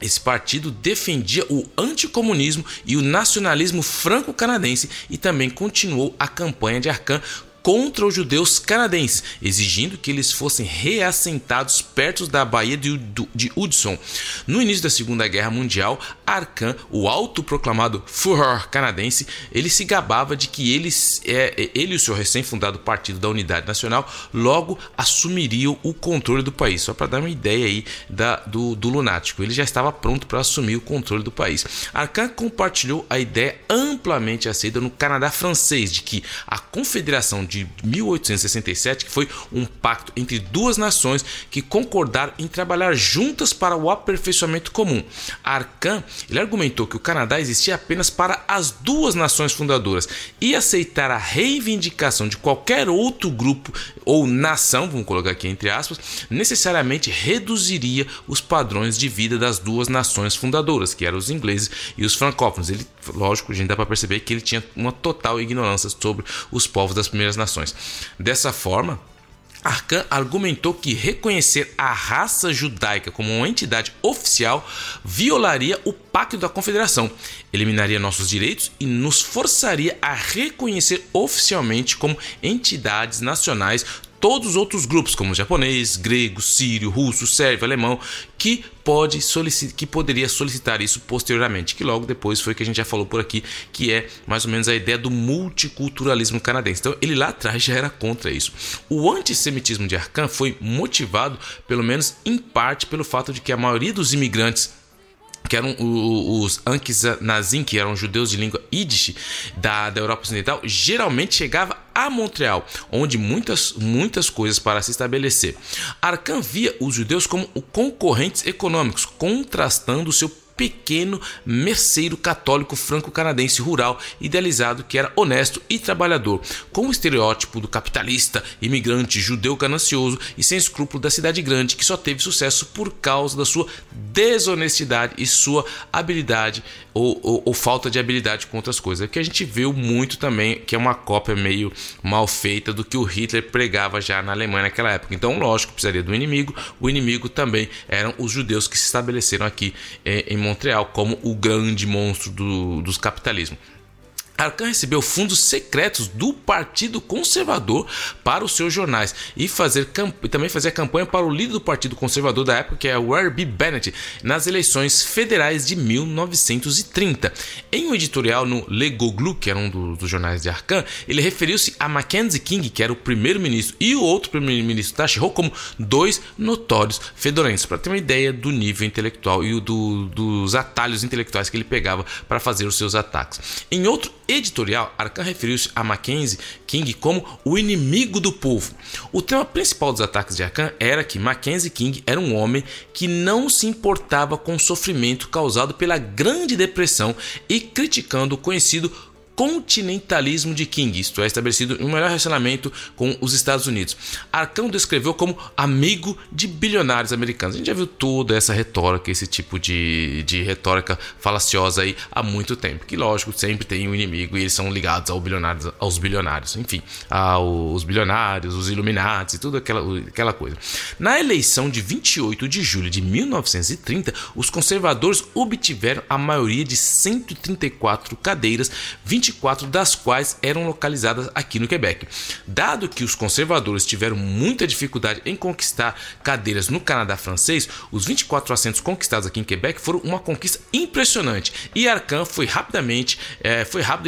Esse partido defendia o anticomunismo e o nacionalismo franco-canadense e também continuou a campanha de Arcand contra os judeus canadenses, exigindo que eles fossem reassentados perto da Baía de Hudson. No início da Segunda Guerra Mundial, Arcand, o autoproclamado Führer canadense, ele se gabava de que ele e o seu recém-fundado Partido da Unidade Nacional logo assumiriam o controle do país. Só para dar uma ideia aí do lunático, ele já estava pronto para assumir o controle do país. Arcand compartilhou a ideia amplamente aceita no Canadá francês de que a Confederação de 1867, que foi um pacto entre duas nações que concordaram em trabalhar juntas para o aperfeiçoamento comum. Arcand, ele argumentou que o Canadá existia apenas para as duas nações fundadoras e aceitar a reivindicação de qualquer outro grupo ou nação, vamos colocar aqui entre aspas, necessariamente reduziria os padrões de vida das duas nações fundadoras, que eram os ingleses e os francófonos. Ele, lógico, a gente dá para perceber que ele tinha uma total ignorância sobre os povos das primeiras nações. Dessa forma, Arcand argumentou que reconhecer a raça judaica como uma entidade oficial violaria o Pacto da Confederação, eliminaria nossos direitos e nos forçaria a reconhecer oficialmente como entidades nacionais todos os outros grupos, como japonês, grego, sírio, russo, sérvio, alemão, que poderia solicitar isso posteriormente, que logo depois foi o que a gente já falou por aqui, que é mais ou menos a ideia do multiculturalismo canadense. Então ele lá atrás já era contra isso. O antissemitismo de Arcand foi motivado, pelo menos em parte, pelo fato de que a maioria dos imigrantes, que eram os Ankh-Nazim, que eram judeus de língua Yiddish da Europa Ocidental, geralmente chegava a Montreal, onde muitas coisas para se estabelecer. Arcand via os judeus como concorrentes econômicos, contrastando o seu pequeno merceiro católico franco-canadense rural idealizado que era honesto e trabalhador, com o estereótipo do capitalista, imigrante, judeu ganancioso e sem escrúpulo da cidade grande que só teve sucesso por causa da sua desonestidade e sua habilidade ou falta de habilidade com outras coisas. É que a gente viu muito também, que é uma cópia meio mal feita do que o Hitler pregava já na Alemanha naquela época. Então, lógico, precisaria do inimigo. O inimigo também eram os judeus que se estabeleceram aqui em Montreal como o grande monstro dos capitalismo. Arcand recebeu fundos secretos do Partido Conservador para os seus jornais e também fazia campanha para o líder do Partido Conservador da época, que é o R. B. Bennett, nas eleições federais de 1930. Em um editorial no Legault, que era um dos jornais de Arcand, ele referiu-se a Mackenzie King, que era o primeiro-ministro, e o outro primeiro-ministro Taschereau, como dois notórios fedorentos, para ter uma ideia do nível intelectual e dos atalhos intelectuais que ele pegava para fazer os seus ataques. Em outro editorial, Arcand referiu-se a Mackenzie King como o inimigo do povo. O tema principal dos ataques de Arcand era que Mackenzie King era um homem que não se importava com o sofrimento causado pela Grande Depressão e criticando o conhecido continentalismo de King, isto é, estabelecido em um melhor relacionamento com os Estados Unidos. Arcand descreveu como amigo de bilionários americanos. A gente já viu toda essa retórica, esse tipo de retórica falaciosa aí há muito tempo, que lógico, sempre tem um inimigo e eles são ligados aos bilionários, enfim, aos bilionários, os iluminados e tudo aquela coisa. Na eleição de 28 de julho de 1930, os conservadores obtiveram a maioria de 134 cadeiras, 24 das quais eram localizadas aqui no Quebec. Dado que os conservadores tiveram muita dificuldade em conquistar cadeiras no Canadá francês, os 24 assentos conquistados aqui em Quebec foram uma conquista impressionante, e Arcand foi rápido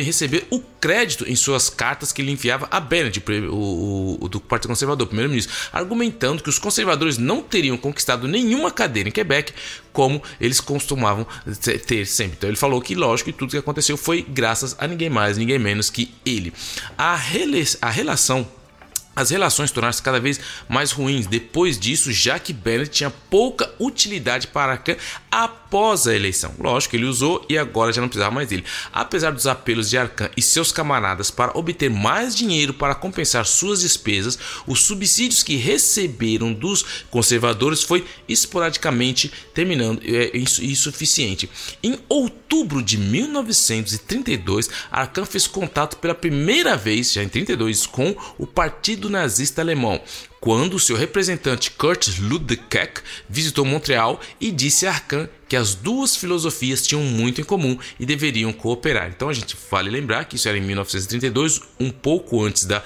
em receber o crédito em suas cartas que ele enviava a Bennett, do Partido Conservador, primeiro-ministro, argumentando que os conservadores não teriam conquistado nenhuma cadeira em Quebec, como eles costumavam ter sempre. Então ele falou que, lógico, tudo que aconteceu foi graças a ninguém mais, ninguém menos que ele. As relações tornaram-se cada vez mais ruins depois disso, já que Bennett tinha pouca utilidade para Arcand após a eleição. Lógico, ele usou e agora já não precisava mais dele. Apesar dos apelos de Arcand e seus camaradas para obter mais dinheiro para compensar suas despesas, os subsídios que receberam dos conservadores foi esporadicamente terminando insuficiente. Em outubro de 1932, Arcand fez contato pela primeira vez, já em 1932, com o Partido Nazista Alemão, quando seu representante Kurt Lüdecke visitou Montreal e disse a Arcand que as duas filosofias tinham muito em comum e deveriam cooperar. Então a gente vale lembrar que isso era em 1932, um pouco antes da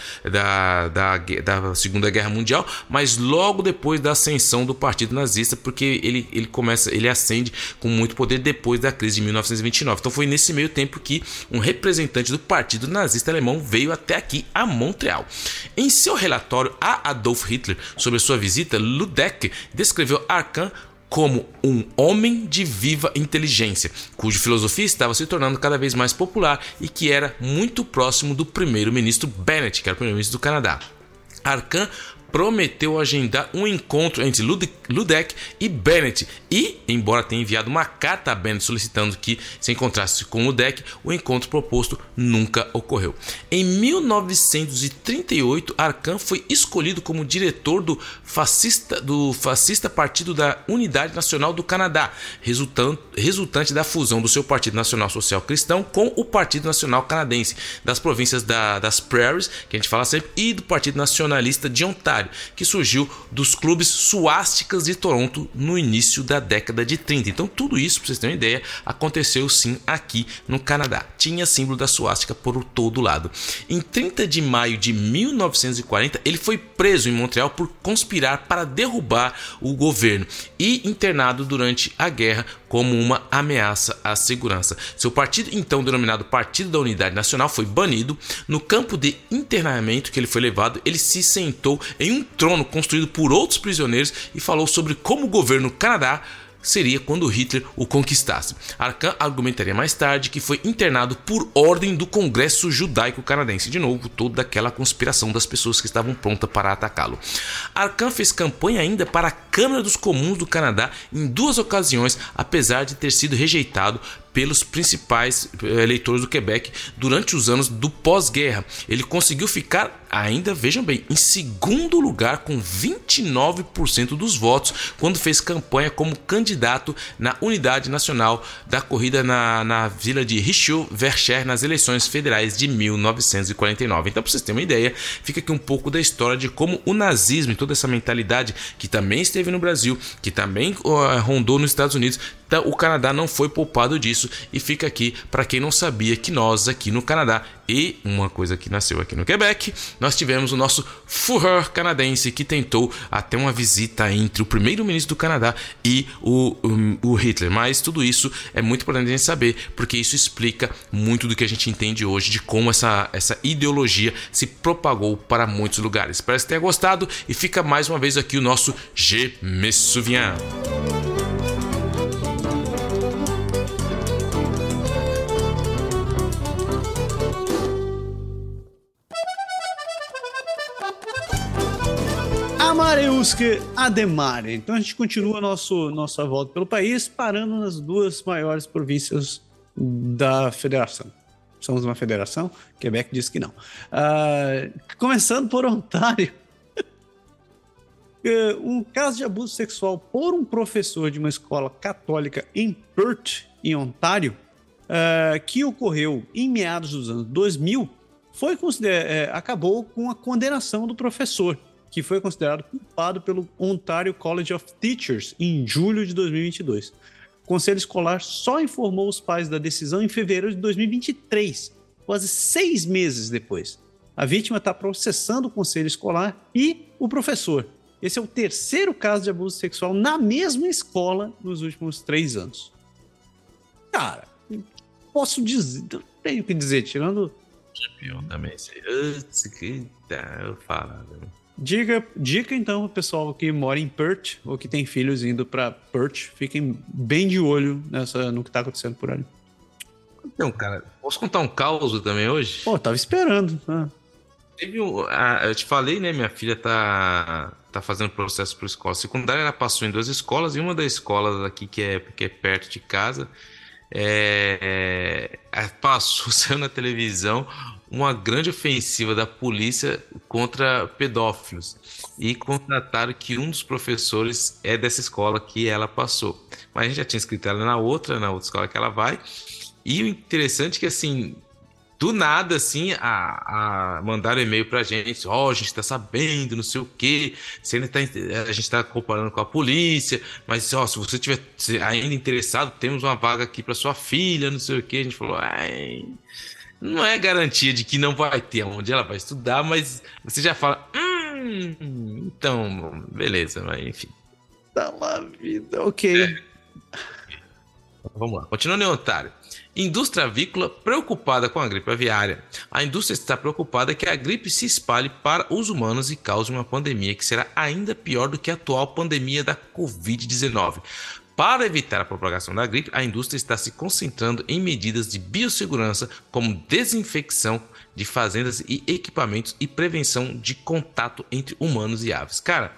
Segunda Guerra Mundial, mas logo depois da ascensão do Partido Nazista, porque ele ascende com muito poder depois da crise de 1929. Então foi nesse meio tempo que um representante do Partido Nazista Alemão veio até aqui a Montreal. Em seu relatório a Adolf Hitler sobre sua visita, Lüdecke descreveu Arcand como um homem de viva inteligência, cuja filosofia estava se tornando cada vez mais popular e que era muito próximo do primeiro-ministro Bennett, que era o primeiro-ministro do Canadá. Arcand prometeu agendar um encontro entre Lüdecke e Bennett e, embora tenha enviado uma carta a Bennett solicitando que se encontrasse com Lüdecke, o encontro proposto nunca ocorreu. Em 1938, Arcand foi escolhido como diretor do fascista Partido da Unidade Nacional do Canadá, resultante da fusão do seu Partido Nacional Social Cristão com o Partido Nacional Canadense, das províncias das Prairies, que a gente fala sempre, e do Partido Nacionalista de Ontário, que surgiu dos clubes suásticas de Toronto no início da década de 30. Então tudo isso, para vocês terem uma ideia, aconteceu sim aqui no Canadá. Tinha símbolo da suástica por todo lado. Em 30 de maio de 1940, ele foi preso em Montreal por conspirar para derrubar o governo e internado durante a guerra como uma ameaça à segurança. Seu partido, então denominado Partido da Unidade Nacional, foi banido. No campo de internamento que ele foi levado, ele se sentou em um trono construído por outros prisioneiros e falou sobre como o governo do Canadá seria quando Hitler o conquistasse. Arcand argumentaria mais tarde que foi internado por ordem do Congresso Judaico Canadense. De novo, toda aquela conspiração das pessoas que estavam prontas para atacá-lo. Arcand fez campanha ainda para Câmara dos Comuns do Canadá em duas ocasiões, apesar de ter sido rejeitado pelos principais eleitores do Quebec durante os anos do pós-guerra. Ele conseguiu ficar, ainda vejam bem, em segundo lugar com 29% dos votos quando fez campanha como candidato na Unidade Nacional da Corrida na vila de Richaud-Verchères nas eleições federais de 1949. Então, para vocês terem uma ideia, fica aqui um pouco da história de como o nazismo e toda essa mentalidade que também esteve no Brasil, que também rondou nos Estados Unidos, o Canadá não foi poupado disso. E fica aqui para quem não sabia que nós aqui no Canadá, e uma coisa que nasceu aqui no Quebec, nós tivemos o nosso Führer canadense que tentou até uma visita entre o primeiro-ministro do Canadá e o Hitler. Mas tudo isso é muito importante a gente saber, porque isso explica muito do que a gente entende hoje de como essa ideologia se propagou para muitos lugares. Espero que tenha gostado e fica mais uma vez aqui o nosso Je me souviens. Busque Ademare. Então a gente continua nossa volta pelo país, parando nas duas maiores províncias da federação. Somos uma federação? Quebec diz que não. Começando por Ontário. Um caso de abuso sexual por um professor de uma escola católica em Perth, em Ontário, que ocorreu em meados dos anos 2000, acabou com a condenação do professor, que foi considerado culpado pelo Ontario College of Teachers em julho de 2022. O Conselho Escolar só informou os pais da decisão em fevereiro de 2023, quase 6 meses depois. A vítima está processando o Conselho Escolar e o professor. Esse é o terceiro caso de abuso sexual na mesma escola nos últimos 3 anos. Cara, posso dizer, não tenho o que dizer, tirando... Campeão também, eu falo... Dica então pro pessoal que mora em Perth ou que tem filhos indo para Perth, fiquem bem de olho no que tá acontecendo por ali. Então, cara, posso contar um caos também hoje? Pô, tava esperando. Eu te falei, né? Minha filha tá fazendo processo por escola secundária, ela passou em 2 escolas e uma das escolas aqui que é perto de casa saiu na televisão uma grande ofensiva da polícia contra pedófilos e contrataram que um dos professores é dessa escola que ela passou. Mas a gente já tinha escrito ela na outra escola que ela vai, e o interessante é que, assim, do nada, assim, mandaram e-mail pra gente, a gente tá sabendo, não sei o quê, a gente tá comparando com a polícia, mas, se você tiver ainda interessado, temos uma vaga aqui pra sua filha, não sei o quê. A gente falou, não é garantia de que não vai ter onde ela vai estudar, mas você já fala, então, beleza, mas enfim. Tá lá, vida, ok. Vamos lá, continuando em Ontário. Indústria avícola preocupada com a gripe aviária. A indústria está preocupada que a gripe se espalhe para os humanos e cause uma pandemia que será ainda pior do que a atual pandemia da Covid-19. Para evitar a propagação da gripe, a indústria está se concentrando em medidas de biossegurança, como desinfecção de fazendas e equipamentos e prevenção de contato entre humanos e aves. Cara,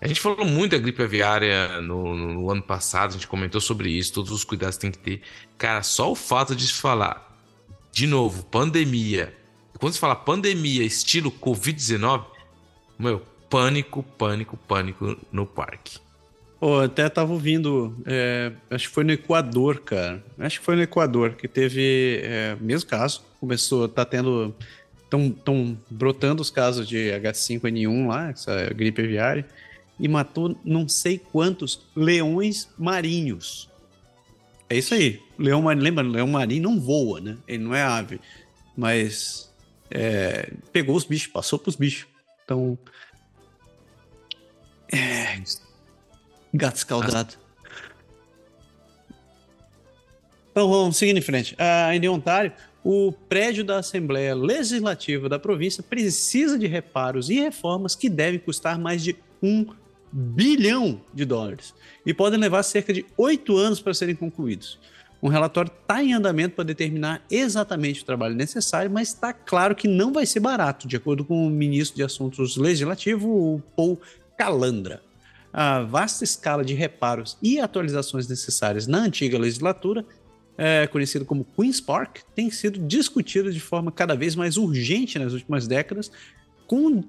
a gente falou muito da gripe aviária no ano passado, a gente comentou sobre isso, todos os cuidados que tem que ter. Cara, só o fato de se falar, de novo, pandemia. Quando se fala pandemia estilo Covid-19, meu, pânico, pânico, pânico no parque. Eu até estava ouvindo, acho que foi no Equador, cara. Acho que foi no Equador que teve o mesmo caso. Estão brotando os casos de H5N1 lá, essa gripe aviária, e matou não sei quantos leões marinhos. É isso aí. Leão marinho, lembra? Leão marinho não voa, né? Ele não é ave. Mas pegou os bichos, passou pros bichos. Então... Gato escaldado. Então vamos seguindo em frente. Em Ontário, o prédio da Assembleia Legislativa da província precisa de reparos e reformas que devem custar mais de $1 bilhão e podem levar cerca de 8 anos para serem concluídos. Um relatório está em andamento para determinar exatamente o trabalho necessário, mas está claro que não vai ser barato, de acordo com o ministro de Assuntos Legislativos, Paul Calandra. a vasta escala de reparos e atualizações necessárias na antiga legislatura, conhecido como Queen's Park, tem sido discutido de forma cada vez mais urgente nas últimas décadas, com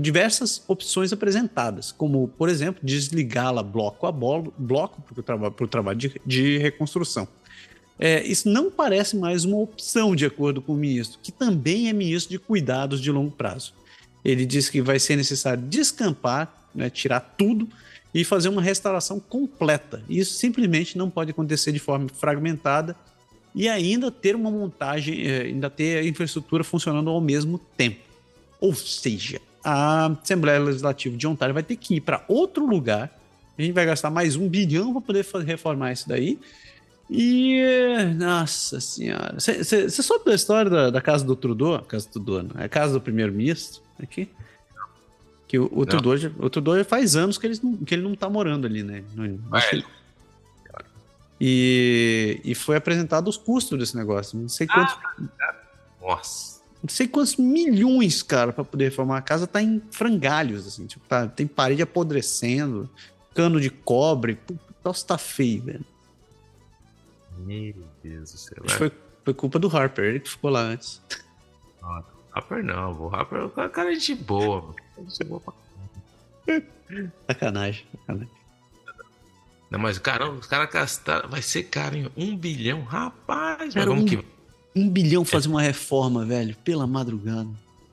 diversas opções apresentadas, como, por exemplo, desligá-la bloco para o trabalho de reconstrução. Isso não parece mais uma opção, de acordo com o ministro, que também é ministro de cuidados de longo prazo. Ele disse que vai ser necessário descampar, né, tirar tudo e fazer uma restauração completa. Isso simplesmente não pode acontecer de forma fragmentada e ainda ter uma montagem, ainda ter a infraestrutura funcionando ao mesmo tempo. Ou seja, a Assembleia Legislativa de Ontário vai ter que ir para outro lugar, a gente vai gastar mais R$1 bilhão para poder reformar isso daí. E, nossa senhora, você soube da história da casa do Trudeau? A casa do Trudeau, não, é a casa do primeiro-ministro aqui? Que o Trudeau já faz anos que ele não está morando ali, né? E foi apresentado os custos desse negócio, não sei quantos... Nossa... Não sei quantos milhões, cara, para poder reformar a casa, tá em frangalhos, assim, tipo, tem parede apodrecendo, cano de cobre, nossa, tá feio, velho. Meu Deus do céu. Foi culpa do Harper, ele que ficou lá antes. Ah, Harper não, o Harper é um cara de boa, mano. Sacanagem. Não, mas os caras gastaram, vai ser caro, hein? R$1 bilhão, rapaz, cara, mas vamos que... R$1 bilhão fazer uma reforma, velho, pela madrugada.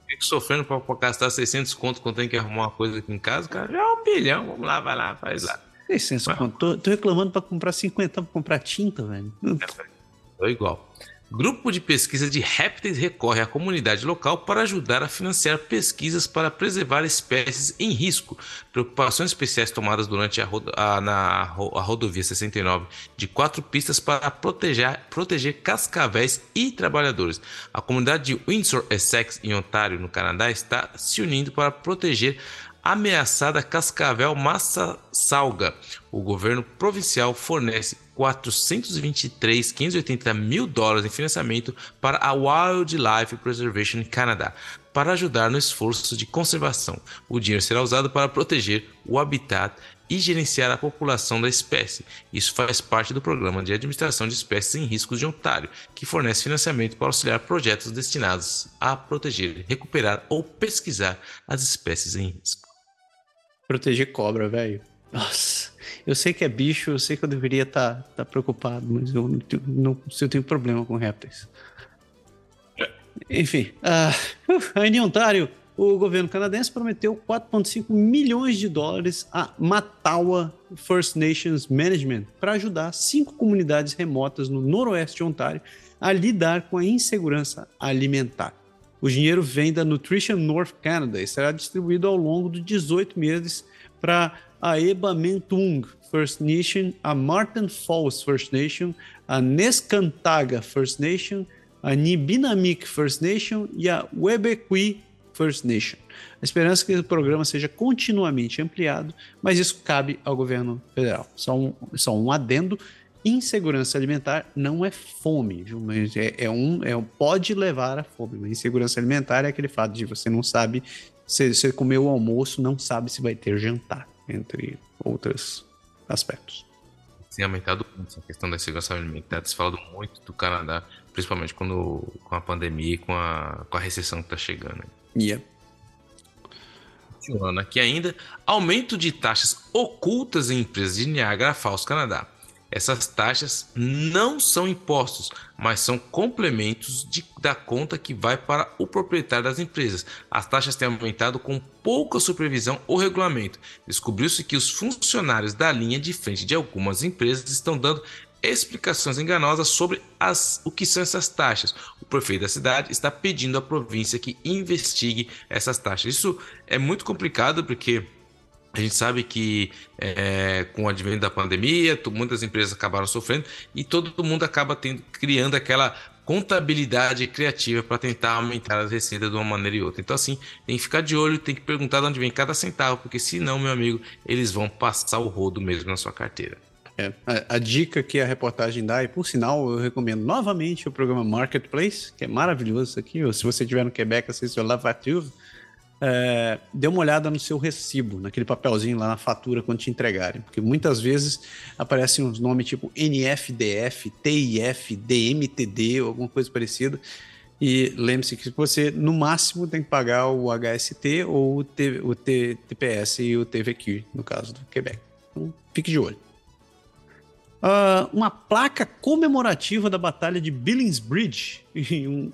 Fico sofrendo pra gastar 600 conto quando tem que arrumar uma coisa aqui em casa, cara. Já R$1 bilhão, vamos lá, vai lá, faz lá. 600 conto. Tô reclamando pra comprar 50, pra comprar tinta, velho. Tô igual. Grupo de pesquisa de répteis recorre à comunidade local para ajudar a financiar pesquisas para preservar espécies em risco. Preocupações especiais tomadas durante a rodovia 69 de 4 pistas para proteger cascavéis e trabalhadores. A comunidade de Windsor, Essex, em Ontário, no Canadá, está se unindo para proteger a ameaçada cascavel massalga. O governo provincial fornece $423.580.000 em financiamento para a Wildlife Preservation Canada, para ajudar no esforço de conservação. O dinheiro será usado para proteger o habitat e gerenciar a população da espécie. Isso faz parte do Programa de Administração de Espécies em Risco de Ontário, que fornece financiamento para auxiliar projetos destinados a proteger, recuperar ou pesquisar as espécies em risco. Proteger cobra, velho. Nossa, eu sei que é bicho, eu sei que eu deveria tá preocupado, mas eu não tenho problema com répteis. Enfim, ainda em Ontário, o governo canadense prometeu $4,5 milhões à Mattawa First Nations Management para ajudar 5 comunidades remotas no noroeste de Ontário a lidar com a insegurança alimentar. O dinheiro vem da Nutrition North Canada e será distribuído ao longo de 18 meses para a Eba Mentung First Nation, a Martin Falls First Nation, a Neskantaga First Nation, a Nibinamik First Nation e a Webekwi First Nation. A esperança é que o programa seja continuamente ampliado, mas isso cabe ao governo federal. Só um adendo: insegurança alimentar não é fome, viu? Mas pode levar à fome. Mas insegurança alimentar é aquele fato de você não sabe se você comeu o almoço, não sabe se vai ter jantar, entre outros aspectos. Tem aumentado muito a questão da insegurança alimentar. Tem falado muito do Canadá, principalmente com a pandemia e com a recessão que está chegando. Yeah. Continuando aqui ainda, aumento de taxas ocultas em empresas de Niagara Falls, Canadá. Essas taxas não são impostos, mas são complementos da conta que vai para o proprietário das empresas. As taxas têm aumentado com pouca supervisão ou regulamento. Descobriu-se que os funcionários da linha de frente de algumas empresas estão dando explicações enganosas sobre o que são essas taxas. O prefeito da cidade está pedindo à província que investigue essas taxas. Isso é muito complicado porque... a gente sabe que com o advento da pandemia, muitas empresas acabaram sofrendo e todo mundo acaba criando aquela contabilidade criativa para tentar aumentar as receitas de uma maneira e outra. Então, assim, tem que ficar de olho, tem que perguntar de onde vem cada centavo, porque senão, meu amigo, eles vão passar o rodo mesmo na sua carteira. A dica que a reportagem dá, e por sinal, eu recomendo novamente o programa Marketplace, que é maravilhoso isso aqui. Ou se você estiver no Quebec, assiste o Lavatur. dê uma olhada no seu recibo, naquele papelzinho lá na fatura quando te entregarem, porque muitas vezes aparecem uns nomes tipo NFDF, TIF, DMTD ou alguma coisa parecida, e lembre-se que você no máximo tem que pagar o HST ou o TPS e o TVQ, no caso do Quebec. Então fique de olho. Uma placa comemorativa da Batalha de Billingsbridge,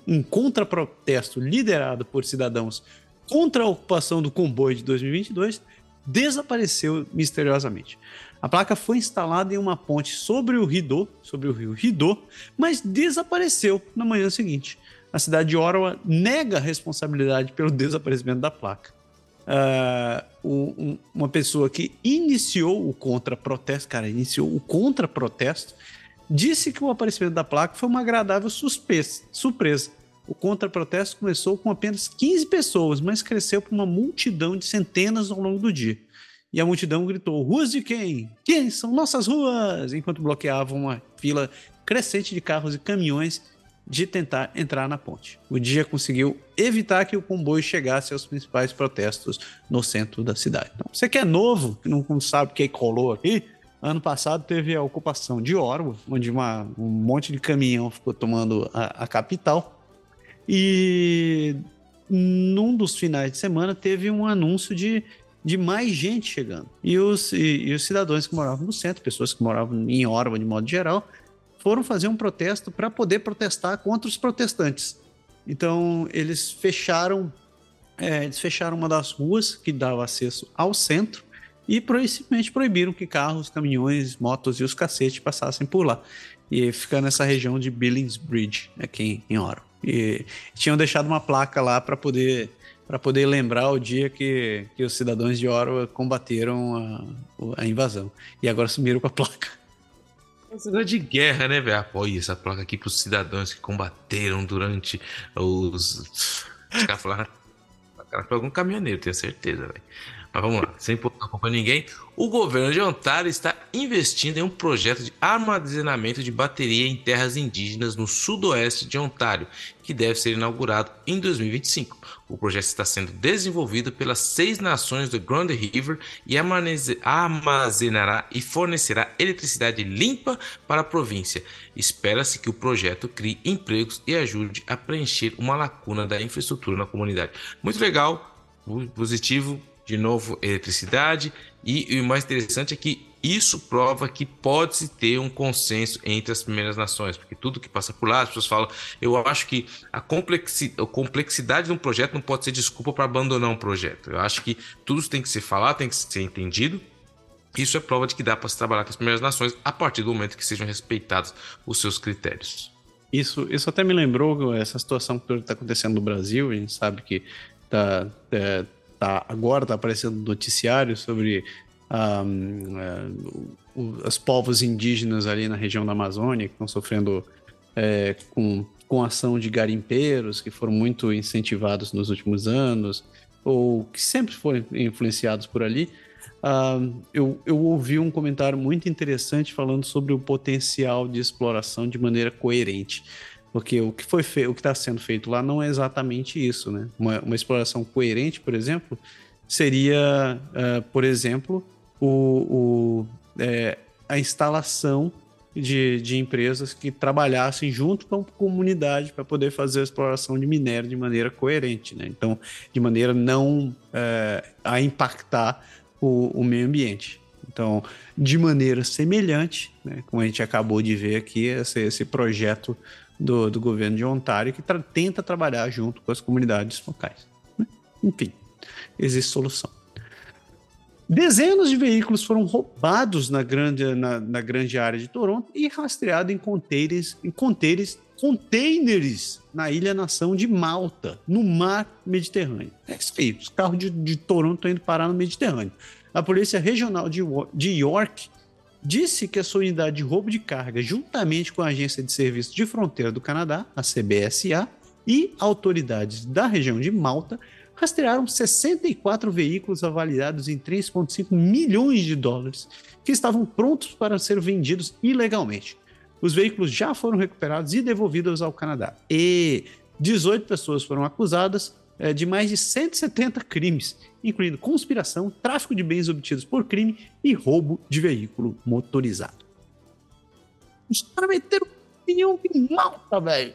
um contra-protesto liderado por cidadãos contra a ocupação do comboio de 2022, desapareceu misteriosamente. A placa foi instalada em uma ponte sobre o rio Rideau, mas desapareceu na manhã seguinte. A cidade de Ottawa nega a responsabilidade pelo desaparecimento da placa. Uma pessoa que iniciou o contra-protesto, disse que o aparecimento da placa foi uma agradável surpresa. O contra-protesto começou com apenas 15 pessoas, mas cresceu para uma multidão de centenas ao longo do dia. E a multidão gritou: ruas de quem? Quem são nossas ruas? Enquanto bloqueavam uma fila crescente de carros e caminhões de tentar entrar na ponte. O dia conseguiu evitar que o comboio chegasse aos principais protestos no centro da cidade. Então, você que é novo, que não sabe o que colou aqui, ano passado teve a ocupação de Ottawa, onde um monte de caminhão ficou tomando a capital. E num dos finais de semana teve um anúncio de mais gente chegando. E os cidadãos que moravam no centro, pessoas que moravam em Ottawa de modo geral, foram fazer um protesto para poder protestar contra os protestantes. Então, eles fecharam uma das ruas que dava acesso ao centro e simplesmente proibiram que carros, caminhões, motos e os cacetes passassem por lá. E fica nessa região de Billingsbridge, aqui em Ottawa. E tinham deixado uma placa lá para poder lembrar o dia que os cidadãos de Ottawa combateram a invasão. E agora sumiram com a placa. De guerra, né, velho? Apoie essa placa aqui pros cidadãos que combateram durante os caras falaram. Foi algum caminhoneiro, tenho certeza, velho. Mas vamos lá, sem pôr a culpa em ninguém. O governo de Ontário está investindo em um projeto de armazenamento de bateria em terras indígenas no sudoeste de Ontário, que deve ser inaugurado em 2025. O projeto está sendo desenvolvido pelas 6 nações do Grand River e armazenará e fornecerá eletricidade limpa para a província. Espera-se que o projeto crie empregos e ajude a preencher uma lacuna da infraestrutura na comunidade. Muito legal, positivo, de novo, eletricidade. E o mais interessante é que isso prova que pode-se ter um consenso entre as primeiras nações, porque tudo que passa por lá, as pessoas falam, eu acho que a complexidade de um projeto não pode ser desculpa para abandonar um projeto. Eu acho que tudo tem que ser falado, tem que ser entendido. Isso é prova de que dá para se trabalhar com as primeiras nações a partir do momento que sejam respeitados os seus critérios. Isso até me lembrou essa situação que está acontecendo no Brasil. A gente sabe que agora está aparecendo noticiário sobre os povos indígenas ali na região da Amazônia, que estão sofrendo com ação de garimpeiros, que foram muito incentivados nos últimos anos, ou que sempre foram influenciados por ali. Eu ouvi um comentário muito interessante falando sobre o potencial de exploração de maneira coerente. Porque o que está sendo feito lá não é exatamente isso, né? Uma exploração coerente, por exemplo, seria, por exemplo, a instalação de empresas que trabalhassem junto com a comunidade para poder fazer a exploração de minério de maneira coerente, né? Então, de maneira não a impactar o meio ambiente. Então, de maneira semelhante, né, como a gente acabou de ver aqui, esse projeto do governo de Ontário, que tenta trabalhar junto com as comunidades locais. Enfim, existe solução. Dezenas de veículos foram roubados na grande área de Toronto e rastreados em containers na ilha-nação de Malta, no mar Mediterrâneo. É isso aí, os carros de Toronto estão indo parar no Mediterrâneo. A Polícia Regional de York disse que a sua unidade de roubo de carga, juntamente com a Agência de Serviços de Fronteira do Canadá, a CBSA, e autoridades da região de Malta, rastrearam 64 veículos avaliados em 3,5 milhões de dólares que estavam prontos para ser vendidos ilegalmente. Os veículos já foram recuperados e devolvidos ao Canadá. E 18 pessoas foram acusadas, de mais de 170 crimes, incluindo conspiração, tráfico de bens obtidos por crime e roubo de veículo motorizado. Os caras meteram opinião de malta, velho.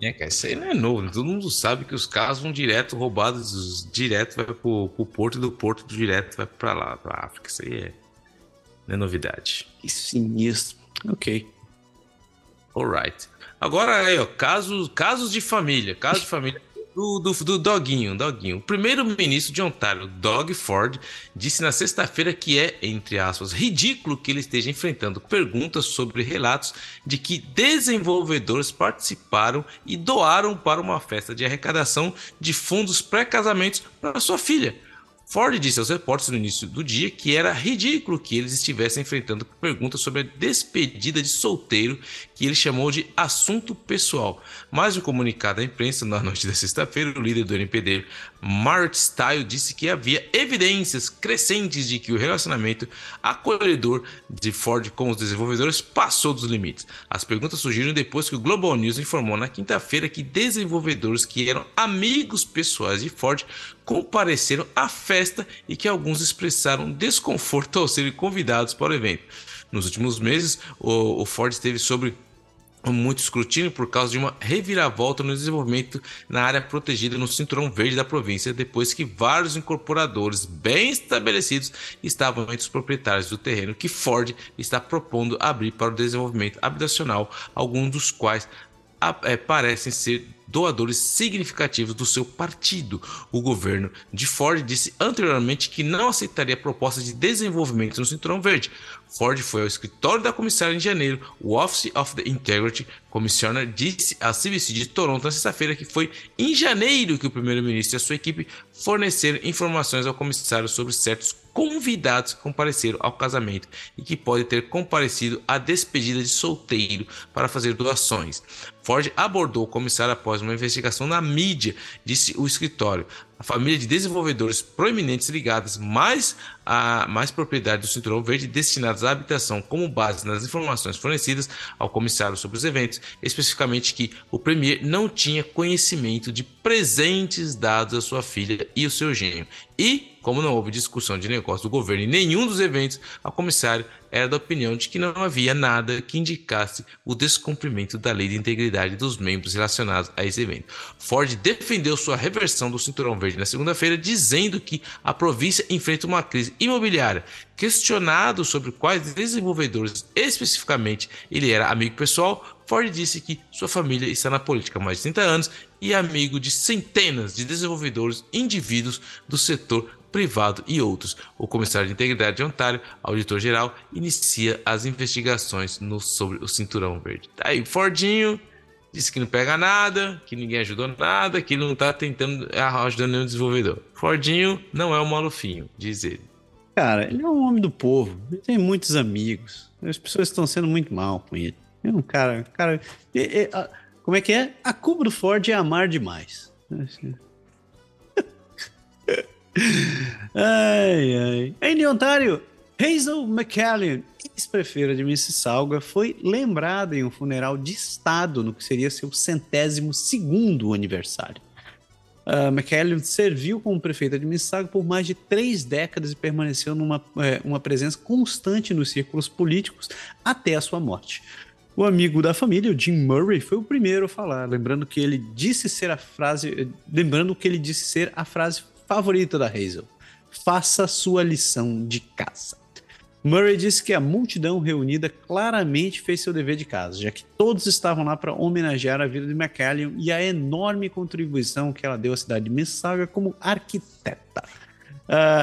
É, cara, isso aí não é novo. Todo mundo sabe que os carros vão direto, roubados direto, vai pro porto, e do porto direto vai pra lá, pra África. Isso aí não é novidade. Que sinistro. Ok. Alright. Agora aí, ó, casos de família. Do Doguinho. O primeiro-ministro de Ontário, Doug Ford, disse na sexta-feira que é, entre aspas, ridículo que ele esteja enfrentando perguntas sobre relatos de que desenvolvedores participaram e doaram para uma festa de arrecadação de fundos pré-casamentos para sua filha. Ford disse aos repórteres no início do dia que era ridículo que eles estivessem enfrentando perguntas sobre a despedida de solteiro, que ele chamou de assunto pessoal. Mas no comunicado à imprensa, na noite da sexta-feira, o líder do NPD, Mark Style, disse que havia evidências crescentes de que o relacionamento acolhedor de Ford com os desenvolvedores passou dos limites. As perguntas surgiram depois que o Global News informou na quinta-feira que desenvolvedores que eram amigos pessoais de Ford compareceram à festa e que alguns expressaram desconforto ao serem convidados para o evento. Nos últimos meses, o Ford esteve sob muito escrutínio por causa de uma reviravolta no desenvolvimento na área protegida no Cinturão Verde da província, depois que vários incorporadores bem estabelecidos estavam entre os proprietários do terreno que Ford está propondo abrir para o desenvolvimento habitacional, alguns dos quais parecem ser doadores significativos do seu partido. O governo de Ford disse anteriormente que não aceitaria propostas de desenvolvimento no Cinturão Verde. Ford foi ao escritório da comissária em janeiro. O Office of the Integrity Commissioner disse à CBC de Toronto na sexta-feira que foi em janeiro que o primeiro-ministro e a sua equipe forneceram informações ao comissário sobre certos convidados que compareceram ao casamento e que podem ter comparecido à despedida de solteiro para fazer doações. Ford abordou o comissário após uma investigação na mídia, disse o escritório. A família de desenvolvedores proeminentes ligadas mais a mais propriedades do Cinturão Verde destinadas à habitação como base nas informações fornecidas ao comissário sobre os eventos, especificamente que o premier não tinha conhecimento de presentes dados à sua filha e ao seu genro. E, como não houve discussão de negócio do governo em nenhum dos eventos, a comissária era da opinião de que não havia nada que indicasse o descumprimento da lei de integridade dos membros relacionados a esse evento. Ford defendeu sua reversão do Cinturão Verde na segunda-feira, dizendo que a província enfrenta uma crise imobiliária. Questionado sobre quais desenvolvedores especificamente ele era amigo pessoal, Ford disse que sua família está na política há mais de 30 anos e é amigo de centenas de desenvolvedores, indivíduos do setor privado e outros. O comissário de integridade de Ontário, auditor-geral, inicia as investigações sobre o Cinturão Verde. Tá aí, Fordinho disse que não pega nada, que ninguém ajudou nada, que ele não está tentando ajudar nenhum desenvolvedor. Fordinho não é um malufinho, diz ele. Cara, ele é um homem do povo, ele tem muitos amigos, as pessoas estão sendo muito mal com ele. É um cara. Como é que é? A culpa do Ford é amar demais. Ai, ai. Em Ontário, Hazel McCallion, ex-prefeira de Mississauga, foi lembrada em um funeral de estado no que seria seu 102º aniversário. McCallion serviu como prefeita de Mississauga por mais de 3 décadas e permaneceu numa presença constante nos círculos políticos até a sua morte. O amigo da família, o Jim Murray, foi o primeiro a falar, lembrando que ele disse ser a frase favorita da Hazel: faça sua lição de casa. Murray disse que a multidão reunida claramente fez seu dever de casa, já que todos estavam lá para homenagear a vida de McCallion e a enorme contribuição que ela deu à cidade de Mississauga como arquiteta.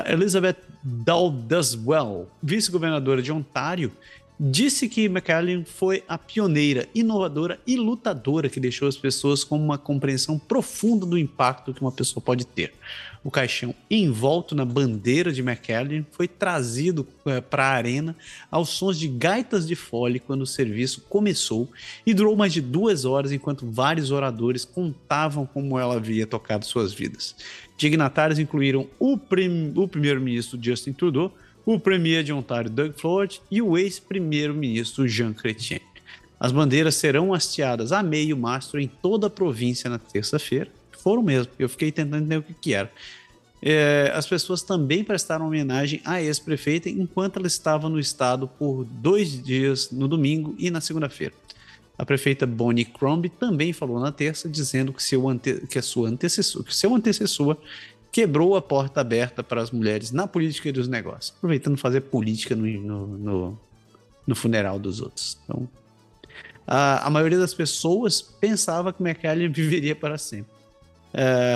Elizabeth Daldaswell, vice-governadora de Ontário, disse que McCallion foi a pioneira, inovadora e lutadora que deixou as pessoas com uma compreensão profunda do impacto que uma pessoa pode ter. O caixão envolto na bandeira de McCallion foi trazido para a arena aos sons de gaitas de fole quando o serviço começou e durou mais de 2 horas enquanto vários oradores contavam como ela havia tocado suas vidas. Dignatários incluíram o primeiro-ministro Justin Trudeau, o premier de Ontário, Doug Ford, e o ex-primeiro-ministro Jean Chrétien. As bandeiras serão hasteadas a meio mastro em toda a província na terça-feira. foram mesmo, eu fiquei tentando entender o que era. As pessoas também prestaram homenagem à ex-prefeita enquanto ela estava no estado por 2 dias, no domingo e na segunda-feira. A prefeita Bonnie Crombie também falou na terça, dizendo que seu antecessor quebrou a porta aberta para as mulheres na política e dos negócios, aproveitando fazer política no funeral dos outros. Então, a maioria das pessoas pensava que McCallion viveria para sempre.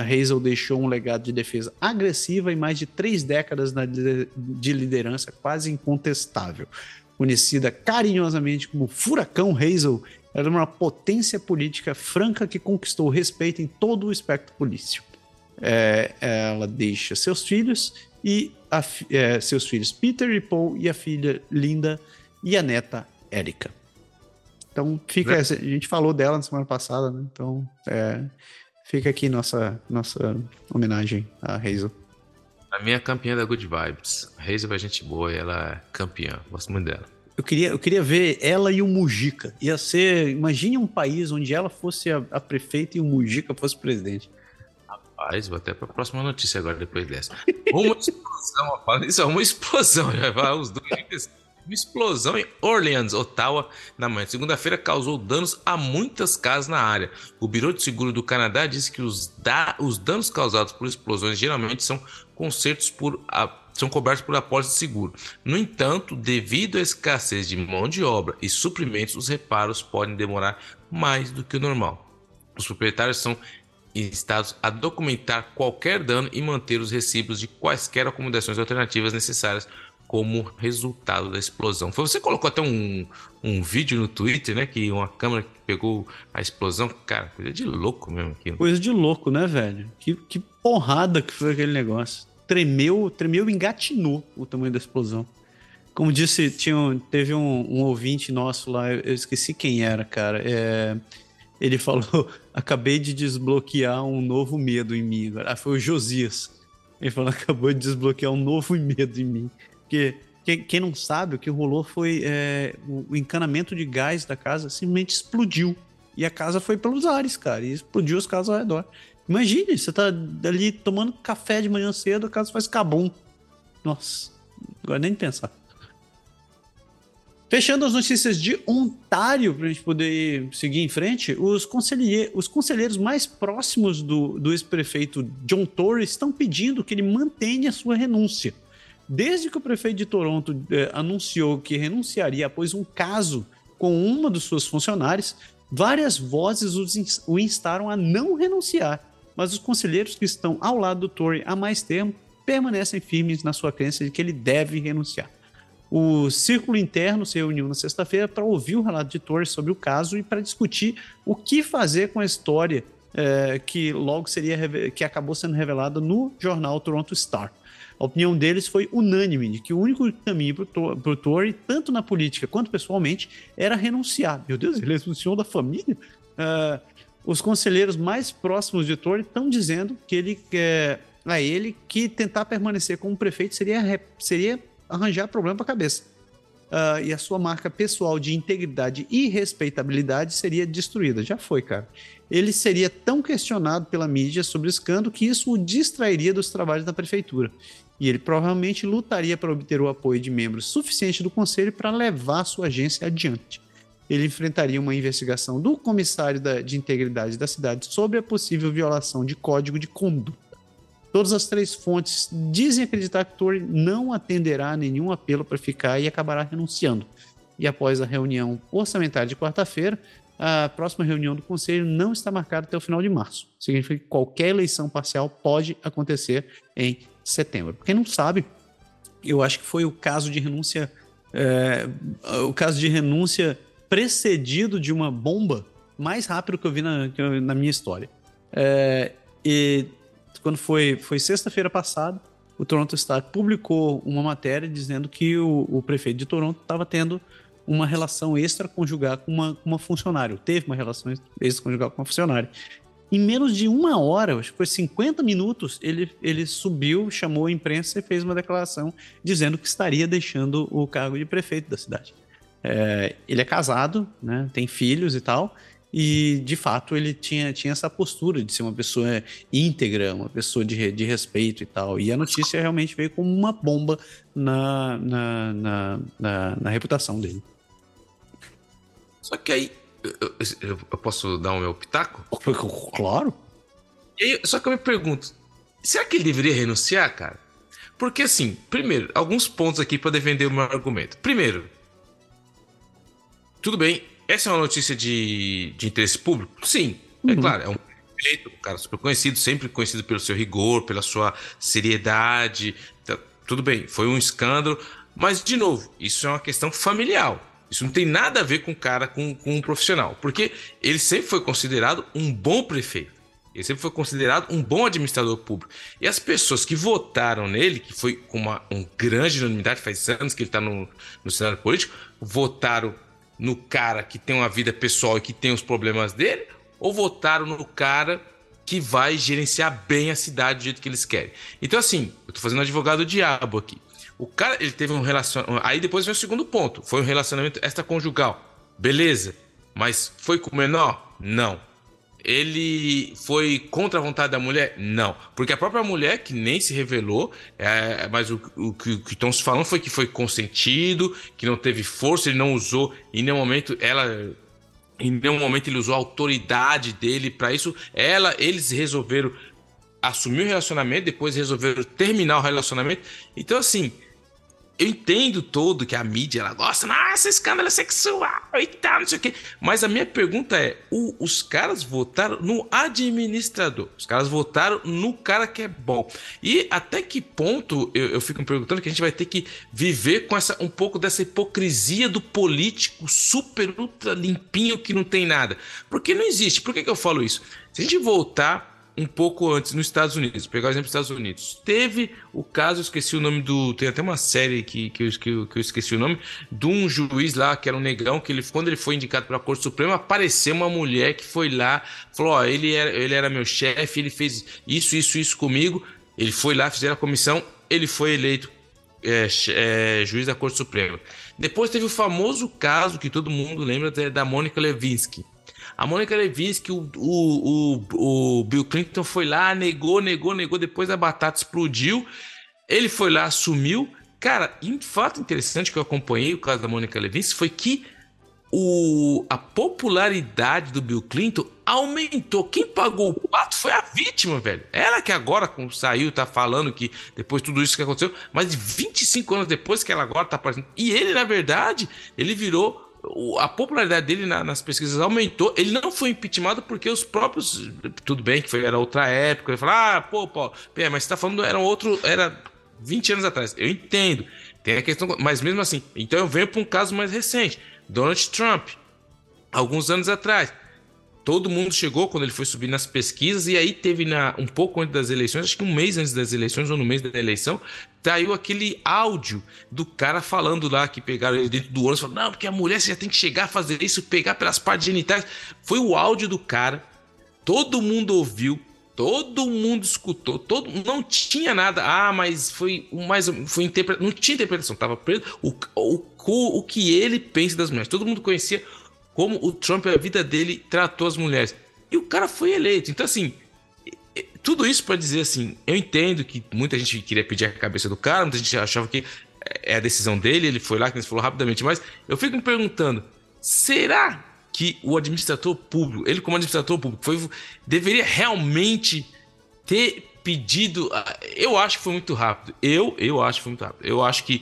Hazel deixou um legado de defesa agressiva e mais de 3 décadas de liderança quase incontestável. Conhecida carinhosamente como Furacão, Hazel era uma potência política franca que conquistou respeito em todo o espectro político. Ela deixa seus filhos Peter e Paul, e a filha Linda e a neta Erika. Então fica essa, a gente falou dela na semana passada, né? Então fica aqui nossa homenagem a Hazel. A minha campeã da Good Vibes. A Hazel é gente boa e ela é campeã. Gosto muito dela. Eu queria ver ela e o Mujica. Ia ser... Imagine um país onde ela fosse a prefeita e o Mujica fosse presidente. Rapaz, vou até para a próxima notícia agora, depois dessa. Uma explosão, rapaz. Isso é uma explosão. Já vai os dois. Uma explosão em Orleans, Ottawa, na manhã de segunda-feira, causou danos a muitas casas na área. O Birô de Seguro do Canadá disse que os danos causados por explosões geralmente são cobertos por apólice de seguro. No entanto, devido à escassez de mão de obra e suprimentos, os reparos podem demorar mais do que o normal. Os proprietários são instados a documentar qualquer dano e manter os recibos de quaisquer acomodações alternativas necessárias como resultado da explosão. Você colocou até um vídeo no Twitter, né? Que uma câmera que pegou a explosão. Cara, coisa de louco mesmo aquilo. Coisa de louco, né, velho? Que porrada que foi aquele negócio. Tremeu e engatinou o tamanho da explosão. Como disse, teve um ouvinte nosso lá, eu esqueci quem era, cara. Ele falou, acabei de desbloquear um novo medo em mim. Ah, foi o Josias. Ele falou, acabou de desbloquear um novo medo em mim. Porque quem não sabe, o que rolou foi o encanamento de gás da casa simplesmente explodiu. E a casa foi pelos ares, cara. E explodiu as casas ao redor. Imagine, você tá ali tomando café de manhã cedo, a casa faz cabum. Nossa, agora nem pensar. Fechando as notícias de Ontário, para a gente poder seguir em frente, os conselheiros mais próximos do ex-prefeito John Tory estão pedindo que ele mantenha a sua renúncia. Desde que o prefeito de Toronto anunciou que renunciaria após um caso com uma dos seus funcionários, várias vozes o instaram a não renunciar, mas os conselheiros que estão ao lado do Tory há mais tempo permanecem firmes na sua crença de que ele deve renunciar. O círculo interno se reuniu na sexta-feira para ouvir o relato de Tory sobre o caso e para discutir o que fazer com a história que acabou sendo revelada no jornal Toronto Star. A opinião deles foi unânime de que o único caminho para o Tory, tanto na política quanto pessoalmente, era renunciar. Meu Deus, ele renunciou da família? Os conselheiros mais próximos de Tory estão dizendo que ele tentar permanecer como prefeito seria arranjar problema para a cabeça. E a sua marca pessoal de integridade e respeitabilidade seria destruída. Já foi, cara. Ele seria tão questionado pela mídia sobre o escândalo que isso o distrairia dos trabalhos da prefeitura. E ele provavelmente lutaria para obter o apoio de membros suficiente do conselho para levar sua agência adiante. Ele enfrentaria uma investigação do comissário de integridade da cidade sobre a possível violação de código de conduta. Todas as 3 fontes dizem acreditar que Tory não atenderá a nenhum apelo para ficar e acabará renunciando. E após a reunião orçamentária de quarta-feira, a próxima reunião do Conselho não está marcada até o final de março. Significa que qualquer eleição parcial pode acontecer em setembro. Quem não sabe, eu acho que foi o caso de renúncia, precedido de uma bomba mais rápido que eu vi na minha história. Quando foi sexta-feira passada, o Toronto Star publicou uma matéria dizendo que o prefeito de Toronto estava tendo uma relação extraconjugal com uma funcionária. Teve uma relação extraconjugal com uma funcionária. Em menos de 1 hora, acho que foi 50 minutos, ele subiu, chamou a imprensa e fez uma declaração dizendo que estaria deixando o cargo de prefeito da cidade. Ele é casado, né, tem filhos e tal, E, de fato, ele tinha essa postura de ser uma pessoa íntegra, uma pessoa de respeito e tal. E a notícia realmente veio como uma bomba na reputação dele. Só que aí, eu posso dar o meu pitaco? Claro. Só que eu me pergunto, será que ele deveria renunciar, cara? Porque, assim, primeiro, alguns pontos aqui para defender o meu argumento. Primeiro, tudo bem, essa é uma notícia de interesse público? Sim, é claro, é um prefeito, um cara super conhecido, sempre conhecido pelo seu rigor, pela sua seriedade, tá, tudo bem, foi um escândalo, mas, de novo, isso é uma questão familiar, isso não tem nada a ver com o cara, com um profissional, porque ele sempre foi considerado um bom prefeito, ele sempre foi considerado um bom administrador público, e as pessoas que votaram nele, que foi com uma grande unanimidade, faz anos que ele está no cenário político, votaram no cara que tem uma vida pessoal e que tem os problemas dele, ou votaram no cara que vai gerenciar bem a cidade do jeito que eles querem? Então, assim, eu tô fazendo advogado do diabo aqui. O cara, ele teve um relacionamento... Aí depois vem o segundo ponto. Foi um relacionamento extraconjugal. Beleza. Mas foi com o menor? Não. Ele foi contra a vontade da mulher? Não. Porque a própria mulher, que nem se revelou, mas o que estão se falando foi que foi consentido, que não teve força, ele não usou em nenhum momento, ele usou a autoridade dele para isso. Eles resolveram assumir o relacionamento, depois resolveram terminar o relacionamento. Então, assim, eu entendo todo que a mídia, ela gosta, nossa, escândalo sexual e tal, não sei o quê. Mas a minha pergunta é, os caras votaram no administrador, os caras votaram no cara que é bom. E até que ponto, eu fico me perguntando, que a gente vai ter que viver com um pouco dessa hipocrisia do político super, ultra limpinho, que não tem nada. Porque não existe. Por que eu falo isso? Se a gente voltar um pouco antes, nos Estados Unidos, pegar o exemplo dos Estados Unidos, teve o caso, eu esqueci o nome do... Tem até uma série que eu esqueci o nome, de um juiz lá, que era um negão, que ele, quando ele foi indicado pela Corte Suprema, apareceu uma mulher que foi lá, falou, ó, ele era meu chefe, ele fez isso comigo, ele foi lá, fizeram a comissão, ele foi eleito juiz da Corte Suprema. Depois teve o famoso caso, que todo mundo lembra, da Mônica Lewinsky. A Mônica Lewinsky, o Bill Clinton foi lá, negou, depois a batata explodiu, ele foi lá, assumiu. Cara, um fato interessante que eu acompanhei, o caso da Mônica Lewinsky, foi que a popularidade do Bill Clinton aumentou. Quem pagou o pato foi a vítima, velho. Ela que agora saiu, tá falando que depois tudo isso que aconteceu, mas 25 anos depois que ela agora tá aparecendo. E ele, na verdade, ele virou... A popularidade dele nas pesquisas aumentou. Ele não foi impeachmentado porque os próprios... Tudo bem que era outra época. Ele falou, Paulo, mas você tá falando... Era 20 anos atrás. Eu entendo. Tem a questão... Mas mesmo assim... Então eu venho para um caso mais recente. Donald Trump. Alguns anos atrás. Todo mundo chegou quando ele foi subir nas pesquisas. E aí teve um pouco antes das eleições. Acho que um mês antes das eleições ou no mês da eleição... Saiu aquele áudio do cara falando lá que pegaram ele dentro do ônibus, falando, não, porque a mulher você já tem que chegar a fazer isso, pegar pelas partes genitais. Foi o áudio do cara, todo mundo ouviu, todo mundo escutou, não tinha nada. Mas não tinha interpretação, estava preso. O que ele pensa das mulheres. Todo mundo conhecia como o Trump, a vida dele, tratou as mulheres. E o cara foi eleito. Então, assim... Tudo isso para dizer assim, eu entendo que muita gente queria pedir a cabeça do cara, muita gente achava que é a decisão dele, ele foi lá, que ele falou rapidamente, mas eu fico me perguntando, será que o administrador público, ele como administrador público, deveria realmente ter pedido? Eu acho que foi muito rápido, eu acho que foi muito rápido, eu acho que,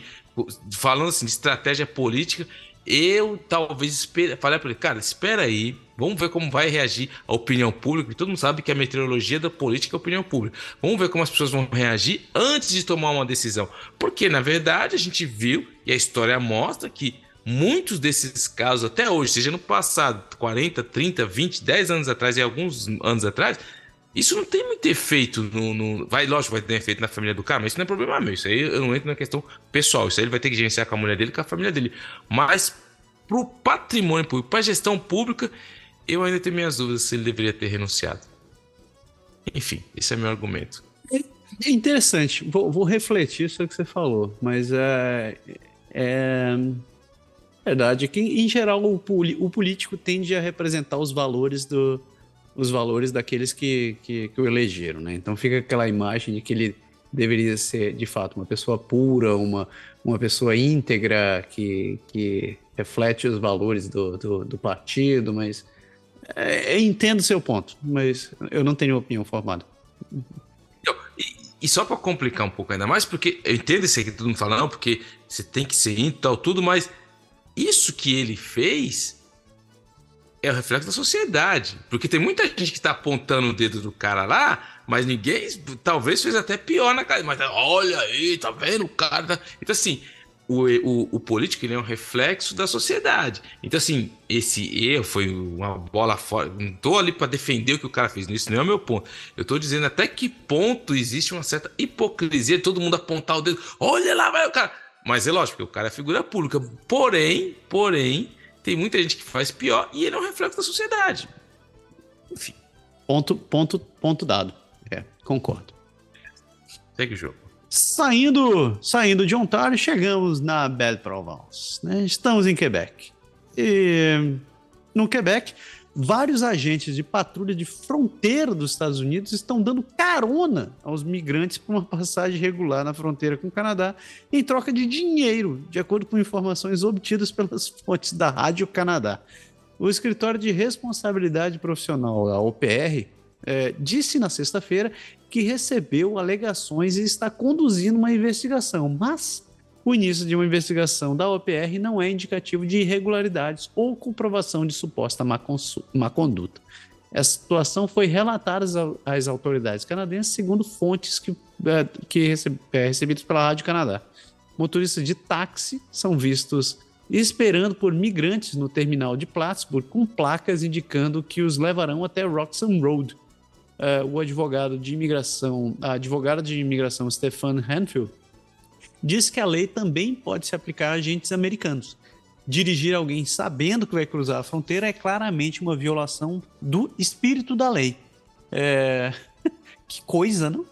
falando assim, de estratégia política, eu talvez falei para ele, cara, espera aí, vamos ver como vai reagir a opinião pública, todo mundo sabe que a meteorologia da política é a opinião pública. Vamos ver como as pessoas vão reagir antes de tomar uma decisão. Porque, na verdade, a gente viu, e a história mostra, que muitos desses casos, até hoje, seja no passado, 40, 30, 20, 10 anos atrás e alguns anos atrás, isso não tem muito efeito lógico, vai ter efeito na família do cara, mas isso não é problema meu, isso aí eu não entro na questão pessoal, isso aí ele vai ter que gerenciar com a mulher dele, com a família dele. Mas, pro patrimônio público, pra gestão pública, eu ainda tenho minhas dúvidas se ele deveria ter renunciado. Enfim, esse é meu argumento. É interessante. Vou refletir sobre o que você falou, mas A verdade é que, em geral, o político tende a representar os valores daqueles que o elegeram, né? Então fica aquela imagem de que ele deveria ser, de fato, uma pessoa pura, uma pessoa íntegra, que reflete os valores do partido, mas entendo o seu ponto, mas eu não tenho opinião formada. E só para complicar um pouco ainda mais, porque eu entendo isso aí que todo mundo fala, não, porque você tem que ser íntegro e tal, tudo, mas isso que ele fez é o reflexo da sociedade, porque tem muita gente que está apontando o dedo do cara lá, mas ninguém, talvez fez até pior na casa, mas olha aí, tá vendo o cara? Então assim, o político, ele é um reflexo da sociedade. Então assim, esse erro foi uma bola fora, não tô ali para defender o que o cara fez, isso não é o meu ponto, eu tô dizendo até que ponto existe uma certa hipocrisia de todo mundo apontar o dedo, olha lá, vai o cara, mas é lógico, o cara é figura pública, porém, tem muita gente que faz pior e ele é um reflexo da sociedade. Enfim. Ponto dado. É, concordo. Segue o jogo. Saindo de Ontário, chegamos na Belle-Provence, né? Estamos em Quebec. E no Quebec, vários agentes de patrulha de fronteira dos Estados Unidos estão dando carona aos migrantes por uma passagem regular na fronteira com o Canadá em troca de dinheiro, de acordo com informações obtidas pelas fontes da Rádio Canadá. O Escritório de Responsabilidade Profissional, a OPR, disse na sexta-feira que recebeu alegações e está conduzindo uma investigação, mas o início de uma investigação da OPR não é indicativo de irregularidades ou comprovação de suposta má conduta. Essa situação foi relatada às autoridades canadenses, segundo fontes que recebidas pela Rádio Canadá. Motoristas de táxi são vistos esperando por migrantes no terminal de Plattsburgh, com placas indicando que os levarão até Roxham Road. A advogada de imigração Stefan Hanfield diz que a lei também pode se aplicar a agentes americanos. Dirigir alguém sabendo que vai cruzar a fronteira é claramente uma violação do espírito da lei. Que coisa, não?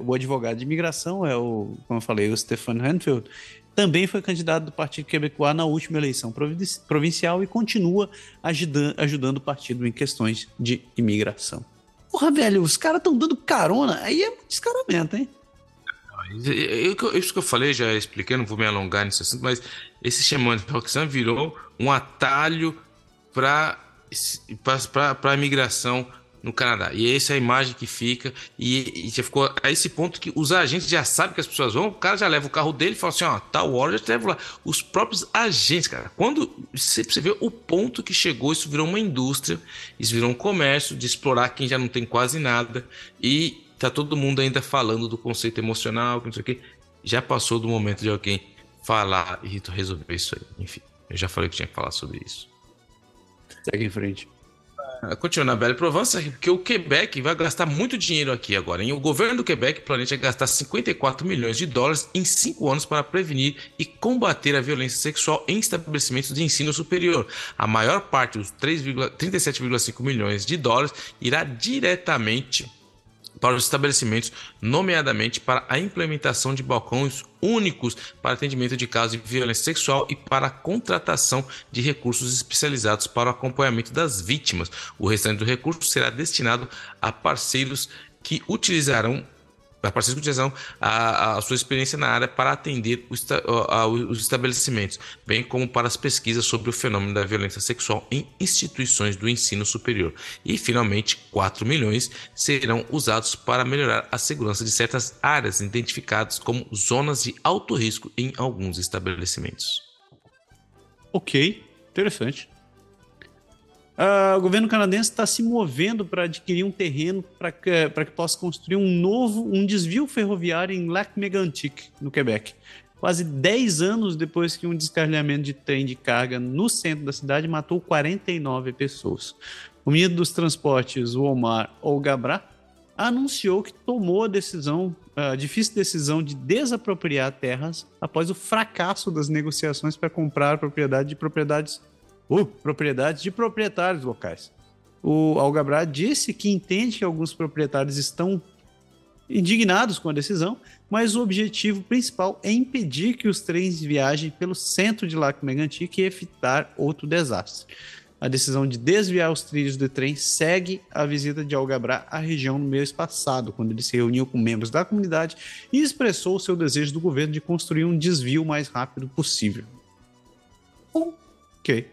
O advogado de imigração é o, como eu falei, o Stefan Hanfield, também foi candidato do Partido Québécois na última eleição provincial e continua ajudando o partido em questões de imigração. Porra, velho, os caras estão dando carona, aí é descaramento, hein? Isso que eu falei, já expliquei, não vou me alongar nesse assunto, mas esse chamando de Roxanne virou um atalho para a imigração no Canadá. E essa é a imagem que fica, e já ficou a esse ponto que os agentes já sabem que as pessoas vão, o cara já leva o carro dele e fala assim, ó, tal hora já leva lá. Os próprios agentes, cara, quando você vê o ponto que chegou, isso virou uma indústria, isso virou um comércio de explorar quem já não tem quase nada, e tá todo mundo ainda falando do conceito emocional, não sei o quê. Já passou do momento de alguém falar e resolver isso aí. Enfim, eu já falei que tinha que falar sobre isso. Segue em frente. Continuando na Belle-Provence, porque o Quebec vai gastar muito dinheiro aqui agora. O governo do Quebec planeja gastar 54 milhões de dólares em 5 anos para prevenir e combater a violência sexual em estabelecimentos de ensino superior. A maior parte, os 37,5 milhões de dólares, irá diretamente para os estabelecimentos, nomeadamente para a implementação de balcões únicos para atendimento de casos de violência sexual e para a contratação de recursos especializados para o acompanhamento das vítimas. O restante do recurso será destinado a parceiros que utilizarão a sua experiência na área para atender os estabelecimentos, bem como para as pesquisas sobre o fenômeno da violência sexual em instituições do ensino superior. E, finalmente, 4 milhões serão usados para melhorar a segurança de certas áreas identificadas como zonas de alto risco em alguns estabelecimentos. Ok, interessante. O governo canadense está se movendo para adquirir um terreno para que possa construir um desvio ferroviário em Lac-Mégantic, no Quebec. Quase 10 anos depois que um descarrilhamento de trem de carga no centro da cidade matou 49 pessoas. O ministro dos Transportes, Omar Ogbra, anunciou que tomou a difícil decisão de desapropriar terras após o fracasso das negociações para comprar a propriedade de propriedades de proprietários locais. O Algabrá disse que entende que alguns proprietários estão indignados com a decisão, mas o objetivo principal é impedir que os trens viajem pelo centro de Lac-Mégantic e evitar outro desastre. A decisão de desviar os trilhos do trem segue a visita de Algabrá à região no mês passado, quando ele se reuniu com membros da comunidade e expressou seu desejo do governo de construir um desvio o mais rápido possível. Ok.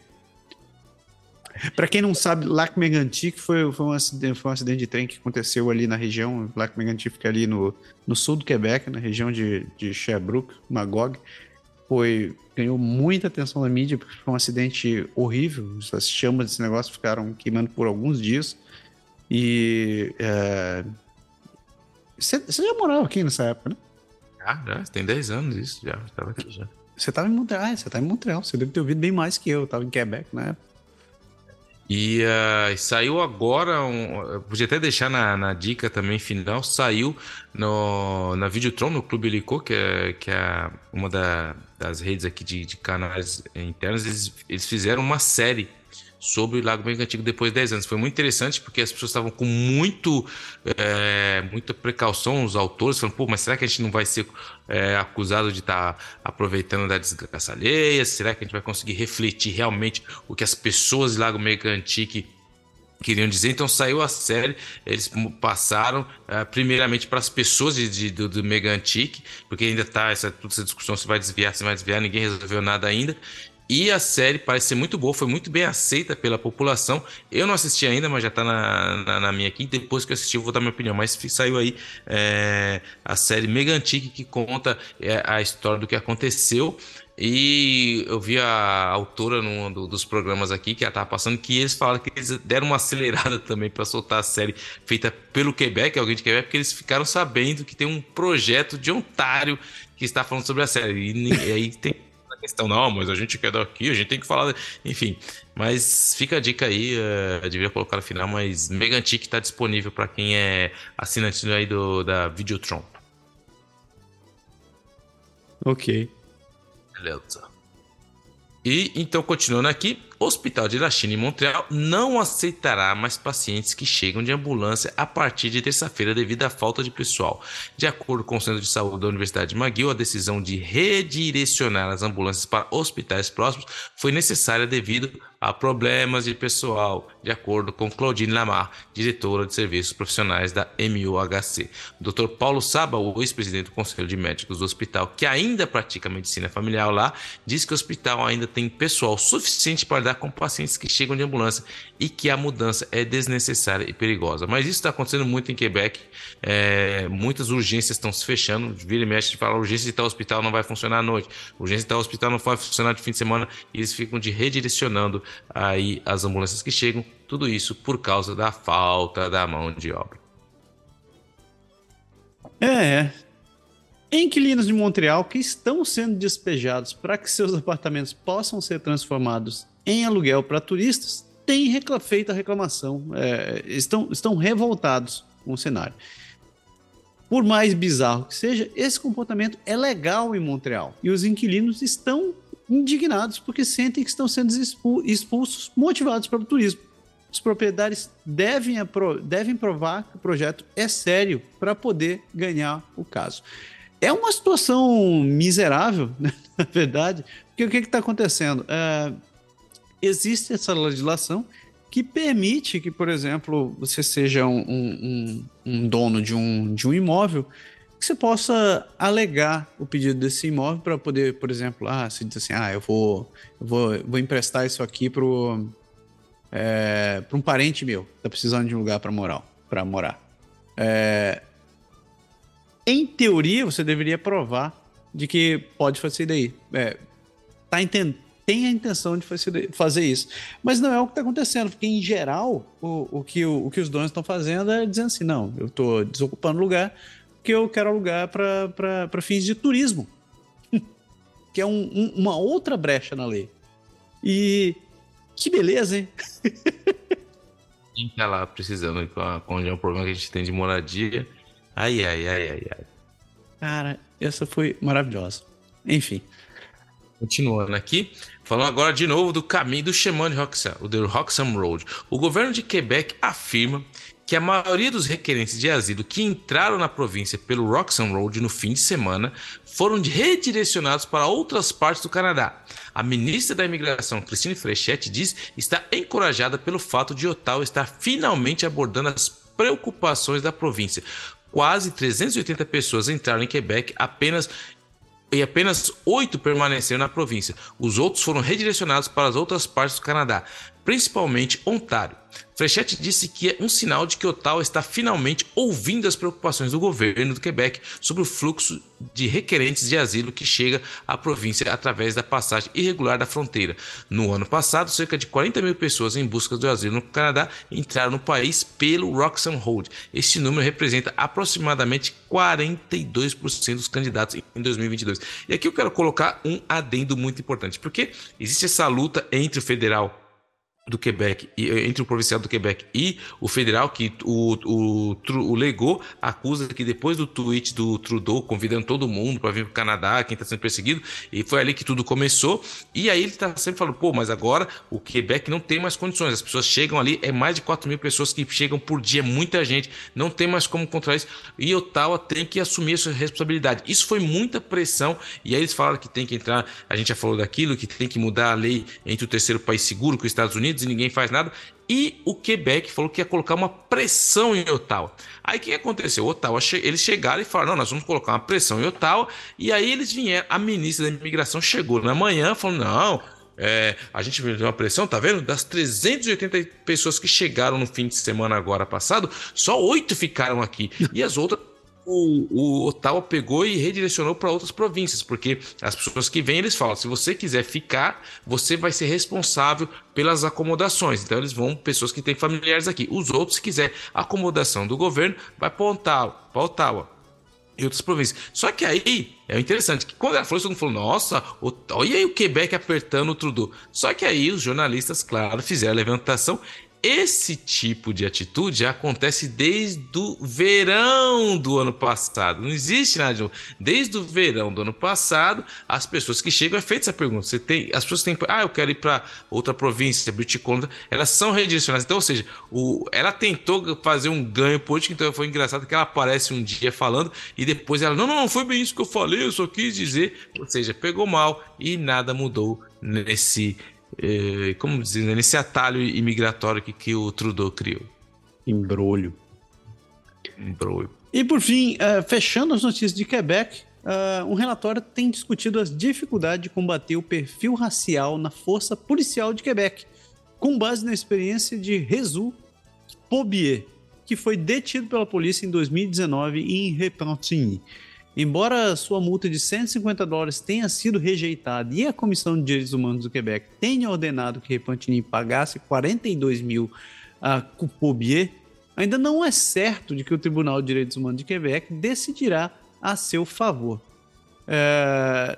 Para quem não sabe, Lac-Mégantic foi um acidente de trem que aconteceu ali na região. Lac-Mégantic fica ali no sul do Quebec, na região de Sherbrooke, Magog. Ganhou muita atenção da mídia porque foi um acidente horrível. As chamas desse negócio ficaram queimando por alguns dias. E você já morava aqui nessa época, né? Ah, tem 10 anos isso já. Estava aqui já. Você estava em Montreal, você deve ter ouvido bem mais que eu. Estava em Quebec na época. E saiu agora, podia até deixar na dica também final, saiu na Videotron, no Clube Helicô, que é uma das redes aqui de canais internos. Eles fizeram uma série sobre o Lac-Mégantic depois de 10 anos. Foi muito interessante porque as pessoas estavam com muita precaução, os autores falando, mas será que a gente não vai ser acusado de estar aproveitando da desgraça alheia? Será que a gente vai conseguir refletir realmente o que as pessoas de Lac-Mégantic queriam dizer? Então saiu a série, eles passaram primeiramente para as pessoas do Mégantic, porque ainda está toda essa discussão se vai desviar, ninguém resolveu nada ainda. E a série parece ser muito boa, foi muito bem aceita pela população. Eu não assisti ainda, mas já está na minha aqui. Depois que eu assistir, eu vou dar minha opinião. Mas saiu aí a série Mégantic, que conta a história do que aconteceu. E eu vi a autora num dos programas aqui, que ela estava passando, que eles falaram que eles deram uma acelerada também para soltar a série feita pelo Quebec, alguém de Quebec, porque eles ficaram sabendo que tem um projeto de Ontário que está falando sobre a série. E aí tem... questão, não, mas a gente quer daqui, a gente tem que falar, enfim, mas fica a dica aí, eu devia colocar no final, mas Mégantic está disponível para quem é assinante aí da Videotron. Ok. Beleza. E então, continuando aqui, Hospital de Lachine em Montreal não aceitará mais pacientes que chegam de ambulância a partir de terça-feira devido à falta de pessoal. De acordo com o Centro de Saúde da Universidade de McGill, a decisão de redirecionar as ambulâncias para hospitais próximos foi necessária devido a problemas de pessoal, de acordo com Claudine Lamar, diretora de serviços profissionais da MUHC. O Dr. Paulo Saba, o ex-presidente do Conselho de Médicos do hospital, que ainda pratica medicina familiar lá, diz que o hospital ainda tem pessoal suficiente para lidar com pacientes que chegam de ambulância e que a mudança é desnecessária e perigosa. Mas isso está acontecendo muito em Quebec, muitas urgências estão se fechando, vira e mexe de falar, urgência de tal hospital não vai funcionar à noite, urgência de tal hospital não vai funcionar de fim de semana, e eles ficam redirecionando aí as ambulâncias que chegam, tudo isso por causa da falta da mão de obra. Inquilinos de Montreal que estão sendo despejados para que seus apartamentos possam ser transformados em aluguel para turistas têm feito a reclamação, estão revoltados com o cenário. Por mais bizarro que seja, esse comportamento é legal em Montreal e os inquilinos estão indignados porque sentem que estão sendo expulsos, motivados pelo turismo. Os proprietários devem provar que o projeto é sério para poder ganhar o caso. É uma situação miserável, né? Na verdade, porque o que está acontecendo? Existe essa legislação que permite que, por exemplo, você seja um dono de um imóvel, que você possa alegar o pedido desse imóvel para poder, por exemplo, você diz assim, eu vou emprestar isso aqui para um parente meu que está precisando de um lugar para morar. Em teoria, você deveria provar de que pode fazer daí. Tem a intenção de fazer isso. Mas não é o que está acontecendo, porque, em geral, o que os donos estão fazendo é dizendo assim, não, eu estou desocupando lugar porque eu quero alugar para fins de turismo, que é uma outra brecha na lei. E que beleza, hein? Quem está lá precisando, com o problema que a gente tem de moradia... Ai. Cara, essa foi maravilhosa. Enfim. Continuando aqui, falando agora de novo do caminho do Chemin de Roxham, o The Roxham Road. O governo de Quebec afirma que a maioria dos requerentes de asilo que entraram na província pelo Roxham Road no fim de semana foram redirecionados para outras partes do Canadá. A ministra da Imigração, Christine Frechette, diz estar encorajada pelo fato de Ottawa estar finalmente abordando as preocupações da província. Quase 380 pessoas entraram em Quebec apenas 8 permaneceram na província. Os outros foram redirecionados para as outras partes do Canadá, principalmente Ontário. Freschette disse que é um sinal de que Ottawa está finalmente ouvindo as preocupações do governo do Quebec sobre o fluxo de requerentes de asilo que chega à província através da passagem irregular da fronteira. No ano passado, cerca de 40 mil pessoas em busca do asilo no Canadá entraram no país pelo Roxham Road. Este número representa aproximadamente 42% dos candidatos em 2022. E aqui eu quero colocar um adendo muito importante, porque existe essa luta entre o federal do Quebec, entre o provincial do Quebec e o federal, que o Legault acusa que depois do tweet do Trudeau convidando todo mundo para vir para o Canadá, quem está sendo perseguido, e foi ali que tudo começou, e aí ele está sempre falando, pô, mas agora o Quebec não tem mais condições, as pessoas chegam ali, é mais de 4 mil pessoas que chegam por dia, muita gente, não tem mais como controlar isso, e Ottawa tem que assumir a sua responsabilidade. Isso foi muita pressão, e aí eles falaram que tem que entrar, a gente já falou daquilo, que tem que mudar a lei entre o terceiro país seguro, que os Estados Unidos, e ninguém faz nada, e o Quebec falou que ia colocar uma pressão em Ottawa. Aí o que aconteceu? Ottawa, eles chegaram e falaram, não, nós vamos colocar uma pressão em Ottawa, e aí eles vieram, a ministra da Imigração chegou na manhã, falou, a gente viu uma pressão, tá vendo? Das 380 pessoas que chegaram no fim de semana agora passado, só 8 ficaram aqui, e as outras o Ottawa pegou e redirecionou para outras províncias, porque as pessoas que vêm, eles falam, se você quiser ficar, você vai ser responsável pelas acomodações. Então, eles vão, pessoas que têm familiares aqui. Os outros, se quiser acomodação do governo, vai para Ottawa e outras províncias. Só que aí, é interessante, que quando ela falou, todo mundo falou, nossa, olha aí o Quebec apertando o Trudeau. Só que aí, os jornalistas, claro, fizeram a levantação. Esse tipo de atitude já acontece desde o verão do ano passado. Não existe nada de novo. Desde o verão do ano passado, as pessoas que chegam, é feita essa pergunta. As pessoas têm, eu quero ir para outra província, British Columbia, elas são redirecionadas. Então, ou seja, ela tentou fazer um ganho político, então foi engraçado que ela aparece um dia falando e depois ela, não foi bem isso que eu falei, eu só quis dizer. Ou seja, pegou mal e nada mudou nesse atalho imigratório que o Trudeau criou. Embrulho. E por fim, fechando as notícias de Quebec, um relatório tem discutido as dificuldades de combater o perfil racial na força policial de Quebec, com base na experiência de Rézu Pobier, que foi detido pela polícia em 2019 em Repentigny. Embora sua multa de $150 tenha sido rejeitada e a Comissão de Direitos Humanos do Quebec tenha ordenado que Repentigny pagasse $42 mil a Coupobier, ainda não é certo de que o Tribunal de Direitos Humanos de Quebec decidirá a seu favor.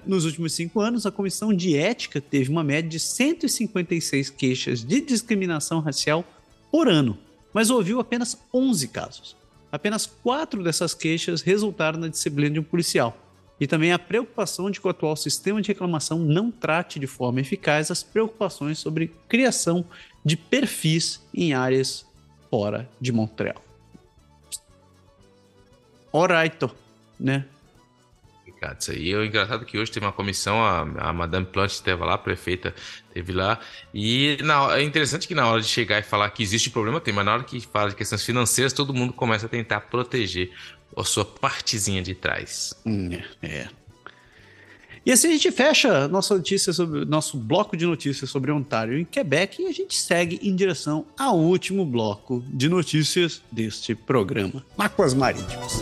Nos últimos 5 anos, a Comissão de Ética teve uma média de 156 queixas de discriminação racial por ano, mas ouviu apenas 11 casos. Apenas 4 dessas queixas resultaram na disciplina de um policial. E também a preocupação de que o atual sistema de reclamação não trate de forma eficaz as preocupações sobre criação de perfis em áreas fora de Montreal. Alright, né? Isso aí. É engraçado que hoje teve uma comissão, a Madame Plante esteve lá, a prefeita esteve lá, e é interessante que na hora de chegar e falar que existe problema, tem, mas na hora que fala de questões financeiras, todo mundo começa a tentar proteger a sua partezinha de trás. E assim a gente fecha nosso bloco de notícias sobre Ontário e Quebec, e a gente segue em direção ao último bloco de notícias deste programa. Mácuas Marítimas.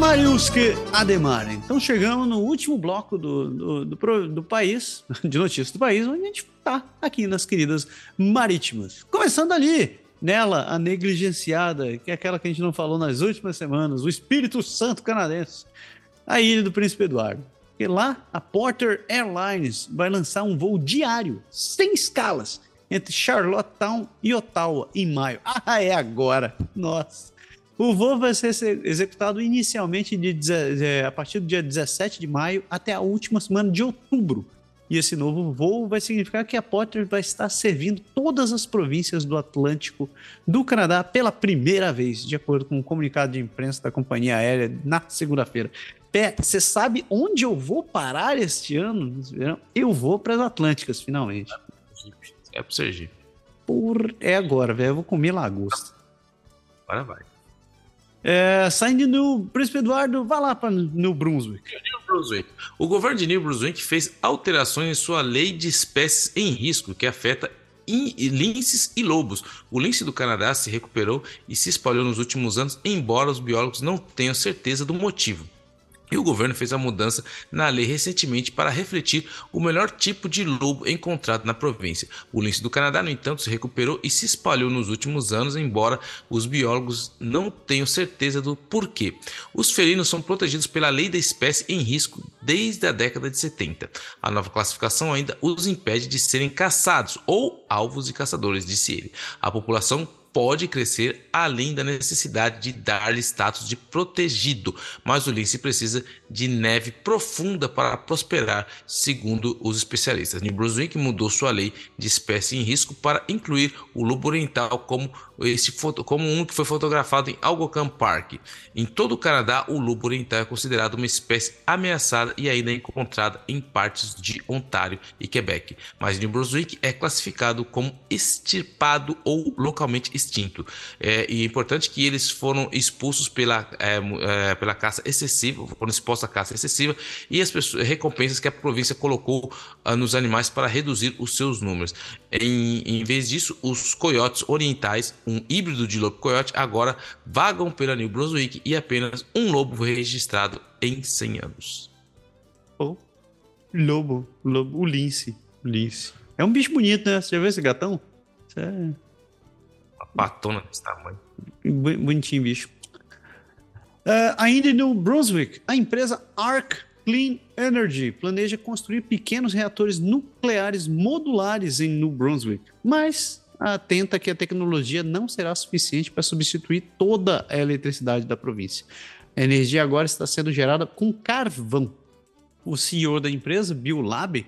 Mariuske Ademar. Então chegamos no último bloco do país, de notícias do país, onde a gente está aqui nas queridas marítimas. Começando ali, nela, a negligenciada, que é aquela que a gente não falou nas últimas semanas, o Espírito Santo canadense, a ilha do Príncipe Eduardo. E lá, a Porter Airlines vai lançar um voo diário, sem escalas, entre Charlottetown e Ottawa, em maio. Ah, é agora! Nossa! O voo vai ser executado inicialmente a partir do dia 17 de maio até a última semana de outubro. E esse novo voo vai significar que a Porter vai estar servindo todas as províncias do Atlântico do Canadá pela primeira vez, de acordo com um comunicado de imprensa da companhia aérea na segunda-feira. Pé, você sabe onde eu vou parar este ano? Eu vou para as Atlânticas, finalmente. É pro Sergipe. É agora, velho. Eu vou comer lagosta. Agora vai. É, saindo do Príncipe Eduardo, vai lá para New Brunswick. O governo de New Brunswick fez alterações em sua lei de espécies em risco, que afeta linces e lobos. O lince do Canadá se recuperou e se espalhou nos últimos anos, embora os biólogos não tenham certeza do motivo. E o governo fez a mudança na lei recentemente para refletir o melhor tipo de lobo encontrado na província. O lince do Canadá, no entanto, se recuperou e se espalhou nos últimos anos, embora os biólogos não tenham certeza do porquê. Os felinos são protegidos pela lei da espécie em risco desde a década de 70. A nova classificação ainda os impede de serem caçados ou alvos de caçadores, disse ele. A população pode crescer além da necessidade de dar-lhe status de protegido, mas o lince precisa de neve profunda para prosperar, segundo os especialistas. New Brunswick mudou sua lei de espécie em risco para incluir o lobo oriental como um que foi fotografado em Algonquin Park. Em todo o Canadá, o lobo oriental é considerado uma espécie ameaçada e ainda é encontrada em partes de Ontário e Quebec, mas New Brunswick é classificado como extirpado ou localmente extinto. E é importante que eles foram expulsos pela caça excessiva, foram expostos à caça excessiva e as recompensas que a província colocou nos animais para reduzir os seus números. Em vez disso, os coiotes orientais, um híbrido de lobo-coiote, agora vagam pela New Brunswick e apenas um lobo foi registrado em 100 anos. O lince. É um bicho bonito, né? Você já viu esse gatão? Isso é... Batona desse tamanho. Bonitinho, bicho. Ainda no Brunswick, a empresa Arc Clean Energy planeja construir pequenos reatores nucleares modulares em New Brunswick, mas atenta que a tecnologia não será suficiente para substituir toda a eletricidade da província. A energia agora está sendo gerada com carvão. O CEO da empresa, Bill Labbe,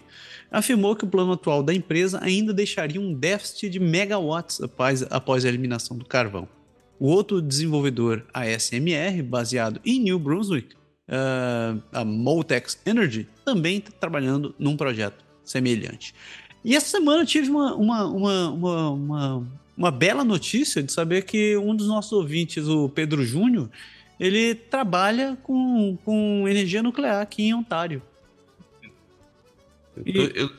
afirmou que o plano atual da empresa ainda deixaria um déficit de megawatts após a eliminação do carvão. O outro desenvolvedor, a SMR, baseado em New Brunswick, a Moltex Energy, também está trabalhando num projeto semelhante. E essa semana eu tive uma bela notícia de saber que um dos nossos ouvintes, o Pedro Júnior, ele trabalha com energia nuclear aqui em Ontário. Eu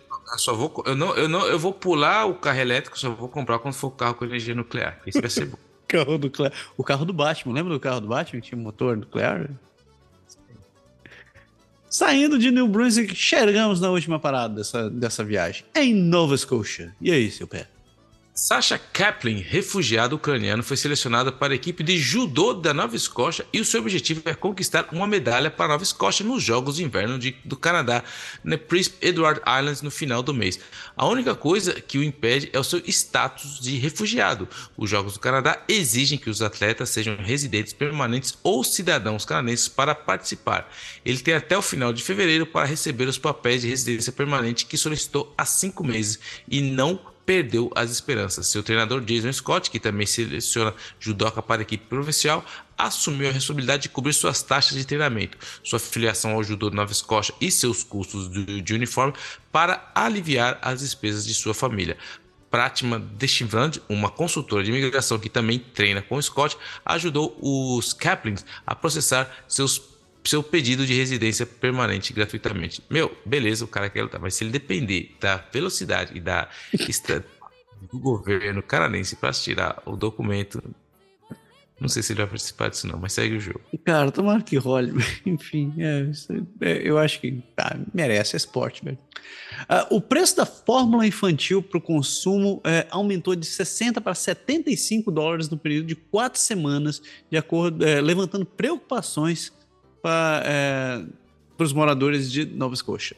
vou pular o carro elétrico, só vou comprar quando for o carro com energia nuclear. Isso vai ser bom. Carro nuclear. O carro do Batman, lembra do carro do Batman que tinha motor nuclear? Sim. Saindo de New Brunswick, chegamos na última parada dessa viagem, em Nova Scotia. E aí, seu pé? Sasha Kaplan, refugiado ucraniano, foi selecionada para a equipe de judô da Nova Escócia e o seu objetivo é conquistar uma medalha para a Nova Escócia nos Jogos de Inverno do Canadá, na Prince Edward Islands, no final do mês. A única coisa que o impede é o seu status de refugiado. Os Jogos do Canadá exigem que os atletas sejam residentes permanentes ou cidadãos canadenses para participar. Ele tem até o final de fevereiro para receber os papéis de residência permanente que solicitou há 5 meses e não perdeu as esperanças. Seu treinador Jason Scott, que também seleciona judoca para a equipe profissional, assumiu a responsabilidade de cobrir suas taxas de treinamento, sua filiação ao judô de Nova Escócia e seus custos de uniforme para aliviar as despesas de sua família. Pratima Deshivrand, uma consultora de imigração que também treina com Scott, ajudou os Kaplans a processar seu pedido de residência permanente gratuitamente. Beleza, o cara quer lutar, mas se ele depender da velocidade e da do governo canadense para tirar o documento, não sei se ele vai participar disso não, mas segue o jogo. Cara, tomara que role, enfim, eu acho que merece, é esporte, velho. O preço da fórmula infantil para o consumo aumentou de 60 para 75 dólares no período de 4 semanas, de acordo, levantando preocupações para os moradores de Nova Escócia.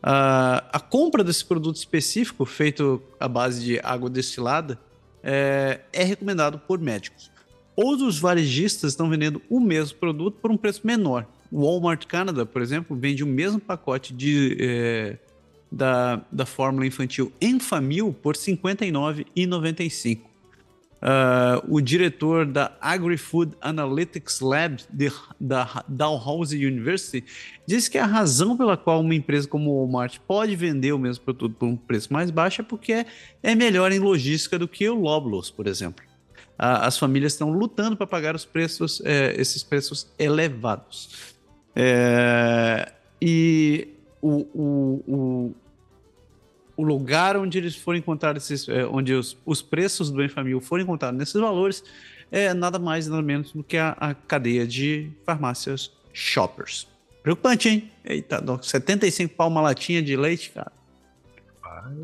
A compra desse produto específico, feito à base de água destilada, é recomendado por médicos. Outros varejistas estão vendendo o mesmo produto por um preço menor. O Walmart Canada, por exemplo, vende o mesmo pacote da fórmula infantil Enfamil por R$ 59,95. O diretor da Agri-Food Analytics Lab da Dalhousie University diz que a razão pela qual uma empresa como o Walmart pode vender o mesmo produto por um preço mais baixo é porque é melhor em logística do que o Loblaws, por exemplo. As famílias estão lutando para pagar os preços, esses preços elevados. O lugar onde eles foram encontrar onde os preços do Enfamil foram encontrados nesses valores é nada mais nada menos do que a cadeia de farmácias Shoppers. Preocupante, hein? Eita, 75 pau uma latinha de leite, cara.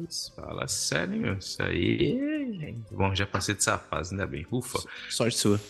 Mas fala sério, meu. Isso aí... Bom, já passei dessa fase, ainda bem. Ufa. Sorte sua.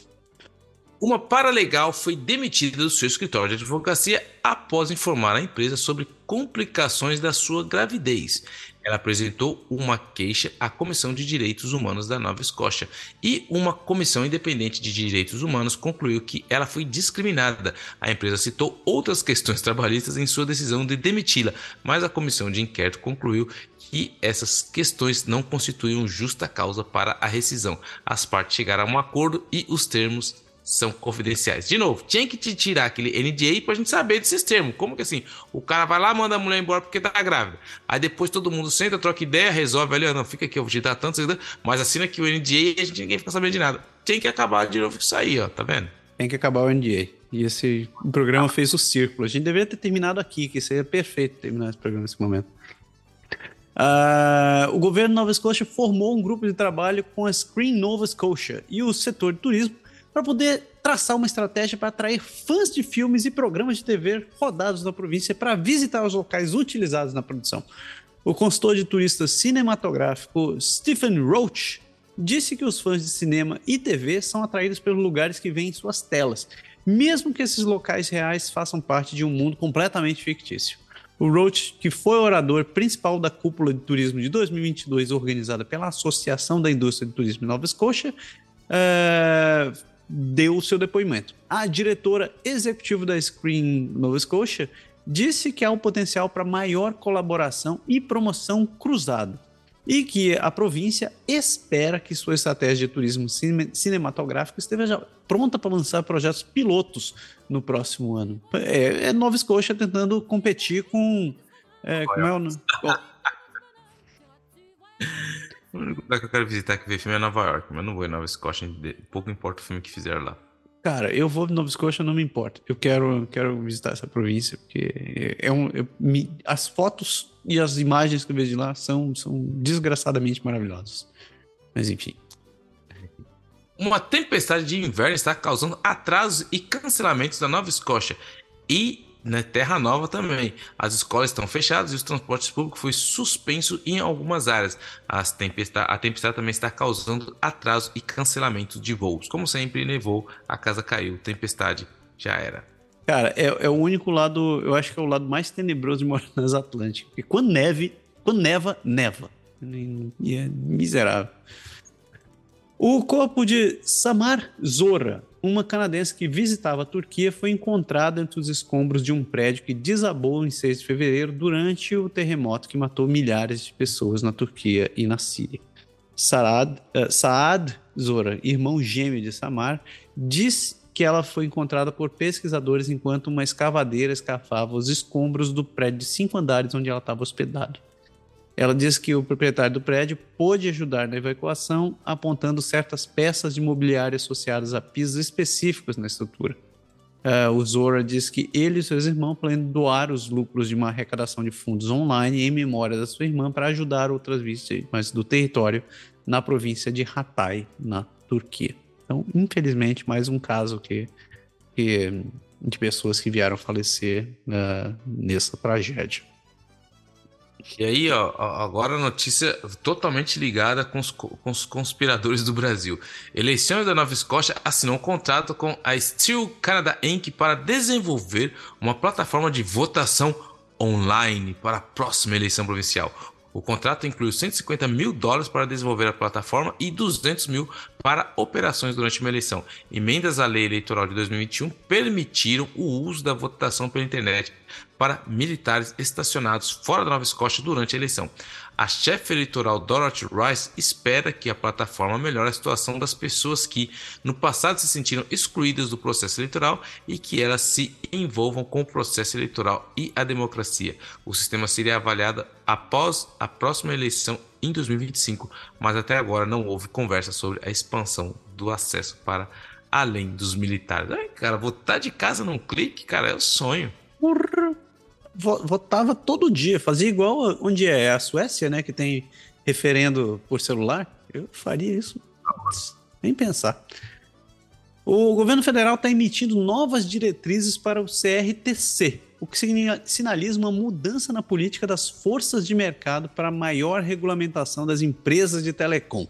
Uma paralegal foi demitida do seu escritório de advocacia após informar a empresa sobre complicações da sua gravidez. Ela apresentou uma queixa à Comissão de Direitos Humanos da Nova Escócia e uma comissão independente de direitos humanos concluiu que ela foi discriminada. A empresa citou outras questões trabalhistas em sua decisão de demiti-la, mas a comissão de inquérito concluiu que essas questões não constituíam justa causa para a rescisão. As partes chegaram a um acordo e os termos são confidenciais. De novo, tinha que te tirar aquele NDA pra gente saber desses termos. Como que assim? O cara vai lá, manda a mulher embora porque tá grávida. Aí depois todo mundo senta, troca ideia, resolve ali, ó, não, fica aqui, eu vou te dar tanto, mas assina aqui o NDA e a gente ninguém fica sabendo de nada. Tem que acabar de novo isso aí, ó, tá vendo? Tem que acabar o NDA. E esse programa fez o círculo. A gente deveria ter terminado aqui, que seria perfeito terminar esse programa nesse momento. O governo de Nova Escócia formou um grupo de trabalho com a Screen Nova Scotia e o setor de turismo para poder traçar uma estratégia para atrair fãs de filmes e programas de TV rodados na província para visitar os locais utilizados na produção. O consultor de turistas cinematográfico Stephen Roach disse que os fãs de cinema e TV são atraídos pelos lugares que veem em suas telas, mesmo que esses locais reais façam parte de um mundo completamente fictício. O Roach, que foi orador principal da Cúpula de Turismo de 2022, organizada pela Associação da Indústria de Turismo de Nova Escócia, deu o seu depoimento. A diretora executiva da Screen Nova Scotia disse que há um potencial para maior colaboração e promoção cruzada e que a província espera que sua estratégia de turismo cinematográfico esteja pronta para lançar projetos pilotos no próximo ano. É Nova Scotia tentando competir com... como é o nome? O único lugar que eu quero visitar que ver filme é Nova York, mas eu não vou em Nova Escócia, pouco importa o filme que fizeram lá. Cara, eu vou em Nova Escócia, não me importa. Eu quero visitar essa província, porque as fotos e as imagens que eu vejo de lá são desgraçadamente maravilhosas. Mas enfim. Uma tempestade de inverno está causando atrasos e cancelamentos na Nova Escócia e na Terra Nova também. As escolas estão fechadas e os transportes públicos foi suspenso em algumas áreas. A tempestade também está causando atraso e cancelamento de voos. Como sempre, nevou, a casa caiu, tempestade, já era. Cara, é o único lado, eu acho que é o lado mais tenebroso de morar nas Atlânticas. Porque quando neva, neva. E é miserável. O corpo de Samar Zora, uma canadense que visitava a Turquia, foi encontrada entre os escombros de um prédio que desabou em 6 de fevereiro durante o terremoto que matou milhares de pessoas na Turquia e na Síria. Saad Zora, irmão gêmeo de Samar, diz que ela foi encontrada por pesquisadores enquanto uma escavadeira escafava os escombros do prédio de 5 andares onde ela estava hospedada. Ela diz que o proprietário do prédio pôde ajudar na evacuação, apontando certas peças de mobiliário associadas a pisos específicos na estrutura. O Zora diz que ele e seus irmãos planejam doar os lucros de uma arrecadação de fundos online em memória da sua irmã para ajudar outras vítimas do território na província de Hatay, na Turquia. Então, infelizmente, mais um caso de pessoas que vieram falecer nessa tragédia. E aí, ó, agora a notícia totalmente ligada com os conspiradores do Brasil. Eleições da Nova Escócia assinou um contrato com a Steel Canada Inc. para desenvolver uma plataforma de votação online para a próxima eleição provincial. O contrato incluiu 150 mil dólares para desenvolver a plataforma e 200 mil para operações durante uma eleição. Emendas à Lei Eleitoral de 2021 permitiram o uso da votação pela internet para militares estacionados fora da Nova Escócia durante a eleição. A chefe eleitoral Dorothy Rice espera que a plataforma melhore a situação das pessoas que, no passado, se sentiram excluídas do processo eleitoral e que elas se envolvam com o processo eleitoral e a democracia. O sistema seria avaliado após a próxima eleição em 2025, mas até agora não houve conversa sobre a expansão do acesso para além dos militares. Ai, cara, votar de casa num clique, cara, é o sonho. Porra. Votava todo dia, fazia igual onde é a Suécia, né, que tem referendo por celular. Eu faria isso, nem pensar. O governo federal está emitindo novas diretrizes para o CRTC, o que sinaliza uma mudança na política das forças de mercado para maior regulamentação das empresas de telecom.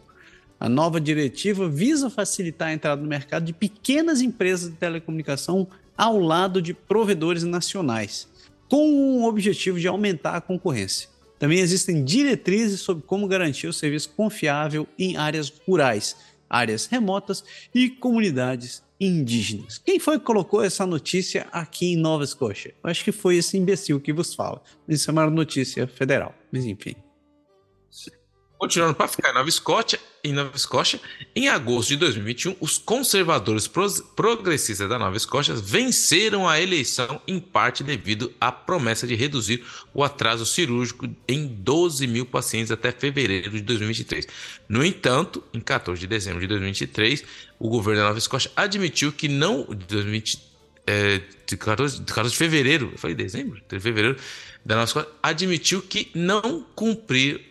A nova diretiva visa facilitar a entrada no mercado de pequenas empresas de telecomunicação ao lado de provedores nacionais, com o objetivo de aumentar a concorrência. Também existem diretrizes sobre como garantir o serviço confiável em áreas rurais, áreas remotas e comunidades indígenas. Quem foi que colocou essa notícia aqui em Nova Escócia? Eu acho que foi esse imbecil que vos fala. Isso é uma notícia federal, mas enfim. Continuando para ficar em Nova Escócia, em agosto de 2021, os conservadores progressistas da Nova Escócia venceram a eleição em parte devido à promessa de reduzir o atraso cirúrgico em 12 mil pacientes até fevereiro de 2023. No entanto, em 14 de dezembro de 2023, o governo da Nova Escócia admitiu que não... De fevereiro da nossa escola, admitiu que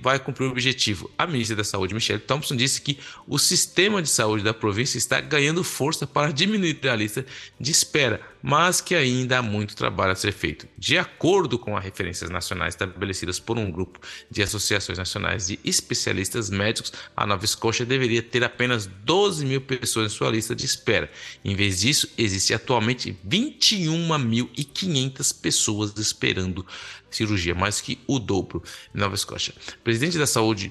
vai cumprir o objetivo. A ministra da Saúde, Michelle Thompson, disse que o sistema de saúde da província está ganhando força para diminuir a lista de espera, mas que ainda há muito trabalho a ser feito. De acordo com as referências nacionais estabelecidas por um grupo de associações nacionais de especialistas médicos, a Nova Escócia deveria ter apenas 12 mil pessoas em sua lista de espera. Em vez disso, existe atualmente 21.500 pessoas esperando cirurgia, mais que o dobro em Nova Escócia. O presidente da saúde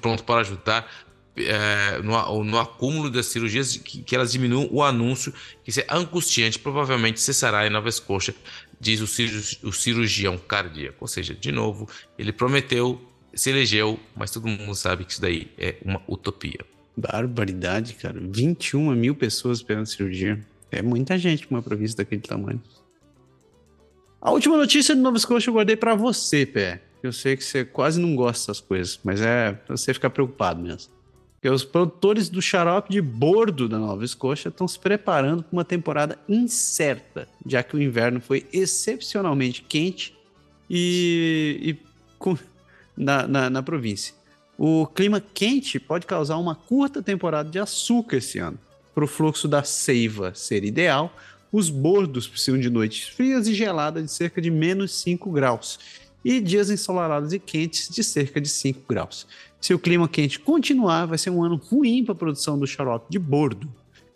pronto para ajudar no acúmulo das cirurgias, que elas diminuam o anúncio, que isso é angustiante, provavelmente cessará em Nova Escócia, diz o cirurgião cardíaco. Ou seja, de novo, ele prometeu, se elegeu, mas todo mundo sabe que isso daí é uma utopia. Barbaridade, cara. 21 mil pessoas esperando cirurgia. É muita gente com uma província daquele tamanho. A última notícia de Nova Escócia eu guardei pra você, Pé. Eu sei que você quase não gosta dessas coisas, mas é pra você ficar preocupado mesmo. Porque os produtores do xarope de bordo da Nova Escócia estão se preparando para uma temporada incerta, já que o inverno foi excepcionalmente quente na província. O clima quente pode causar uma curta temporada de açúcar esse ano. Para o fluxo da seiva ser ideal, os bordos precisam de noites frias e geladas de cerca de menos 5 graus e dias ensolarados e quentes de cerca de 5 graus. Se o clima quente continuar, vai ser um ano ruim para a produção do xarope de bordo.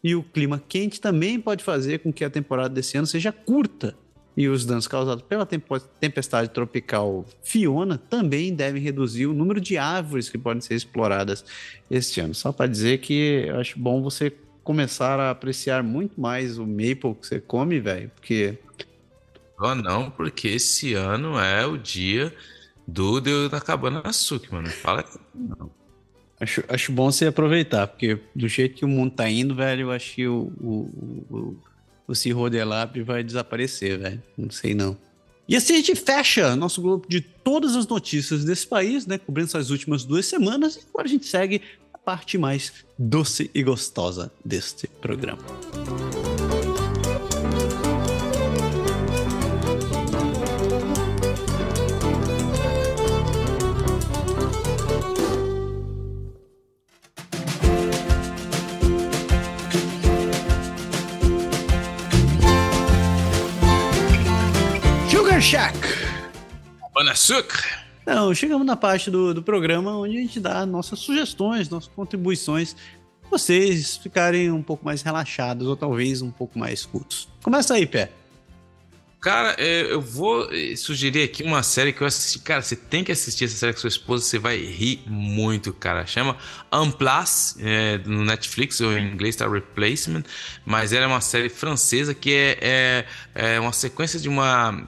E o clima quente também pode fazer com que a temporada desse ano seja curta. E os danos causados pela tempestade tropical Fiona também devem reduzir o número de árvores que podem ser exploradas este ano. Só para dizer que eu acho bom você começar a apreciar muito mais o maple que você come, velho, porque... Ah, não, porque esse ano é o dia do Deus da Cabana Açúcar, mano. Fala não. Acho bom você aproveitar, porque do jeito que o mundo tá indo, velho, eu acho que o Cirro de Lápis vai desaparecer, velho. Não sei, não. E assim a gente fecha nosso grupo de todas as notícias desse país, né, cobrindo essas últimas 2 semanas, e agora a gente segue parte mais doce e gostosa deste programa. Sugar Shack! Cabana Sucre! Então, chegamos na parte do programa onde a gente dá nossas sugestões, nossas contribuições, pra vocês ficarem um pouco mais relaxados ou talvez um pouco mais cultos. Começa aí, Pé. Cara, eu vou sugerir aqui uma série que eu assisti. Cara, você tem que assistir essa série com sua esposa, você vai rir muito, cara. Chama Unplus, no Netflix, ou em inglês tá Replacement, mas ela é uma série francesa que é uma sequência de uma...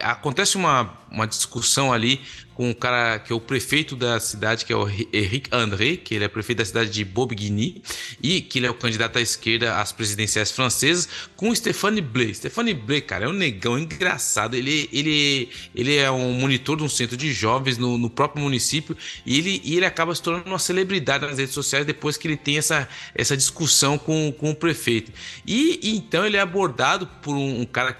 Acontece uma discussão ali com o cara que é o prefeito da cidade, que é o Éric André, que ele é prefeito da cidade de Bobigny, e que ele é o candidato à esquerda às presidenciais francesas, com Stéphane Blais. Stéphane Blais, cara, é um negão engraçado. Ele é um monitor de um centro de jovens no próprio município, e ele acaba se tornando uma celebridade nas redes sociais depois que ele tem essa discussão com o prefeito. E então ele é abordado por um cara,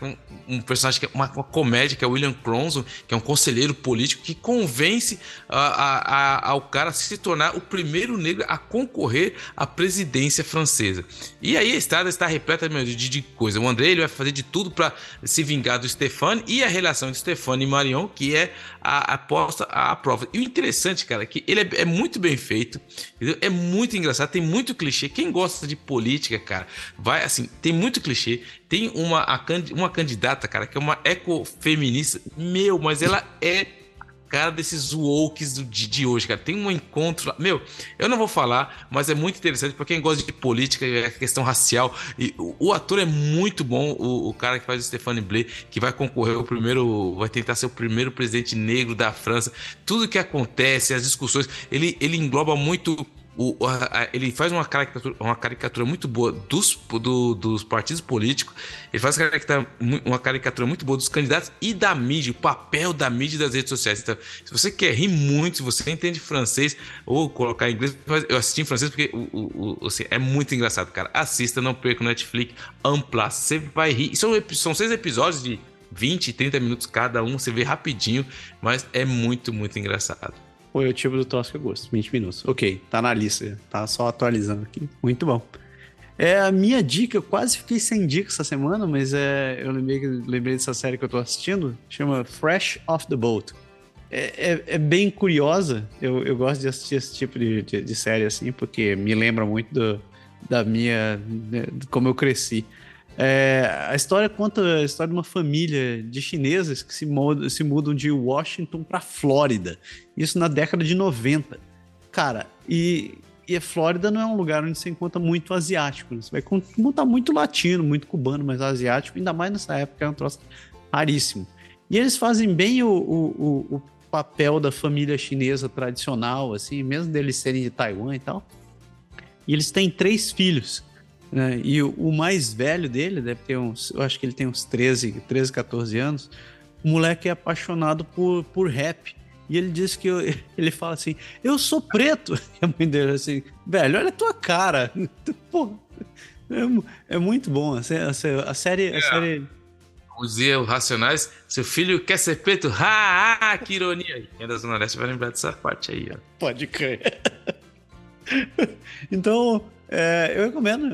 um personagem que é uma comédia, que é o William Cronson, que é um conselheiro político que convence ao cara a se tornar o primeiro negro a concorrer à presidência francesa. E aí a estrada está repleta de coisa. O André, ele vai fazer de tudo para se vingar do Stéphane, e a relação de Stéphane e Marion, que é a aposta à prova. E o interessante, cara, é que ele é muito bem feito, entendeu? É muito engraçado, tem muito clichê. Quem gosta de política, cara, vai assim, tem muito clichê. Tem uma candidata, cara, que é uma ecofeminista, meu, mas ela é cara desses wokes de hoje, cara. Tem um encontro lá. Meu, eu não vou falar, mas é muito interessante pra quem gosta de política, questão racial. E o ator é muito bom, o cara que faz o Stéphane Blais, que vai concorrer ao primeiro, vai tentar ser o primeiro presidente negro da França. Tudo que acontece, as discussões, ele engloba muito... Ele faz uma caricatura muito boa dos partidos políticos, ele faz uma caricatura muito boa dos candidatos e da mídia, o papel da mídia e das redes sociais. Então, se você quer rir muito, se você entende francês, ou colocar em inglês, eu assisti em francês porque assim, é muito engraçado, cara. Assista, não perca o Netflix, Unplus, você vai rir. São 6 episódios de 20, 30 minutos cada um, você vê rapidinho, mas é muito, muito engraçado. Foi o tipo do troço que eu gosto, 20 minutos. Ok, tá na lista, tá só atualizando aqui. Muito bom. A minha dica, eu quase fiquei sem dica essa semana, mas eu lembrei dessa série que eu tô assistindo, chama Fresh Off the Boat. É bem curiosa, eu gosto de assistir esse tipo de série assim, porque me lembra muito de como eu cresci. A história conta a história de uma família de chineses que se mudam de Washington para Flórida. Isso na década de 90. Cara, e a Flórida não é um lugar onde você encontra muito asiático, né? Você vai encontrar muito latino, muito cubano, mas asiático, ainda mais nessa época, é um troço raríssimo. E eles fazem bem o papel da família chinesa tradicional, assim, mesmo deles serem de Taiwan e tal. E eles têm 3 filhos. Né? E o mais velho dele, eu acho que ele tem uns 13, 14 anos, o moleque é apaixonado por rap. E ele diz que ele fala assim, eu sou preto. E a mãe dele assim, velho, olha a tua cara. Pô, é muito bom. A série... Usei os Racionais, seu filho quer ser preto. Ha, que ironia. Quem é da Zona Leste vai lembrar dessa parte aí. Ó. Pode crer. Então... eu recomendo, é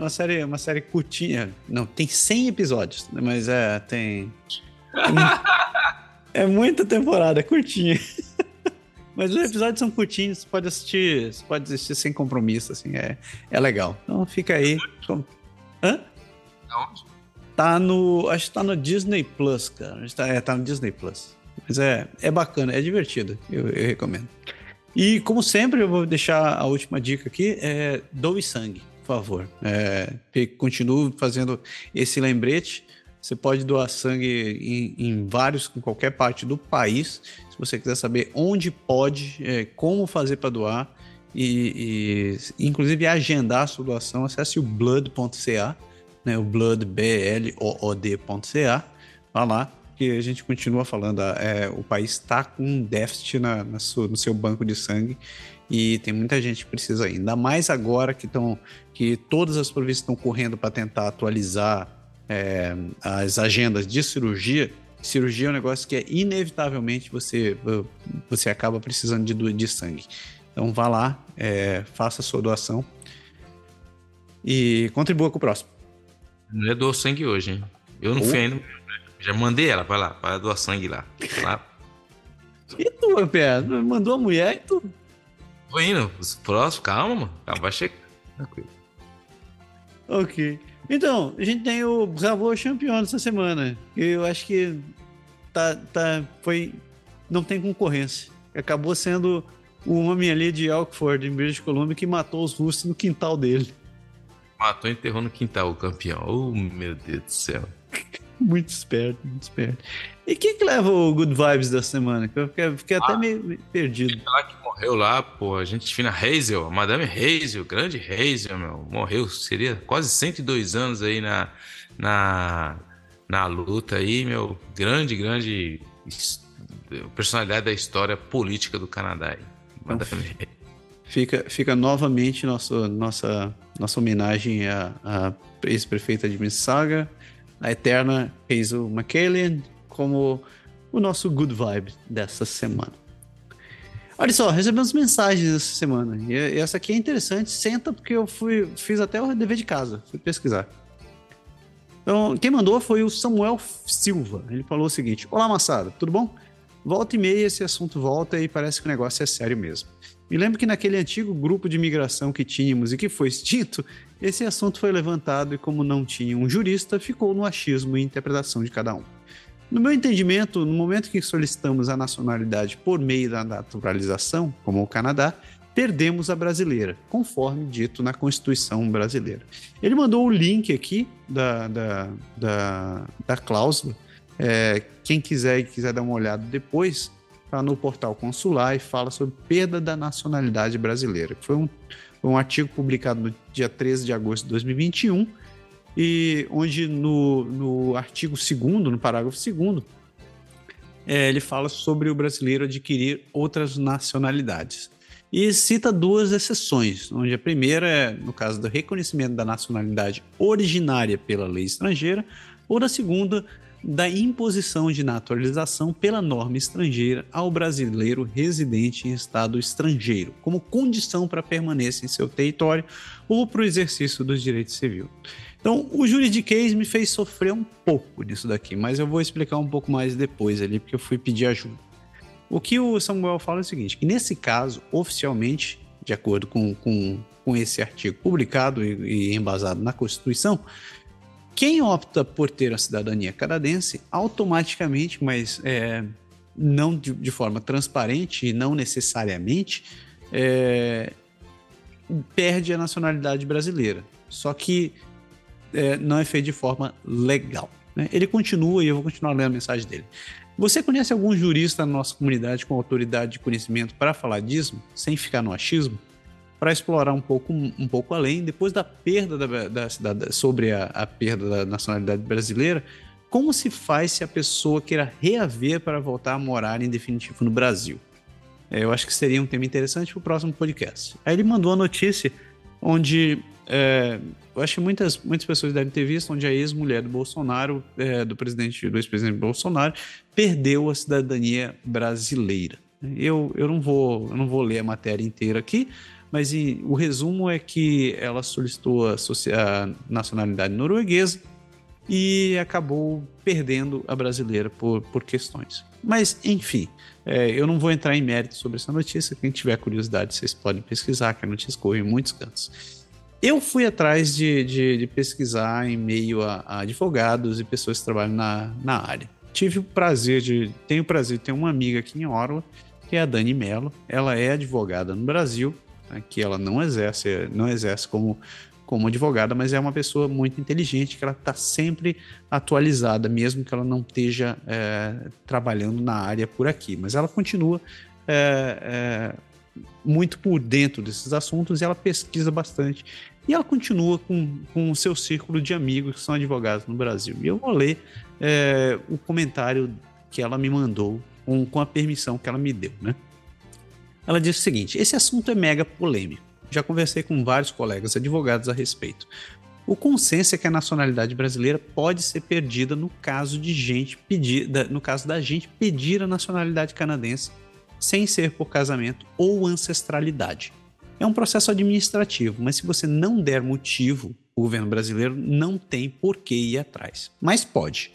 uma série curtinha. Não, tem 100 episódios, mas é muita temporada, é curtinha. Mas os episódios são curtinhos, você pode assistir sem compromisso, assim, é legal. Então fica aí. Hã? Tá no... Acho que tá no Disney Plus, cara. Tá no Disney Plus. Mas é bacana, é divertido, eu recomendo. E, como sempre, eu vou deixar a última dica aqui, doe sangue, por favor. Continuo fazendo esse lembrete. Você pode doar sangue em qualquer parte do país. Se você quiser saber onde pode, como fazer para doar, e inclusive agendar a sua doação, acesse o blood.ca, né, o blood, blood.ca, vá lá. Que a gente continua falando, o país está com um déficit no seu banco de sangue e tem muita gente que precisa ainda. Mais agora que todas as províncias estão correndo para tentar atualizar as agendas de cirurgia. Cirurgia é um negócio que inevitavelmente você acaba precisando de sangue. Então vá lá, faça a sua doação e contribua com o próximo. Não é doar sangue hoje, hein? Eu não fui ainda... Já mandei ela, vai lá, para doar sangue lá. E tu, meu pé? Mandou a mulher e tu? Tô indo, os próximos, calma, mano. Ela vai chegar. Tranquilo. Ok. Então, a gente tem o Bravo Champion essa semana. Eu acho que foi, não tem concorrência. Acabou sendo o homem ali de Elkford, em British Columbia, que matou os russos no quintal dele. Matou e enterrou no quintal o campeão. Oh, meu Deus do céu. Muito esperto, muito esperto. E o que leva o Good Vibes da semana? Eu fiquei até meio perdido. Lá que morreu lá, pô, a gente fina Hazel, Madame Hazel, grande Hazel, meu. Morreu, seria quase 102 anos aí na luta aí, meu. Grande personalidade da história política do Canadá aí. Madame Hazel. Fica novamente nossa homenagem à ex-prefeita de Mississauga, a eterna Hazel McCallion, como o nosso Good Vibe dessa semana. Olha só, recebemos mensagens essa semana, e essa aqui é interessante, senta, porque eu fiz até o dever de casa, fui pesquisar. Então, quem mandou foi o Samuel Silva, ele falou o seguinte: olá, Massada, tudo bom? Volta e meia esse assunto volta e parece que o negócio é sério mesmo. Me lembro que naquele antigo grupo de imigração que tínhamos e que foi extinto, esse assunto foi levantado e, como não tinha um jurista, ficou no achismo e interpretação de cada um. No meu entendimento, no momento que solicitamos a nacionalidade por meio da naturalização, como o Canadá, perdemos a brasileira, conforme dito na Constituição brasileira. Ele mandou o link aqui da cláusula. Quem quiser dar uma olhada depois, está no portal consular e fala sobre perda da nacionalidade brasileira, que foi um artigo publicado no dia 13 de agosto de 2021, e onde no artigo 2º, no parágrafo 2º, ele fala sobre o brasileiro adquirir outras nacionalidades. E cita duas exceções, onde a primeira é no caso do reconhecimento da nacionalidade originária pela lei estrangeira, ou da segunda, da imposição de naturalização pela norma estrangeira ao brasileiro residente em estado estrangeiro, como condição para permanência em seu território ou para o exercício dos direitos civis. Então, o juridiquês me fez sofrer um pouco disso daqui, mas eu vou explicar um pouco mais depois ali, porque eu fui pedir ajuda. O que o Samuel fala é o seguinte, que nesse caso, oficialmente, de acordo com esse artigo publicado e embasado na Constituição, quem opta por ter a cidadania canadense, automaticamente, mas não de forma transparente e não necessariamente, perde a nacionalidade brasileira. Só que não é feito de forma legal, né? Ele continua, e eu vou continuar lendo a mensagem dele. Você conhece algum jurista na nossa comunidade com autoridade de conhecimento para falar disso, sem ficar no achismo? Para explorar um pouco além, depois da perda sobre a perda da nacionalidade brasileira, como se faz se a pessoa queira reaver para voltar a morar em definitivo no Brasil? Eu acho que seria um tema interessante para o próximo podcast. Aí ele mandou a notícia onde, eu acho que muitas pessoas devem ter visto, onde a ex-mulher do Bolsonaro, do ex-presidente Bolsonaro, perdeu a cidadania brasileira. Eu não vou ler a matéria inteira aqui, mas o resumo é que ela solicitou a nacionalidade norueguesa e acabou perdendo a brasileira por questões. Mas, enfim, eu não vou entrar em mérito sobre essa notícia. Quem tiver curiosidade, vocês podem pesquisar, que a notícia corre em muitos cantos. Eu fui atrás de pesquisar em meio a advogados e pessoas que trabalham na área. Tenho o prazer de ter uma amiga aqui em Orla, que é a Dani Mello. Ela é advogada no Brasil, que ela não exerce como advogada, mas é uma pessoa muito inteligente, que ela está sempre atualizada, mesmo que ela não esteja trabalhando na área por aqui. Mas ela continua muito por dentro desses assuntos, e ela pesquisa bastante. E ela continua com o seu círculo de amigos que são advogados no Brasil. E eu vou ler o comentário que ela me mandou, com a permissão que ela me deu, né? Ela disse o seguinte: esse assunto é mega polêmico. Já conversei com vários colegas advogados a respeito. O consenso é que a nacionalidade brasileira pode ser perdida no caso da gente pedir a nacionalidade canadense sem ser por casamento ou ancestralidade. É um processo administrativo, mas se você não der motivo, o governo brasileiro não tem por que ir atrás. Mas pode.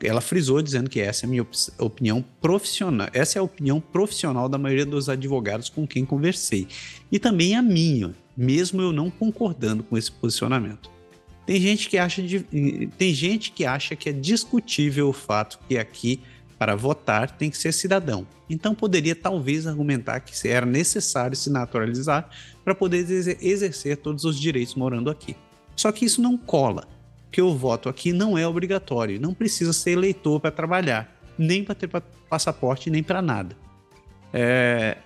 Ela frisou dizendo que essa é a minha opinião profissional. Essa é a opinião profissional da maioria dos advogados com quem conversei. E também a minha, mesmo eu não concordando com esse posicionamento. Tem gente que acha que é discutível o fato que aqui, para votar, tem que ser cidadão. Então poderia talvez argumentar que era necessário se naturalizar para poder exercer todos os direitos morando aqui. Só que isso não cola, porque o voto aqui não é obrigatório, não precisa ser eleitor para trabalhar, nem para ter passaporte, nem para nada.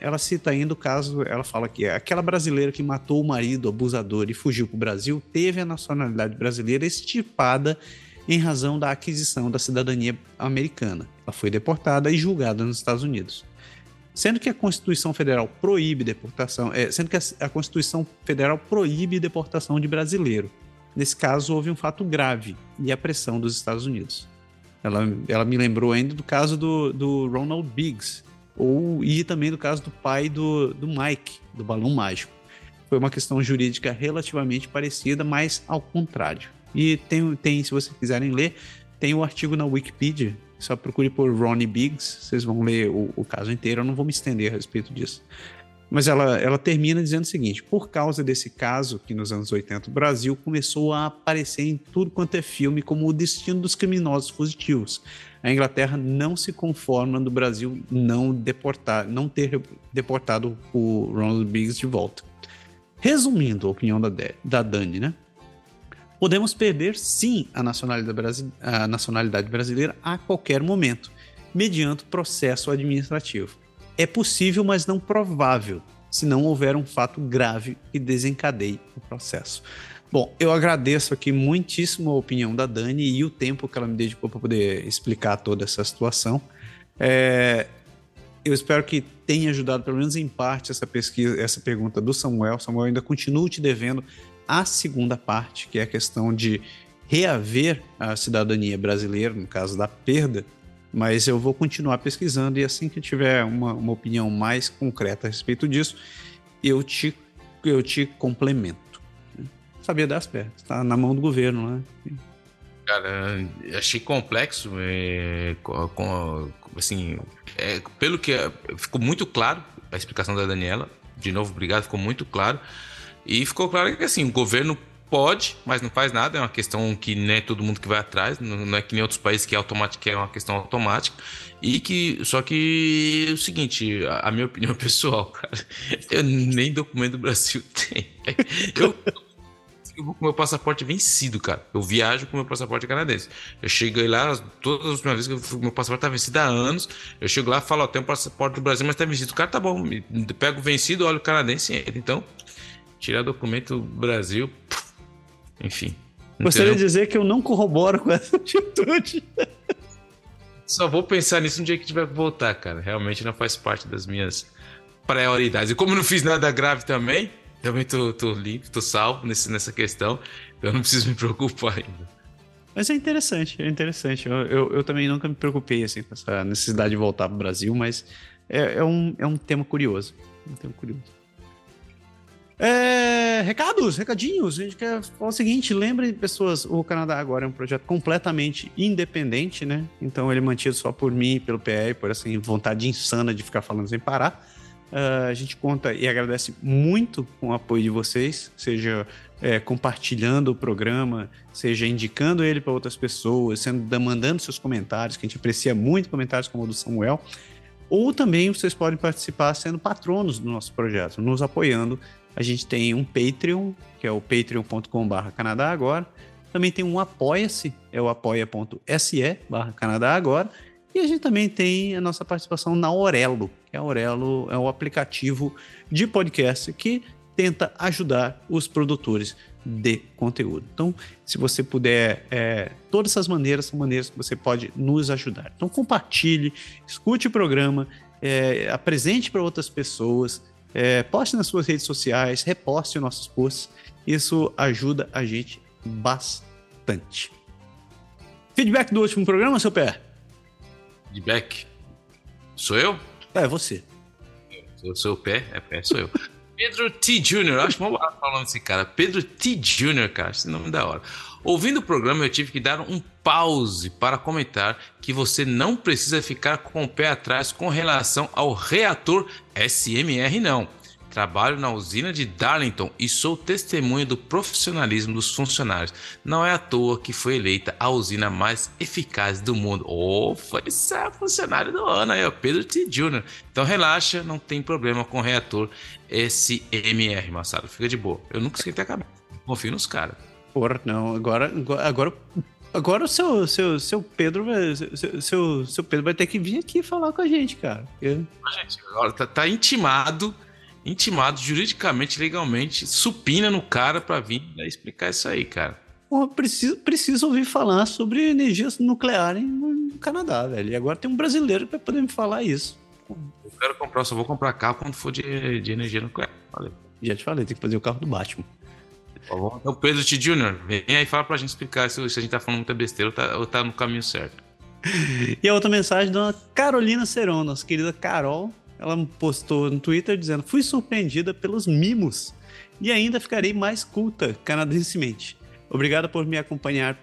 Ela cita ainda o caso, ela fala que aquela brasileira que matou o marido abusador e fugiu para o Brasil teve a nacionalidade brasileira extirpada em razão da aquisição da cidadania americana. Ela foi deportada e julgada nos Estados Unidos. Sendo que a Constituição Federal proíbe deportação de brasileiro. Nesse caso, houve um fato grave e a pressão dos Estados Unidos. Ela me lembrou ainda do caso do Ronald Biggs, e também do caso do pai do Mike, do Balão Mágico. Foi uma questão jurídica relativamente parecida, mas ao contrário. E tem, se vocês quiserem ler, tem um artigo na Wikipedia, só procure por Ronnie Biggs, vocês vão ler o caso inteiro, eu não vou me estender a respeito disso. Mas ela termina dizendo o seguinte: por causa desse caso, que nos anos 80 o Brasil começou a aparecer em tudo quanto é filme como o destino dos criminosos fugitivos. A Inglaterra não se conforma do Brasil não ter deportado o Ronald Biggs de volta. Resumindo a opinião da Dani, né? Podemos perder, sim, a nacionalidade brasileira a qualquer momento, mediante processo administrativo. É possível, mas não provável, se não houver um fato grave que desencadeie o processo. Bom, eu agradeço aqui muitíssimo a opinião da Dani e o tempo que ela me dedicou para poder explicar toda essa situação. Eu espero que tenha ajudado, pelo menos em parte, essa pergunta do Samuel. Samuel, ainda continuo te devendo a segunda parte, que é a questão de reaver a cidadania brasileira, no caso da perda, mas eu vou continuar pesquisando e assim que eu tiver uma opinião mais concreta a respeito disso, eu te complemento. Sabia das pernas, está na mão do governo, né? Cara, achei complexo, pelo que ficou muito claro a explicação da Daniela, de novo, obrigado, ficou muito claro, e ficou claro que assim, o governo pode, mas não faz nada, é uma questão que não é todo mundo que vai atrás, não é que nem outros países que é uma questão automática, só que é o seguinte, a minha opinião pessoal, cara, eu nem documento do Brasil tenho. Eu vou com meu passaporte vencido, cara. Eu viajo com meu passaporte canadense. Eu cheguei lá, todas as últimas vezes que eu fui, meu passaporte tá vencido há anos. Eu chego lá e falo, tem um passaporte do Brasil, mas tá vencido. O cara, tá bom, pego o vencido, olho o canadense e entra. Então, tirar documento do Brasil, enfim. Gostaria de dizer que eu não corroboro com essa atitude. Só vou pensar nisso no dia que tiver que voltar, cara. Realmente não faz parte das minhas prioridades. E como eu não fiz nada grave também... Também tô limpo, tô salvo nessa questão, eu não preciso me preocupar ainda. Mas é interessante. Eu também nunca me preocupei assim, com essa necessidade de voltar para o Brasil, mas é um tema curioso. Recadinhos, a gente quer falar o seguinte, lembrem, pessoas, o Canadá Agora é um projeto completamente independente, né? Então ele é mantido só por mim, pelo PR, por essa vontade insana de ficar falando sem parar. A gente conta e agradece muito com o apoio de vocês, seja compartilhando o programa, seja indicando ele para outras pessoas, mandando seus comentários, que a gente aprecia muito, comentários como o do Samuel, ou também vocês podem participar sendo patronos do nosso projeto, nos apoiando. A gente tem um Patreon, que é o patreon.com/Canadá Agora, também tem um Apoia-se, é o apoia.se/Canadá Agora, e a gente também tem a nossa participação na Orelo, que a Orelo é um aplicativo de podcast que tenta ajudar os produtores de conteúdo. Então, se você puder, todas essas maneiras são maneiras que você pode nos ajudar. Então, compartilhe, escute o programa, apresente para outras pessoas, poste nas suas redes sociais, reposte os nossos posts. Isso ajuda a gente bastante. Feedback do último programa, seu pé? Feedback? Sou eu? É você. Eu sou o pé? Sou eu. Pedro T. Jr., acho que vamos falar o nome desse cara. Pedro T. Jr., cara, esse nome da hora. Ouvindo o programa, eu tive que dar um pause para comentar que você não precisa ficar com o pé atrás com relação ao reator SMR, não. Trabalho na usina de Darlington e sou testemunha do profissionalismo dos funcionários. Não é à toa que foi eleita a usina mais eficaz do mundo. Foi funcionário do ano aí, o Pedro T. Jr. Então relaxa, não tem problema com o reator SMR, Massaro. Fica de boa. Eu nunca esquentei a cabeça. Confio nos caras. Porra, não. Agora o seu Pedro vai. Seu Pedro vai ter que vir aqui falar com a gente, cara. Gente, agora tá intimado juridicamente, legalmente, supina no cara pra vir explicar isso aí, cara. Porra, preciso ouvir falar sobre energia nuclear no Canadá, velho. E agora tem um brasileiro que vai poder me falar isso. Eu quero comprar, só vou comprar carro quando for de energia nuclear. Valeu. Já te falei, tem que fazer o carro do Batman. O Pedro T. Jr., vem aí e fala pra gente explicar se a gente tá falando muita besteira ou tá no caminho certo. E a outra mensagem da Carolina Seron, nossa querida Carol. Ela postou no Twitter dizendo: fui surpreendida pelos mimos e ainda ficarei mais culta canadensemente. Obrigada por me acompanhar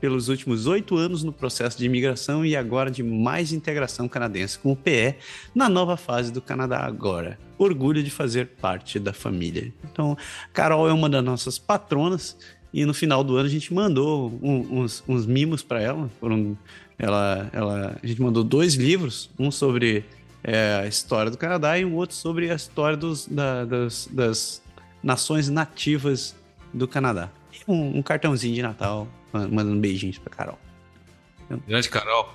pelos últimos 8 anos no processo de imigração e agora de mais integração canadense com o PE na nova fase do Canadá agora. Orgulho de fazer parte da família. Então, Carol é uma das nossas patronas e no final do ano a gente mandou uns mimos para ela. A gente mandou 2 livros, um sobre a história do Canadá e um outro sobre a história das nações nativas do Canadá. E um cartãozinho de Natal, mandando beijinhos pra Carol. Grande Carol.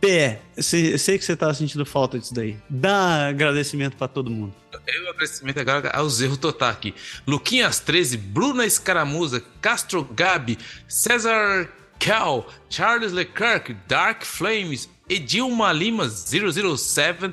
Pé, eu sei que você tá sentindo falta disso daí. Dá agradecimento pra todo mundo. Eu agradecimento agora aos erros total aqui. Luquinhas 13, Bruna Escaramuza, Castro Gabi, César Cal, Charles Leclerc, Dark Flames, Edilma Lima 007,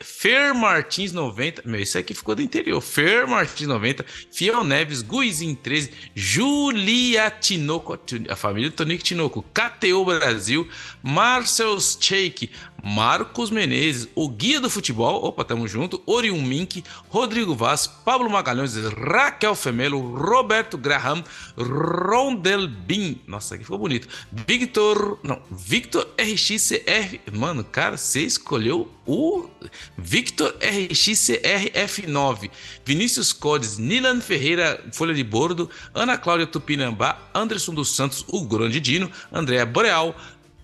Fer Martins 90, meu, isso aqui ficou do interior, Fer Martins 90, Fiel Neves, Guizin 13, Julia Tinoco, a família do Tonico Tinoco, KTO Brasil, Marcel Sheik, Marcos Menezes, o Guia do Futebol, opa, tamo junto, Orium Mink, Rodrigo Vaz, Pablo Magalhães, Raquel Femelo, Roberto Graham, Rondelbin, nossa, aqui ficou bonito, Victor RXCR, mano, cara, você escolheu o Victor RXCRF9, Vinícius Codes, Nilan Ferreira, Folha de Bordo, Ana Cláudia Tupinambá, Anderson dos Santos, o Grande Dino, Andréa Boreal,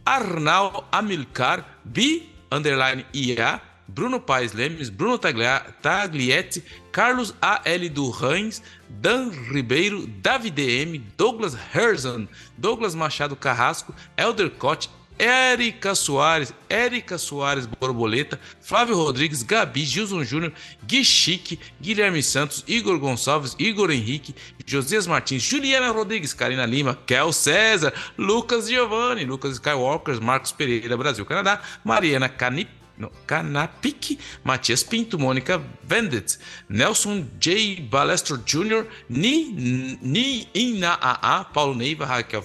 Arnal Amilcar, B_IA, Bruno Paes Lemes, Bruno Taglietti, Carlos A.L. do Rães, Dan Ribeiro, David M., Douglas Herzan, Douglas Machado Carrasco, Elder Cote, Érica Soares Borboleta, Flávio Rodrigues, Gabi, Gilson Júnior, Gui Chique, Guilherme Santos, Igor Gonçalves, Igor Henrique, Josias Martins, Juliana Rodrigues, Karina Lima, Kel César, Lucas Giovanni, Lucas Skywalker, Marcos Pereira, Brasil, Canadá, Mariana Canapic, Matias Pinto, Mônica Venditz, Nelson J. Balestro Jr., Inaaa, Paulo Neiva, Raquel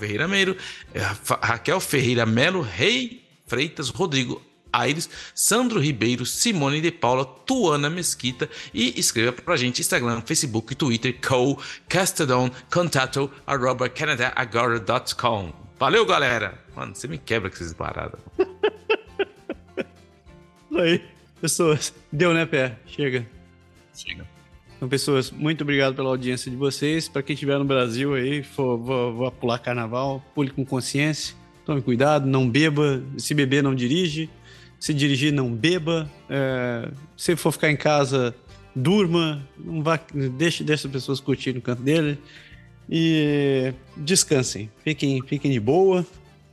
Ferreira Melo, Rei Freitas, Rodrigo Aires, Sandro Ribeiro, Simone de Paula, Tuana Mesquita, e escreva pra gente Instagram, Facebook, Twitter, Castadon, contato@canadaagora.com. Valeu, galera! Mano, você me quebra com essas paradas. Aí, pessoas, deu, né, Pé? Chega. Então, pessoas, muito obrigado pela audiência de vocês. Para quem estiver no Brasil aí, vou pular carnaval, pule com consciência, tome cuidado, não beba, se beber não dirige, se dirigir não beba, se for ficar em casa, durma, não vá, deixa as pessoas curtirem no canto dele e descansem, fiquem de boa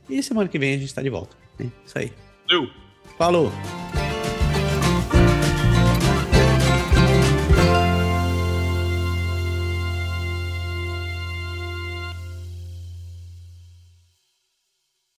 e semana que vem a gente está de volta, né? Isso aí. Valeu! Falou!